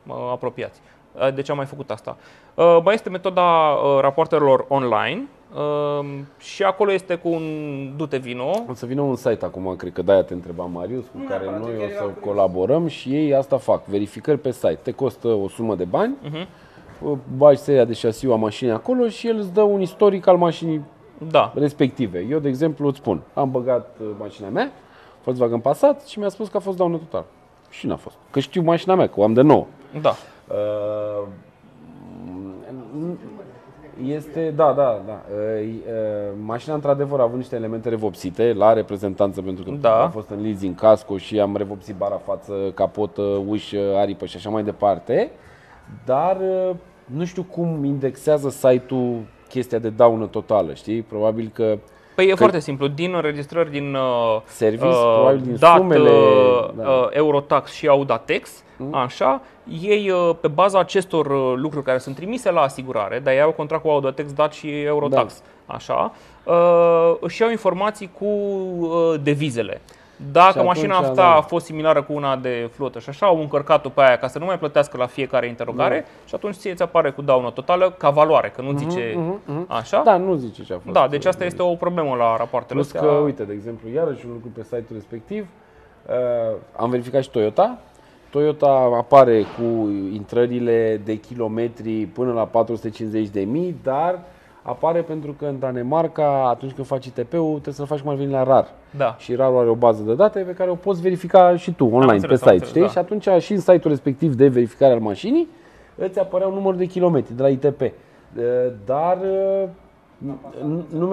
uh, apropiați. Uh, deci am mai făcut asta. Uh, mai este metoda uh, rapoartelor online. Uh, și acolo este cu un du-te vino. O să vină un site acum, cred că de-aia te întreba Marius, cu nu care neapărat, noi o să colaborăm și ei asta fac, verificări pe site. Te costă o sumă de bani, uh-huh. bagi seria de șasiu a mașinii acolo și el îți dă un istoric al mașinii da. respective. Eu, de exemplu, îți spun, am băgat mașina mea, Volkswagen Passat și mi-a spus că a fost daună total. Și n-a fost, că știu mașina mea, că o am de nouă. Da. Uh, Este, da, da, da. Mașina, într-adevăr, a avut niște elemente revopsite la reprezentanță, pentru că da. a fost în leasing casco și am revopsit bara față, capotă, uși, aripă și așa mai departe. Dar nu știu cum indexează site-ul chestia de daună totală, știi? Probabil că... Păi e foarte simplu, din înregistrări din service, uh, probabil din dat, sumele, uh, da. Eurotax și Audatex, mm. așa, ei pe baza acestor lucruri care sunt trimise la asigurare, dar ei au contract cu Audatex, dat și Eurotax, da. așa, uh, își iau informații cu uh, devizele. Dacă atunci, mașina asta da. a fost similară cu una de flotă și așa, au încărcat-o pe aia ca să nu mai plătească la fiecare interogare da. și atunci ție ți apare cu daună totală ca valoare, că nu zice uh-huh, uh-huh. așa. Da, nu zice ce a fost. Da, deci asta este o problemă la rapoartele astea. Plus că, uite, de exemplu, iarăși un lucru pe site-ul respectiv, uh, am verificat și Toyota. Toyota apare cu intrările de kilometri până la patru sute cincizeci de mii, dar... apare pentru că în Danemarca, atunci când faci I T P-ul, trebuie să-l faci cum ar veni la RAR. Da. Și RAR-ul are o bază de date pe care o poți verifica și tu online, înțeles, pe site. Știi? Da. Și atunci și în site-ul respectiv de verificare al mașinii îți apărea un număr de kilometri de la I T P. Dar Nu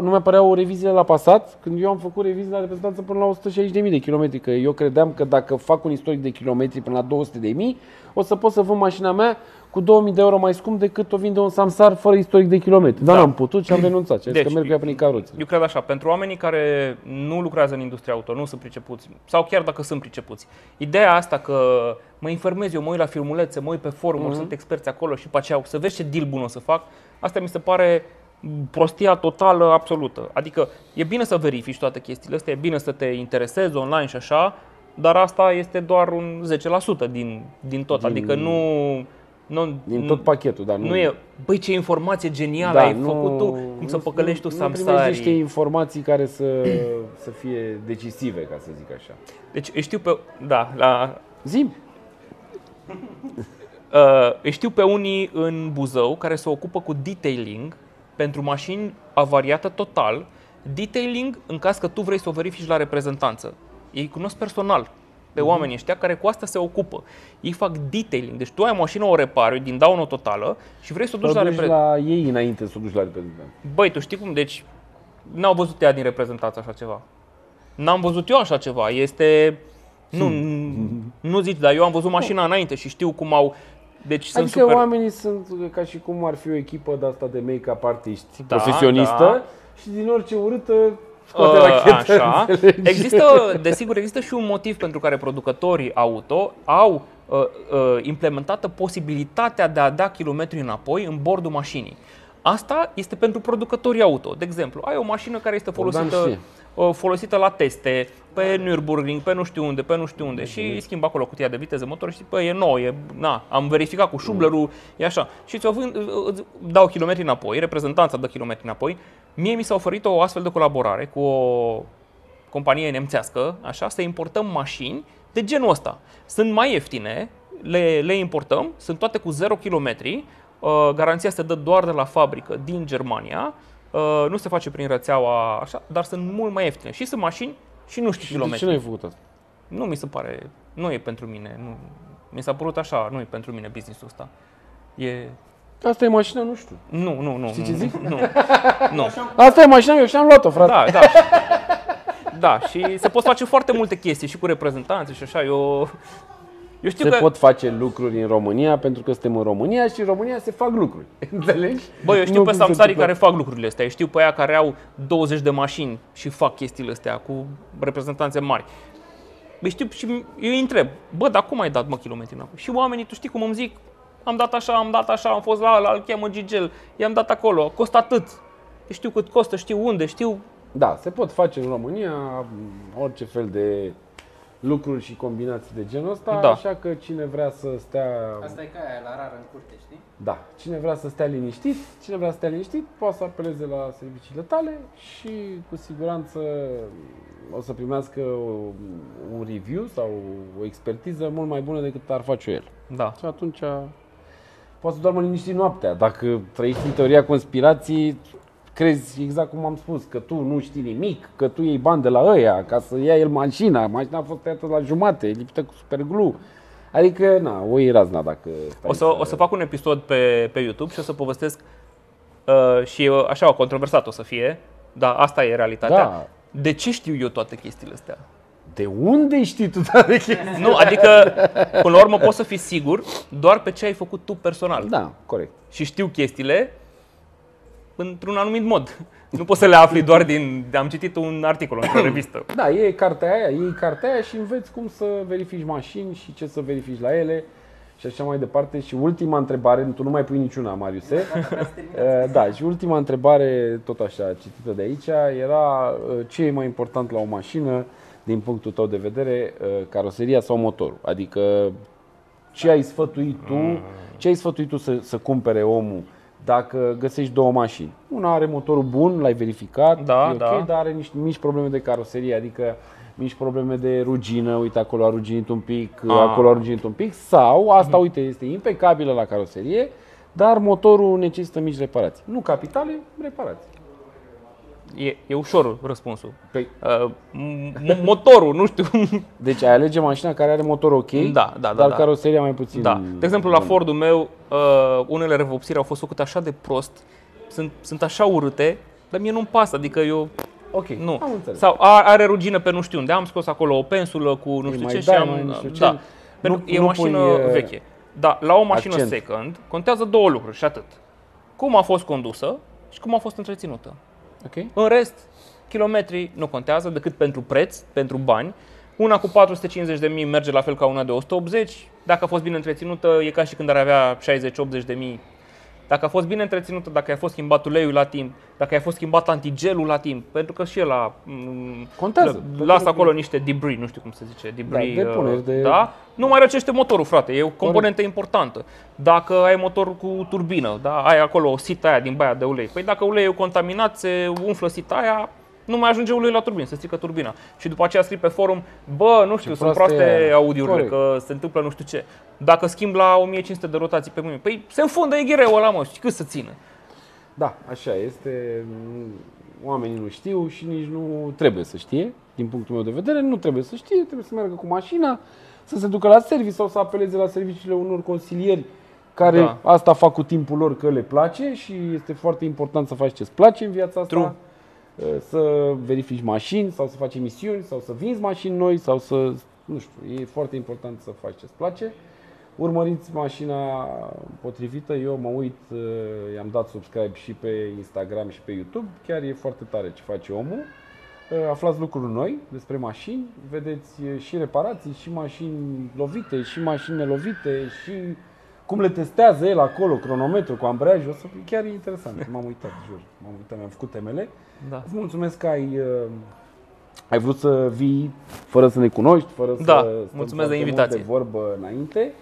mi-a păreau reviziile la Passat, când eu am făcut revizii la reprezentanță până la o sută șaizeci de mii de kilometri, că eu credeam că dacă fac un istoric de kilometri până la două sute de mii, o să pot să vând mașina mea cu două mii de euro mai scump decât o vinde un Samsar fără istoric de kilometri. Dar da, n-am putut și am renunțat. Deci, că merg eu prin caroțe. Eu cred așa, pentru oamenii care nu lucrează în industria auto, nu sunt pricepuți, sau chiar dacă sunt pricepuți, ideea asta că mă informez eu, mă uit la filmulețe, mă uit pe forumuri, mm-hmm. sunt experți acolo și pe aceea să vezi ce deal bun o să fac, asta mi se pare prostia totală, absolută. Adică e bine să verifici toate chestiile astea, e bine să te interesezi online și așa, dar asta este doar un zece la sută din, din tot. Din... Adică nu... Nu, din tot pachetul, dar nu... nu e, băi, ce informație genială da, ai nu, făcut tu, cum să păcălești tu Samsari. Nu primești niște informații care să, să fie decisive, ca să zic așa. Deci știu pe... Da, la... Zim! Uh, știu pe unii în Buzău care se ocupă cu detailing pentru mașini avariată total. Detailing în caz că tu vrei să o verifici la reprezentanță. Ei cunosc personal pe oamenii ăștia care cu asta se ocupă. Ei fac detailing. Deci tu ai mașină, o repari din daună totală și vrei să o duci, o duci la reprezentanță. La ei înainte să o duci la reprezentanță. Băi, tu știi cum? Deci n-au văzut ea din reprezentanță așa ceva. N-am văzut eu așa ceva. Este... Nu, hmm. nu zici, dar eu am văzut mașina înainte și știu cum au... Deci adică sunt super... oamenii sunt ca și cum ar fi o echipă de asta de make-up artiști, da, profesionistă da. Și din orice urâtă scoate uh, rachetă, așa. Există, desigur, există și un motiv pentru care producătorii auto au uh, uh, implementată posibilitatea de a da kilometri înapoi în bordul mașinii. Asta este pentru producătorii auto. De exemplu, ai o mașină care este folosită, uh, folosită la teste pe Nürburgring, pe nu știu unde, pe nu știu unde și îi schimb acolo cutia de viteză, motor și păi, e nouă, e, na, am verificat cu șublerul, e așa. Și ți-o vând, îți dau kilometri înapoi, reprezentanța dă kilometri înapoi. Mie mi s-a oferit o astfel de colaborare cu o companie nemțească, așa, să importăm mașini de genul ăsta. Sunt mai ieftine, le, le importăm, sunt toate cu zero kilometri, uh, garanția se dă doar de la fabrică din Germania, uh, nu se face prin rețeaua, așa, dar sunt mult mai ieftine și sunt mașini și nu știu kilometri. De ce n-ai făcut asta? Nu mi se pare, nu e pentru mine, nu, mi s-a părut așa, nu e pentru mine business-ul ăsta. E... Asta e mașina, nu știu. Nu, nu, nu. Știi ce zic? Nu. nu. Asta e mașina, eu și-am luat-o, frate. Da, da. Da, și se pot face foarte multe chestii și cu reprezentanți și așa. Eu, eu știu se că... pot face lucruri în România pentru că suntem în România și în România se fac lucruri. Înțelegi? Băi, eu știu nu pe samsarii care fac lucrurile astea. Eu știu pe aia care au douăzeci de mașini și fac chestiile astea cu reprezentanțe mari. Băi, știu și eu îi întreb, bă, dar cum ai dat, mă, kilometri înapoi? Și oamenii, tu știi cum îmi zic? Am dat așa, am dat așa, am fost la ăla, îl cheamă Gigel, i-am dat acolo, costă atât. Știu cât costă, știu unde, știu... Da, se pot face în România orice fel de lucruri și combinații de genul ăsta, da. Așa că cine vrea să stea... Asta e ca aia, la RAR în curte, știi? Da, cine vrea să stea liniștit, cine vrea să stea liniștit, poate să apeleze la serviciile tale și cu siguranță o să primească un review sau o expertiză mult mai bună decât ar face el. Da. Și atunci... Poți să doarmă liniștit noaptea. Dacă trăiești în teoria conspirației, crezi exact cum am spus, că tu nu știi nimic, că tu iei bani de la ăia ca să ia el mașina. Mașina a fost tăiată la jumate, lipită cu superglue. Adică, na, o iei razna dacă... O să, să... o să fac un episod pe, pe YouTube și o să povestesc uh, și așa, controversat o să fie, dar asta e realitatea. Da. De ce știu eu toate chestiile astea? De unde știi tu toate chestiile? Nu, adică, până la urmă, poți să fii sigur doar pe ce ai făcut tu personal. Da, corect. Și știu chestiile într-un anumit mod. Nu poți să le afli doar din... Am citit un articol într-o revistă. Da, e cartea aia, iei cartea aia și înveți cum să verifici mașini și ce să verifici la ele și așa mai departe. Și ultima întrebare, tu nu mai pui niciuna, Mariuse. Da, și ultima întrebare, tot așa, citită de aici, era ce e mai important la o mașină din punctul tău de vedere, caroseria sau motorul? Adică ce ai sfătuit tu, ce ai sfătuit tu să, să cumpere omul dacă găsești două mașini? Una are motorul bun, l-ai verificat, da, e ok, da. Dar are niște mici probleme de caroserie, adică mici probleme de rugină, uite acolo a ruginit un pic, a. acolo a ruginit un pic, sau asta, uite, este impecabilă la caroserie, dar motorul necesită mici reparații. Nu capitale, reparații. E, e ușor răspunsul. Păi, uh, motorul, nu știu. Deci ai alege mașina care are motor ok, da, da, da, dar da. Caroseria mai puțin. Da. De exemplu, la Fordul meu, uh, unele revopsiri au fost făcute așa de prost sunt, sunt așa urâte, dar mie nu-mi pasă, adică eu... Ok, nu. Am înțeles. Sau are rugină pe nu știu unde, am scos acolo o pensulă cu nu știu ce și am... Da, pentru că e o mașină veche. Da, la o mașină second contează două lucruri și atât. Cum a fost condusă și cum a fost întreținută. Okay. În rest, kilometrii nu contează decât pentru preț, pentru bani. Una cu patru sute cincizeci de mii merge la fel ca una de o sută optzeci. Dacă a fost bine întreținută, e ca și când ar avea șaizeci optzeci de mii. Dacă a fost bine întreținută, dacă a fost schimbat uleiul la timp, dacă a fost schimbat antigelul la timp, pentru că și el a, contează. Lasă acolo niște debris, nu știu cum se zice, debris, da, depuneri, de... da? Nu mai răcește motorul, frate, e o componentă importantă. Dacă ai motor cu turbină, da? Ai acolo o sita aia din baia de ulei, păi dacă uleiul e contaminat, se umflă sita aia, nu mai ajunge uleiul la turbină, se strică turbina. Și după aceea scrii pe forum, bă, nu știu, ce sunt proaste, proaste audiurile, că se întâmplă nu știu ce. Dacă schimb la o mie cinci sute de rotații pe mâine, păi se înfundă E G R-ul ăla, mă, și cât să țină? Da, așa este. Oamenii nu știu și nici nu trebuie să știe, din punctul meu de vedere, nu trebuie să știe, trebuie să meargă cu mașina, să se ducă la serviciu sau să apeleze la serviciile unor consilieri care da. Asta fac cu timpul lor că le place și este foarte important să faci ce-ți place în viața asta. True. Să verifici mașini sau să faci emisiuni sau să vinzi mașini noi sau să, nu știu, e foarte important să faci ce-ți place. Urmăriți Mașina Potrivită, eu mă uit, i-am dat subscribe și pe Instagram și pe YouTube, chiar e foarte tare ce face omul. Aflați lucruri noi despre mașini, vedeți și reparații, și mașini lovite, și mașini nelovite, și cum le testează el acolo, cronometru cu ambreiajul, chiar e interesant. M-am uitat, jur, m-am uitat, mi-am făcut temele. Da. Îți mulțumesc că ai, ai vrut să vii fără să ne cunoști, fără da. Să mulțumesc de invitație. De vorbă înainte.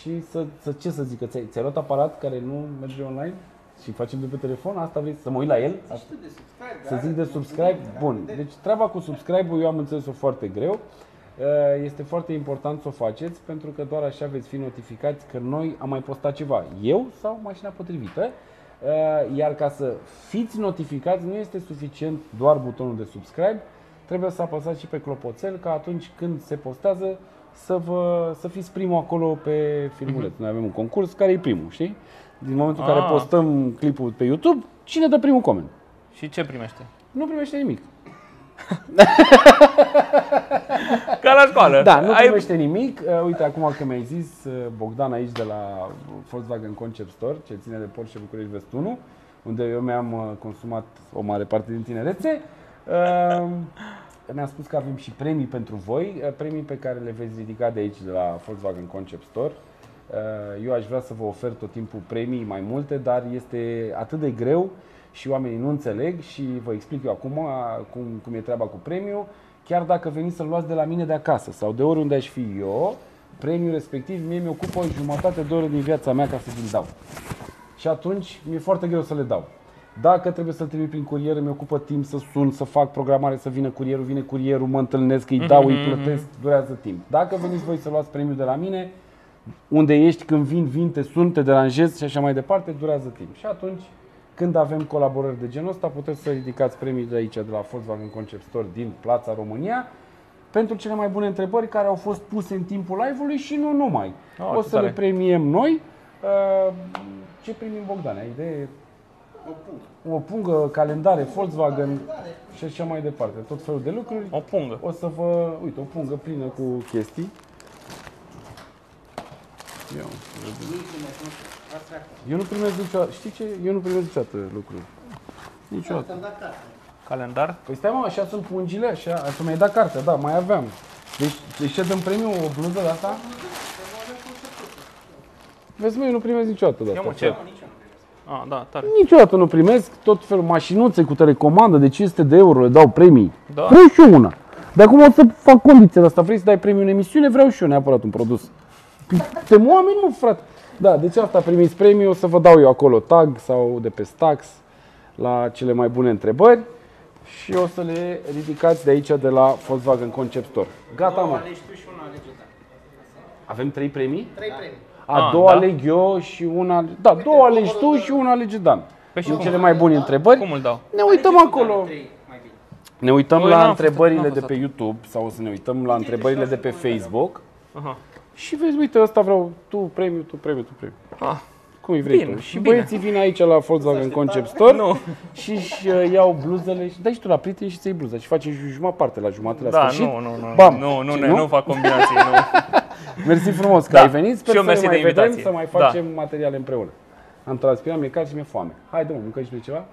Și să, să ce să zic, că ți-ai, ți-ai luat aparat care nu merge online și facem de pe telefon, asta vrei să mă uit la el? Asta. Să zic de subscribe? Bun, deci treaba cu subscribe-ul eu am înțeles-o foarte greu. Este foarte important să o faceți pentru că doar așa veți fi notificați că noi am mai postat ceva, eu sau Mașina Potrivită. Iar ca să fiți notificați nu este suficient doar butonul de subscribe, trebuie să apăsați și pe clopoțel ca atunci când se postează să, vă, să fiți primul acolo pe filmuleț. Noi avem un concurs care e primul, știi? Din momentul în care postăm clipul pe YouTube, cine dă primul coment? Și ce primește? Nu primește nimic. Ca la școală. Da, nu primește nimic. Uite, acum că mi-ai zis Bogdan aici de la Volkswagen Concept Store, ce ține de Porsche București Vest unu, unde eu mi-am consumat o mare parte din tinerețe, ne-a spus că avem și premii pentru voi, premii pe care le veți ridica de aici de la Volkswagen Concept Store. Eu aș vrea să vă ofer tot timpul premii mai multe, dar este atât de greu și oamenii nu înțeleg și vă explic eu acum cum, cum e treaba cu premiul. Chiar dacă veniți să-l luați de la mine de acasă sau de oriunde aș fi eu, premiul respectiv mie mi ocupă jumătate de oră din viața mea ca să vi-l dau. Și atunci mi-e foarte greu să le dau. Dacă trebuie să-l trimit prin curier, mi ocupă timp să sun, să fac programare, să vină curierul, vine curierul, mă întâlnesc, îi dau, îi plătesc, durează timp. Dacă veniți voi să luați premiul de la mine, unde ești, când vin, vin, te sun, te deranjez și așa mai departe, durează timp. Și atunci, când avem colaborări de genul ăsta, puteți să ridicați premii de aici, de la Volkswagen Concept Store din Plața România, pentru cele mai bune întrebări care au fost puse în timpul live-ului și nu numai. Oh, o să tare. Le premiem noi. Ce primim, Bogdan? Ai idee? O pungă. O pungă, calendare, Volkswagen calendare. Și așa mai departe. Tot felul de lucruri. O pungă. O să vă... Uite, o pungă plină cu chestii. Eu, eu nu primesc niciodată, știi ce? Eu nu primesc niciodată lucruri. Niciodată. Calendar? Păi stai mă, așa sunt pungile, așa, așa mi-ai dat cartea, da, mai aveam. Deci, deci ce dăm premiu, o bluză de asta? Vezi mă, eu nu primesc niciodată de asta. Eu mă, ce? A, da, tare. Niciodată nu primesc, tot felul mașinuțe cu telecomandă de cinci sute de euro, le dau premii. Da. Vreau și eu una. De acum o să fac condiția de asta, vrei să dai premiu în emisiune, vreau și eu neapărat un produs. Te oameni, mă, frate. Da, deci asta primiți premiul, o să vă dau eu acolo tag sau de pe Stax la cele mai bune întrebări și o să le ridicați de aici de la Volkswagen Concept Store. Gata, mă. Avem trei premii? Trei premii. A, A două da? Aleg eu și una... Da, pe două alegi tu și una alege Dan. Din cele mai bune întrebări. Cum îl dau? Ne uităm alegi acolo. Ne uităm Noi, la întrebările de pe YouTube sau o să ne uităm la întrebările de pe Facebook. Aha. Și vezi, uite, ăsta vreau, tu premiu, tu premiu, tu premiu. Ah. Cum îi vrei bine, tu. Și bine. Băieții vin aici la Volkswagen Concept Store no. și își iau bluzele și dai și tu la prieteni și îți iei bluza și faci jumătate parte la jumătate la da, sfârșit. Da, nu, nu, nu. Bam. Nu, nu, ne, nu? nu fac combinații, nu. Mersi frumos că da. ai venit. Sper și eu să mersi de invitație. Vedem, să mai facem da. materiale împreună. Am transpirat, mi-e cald și mi-e foame. Hai, domnule, mâncăm și noi ceva.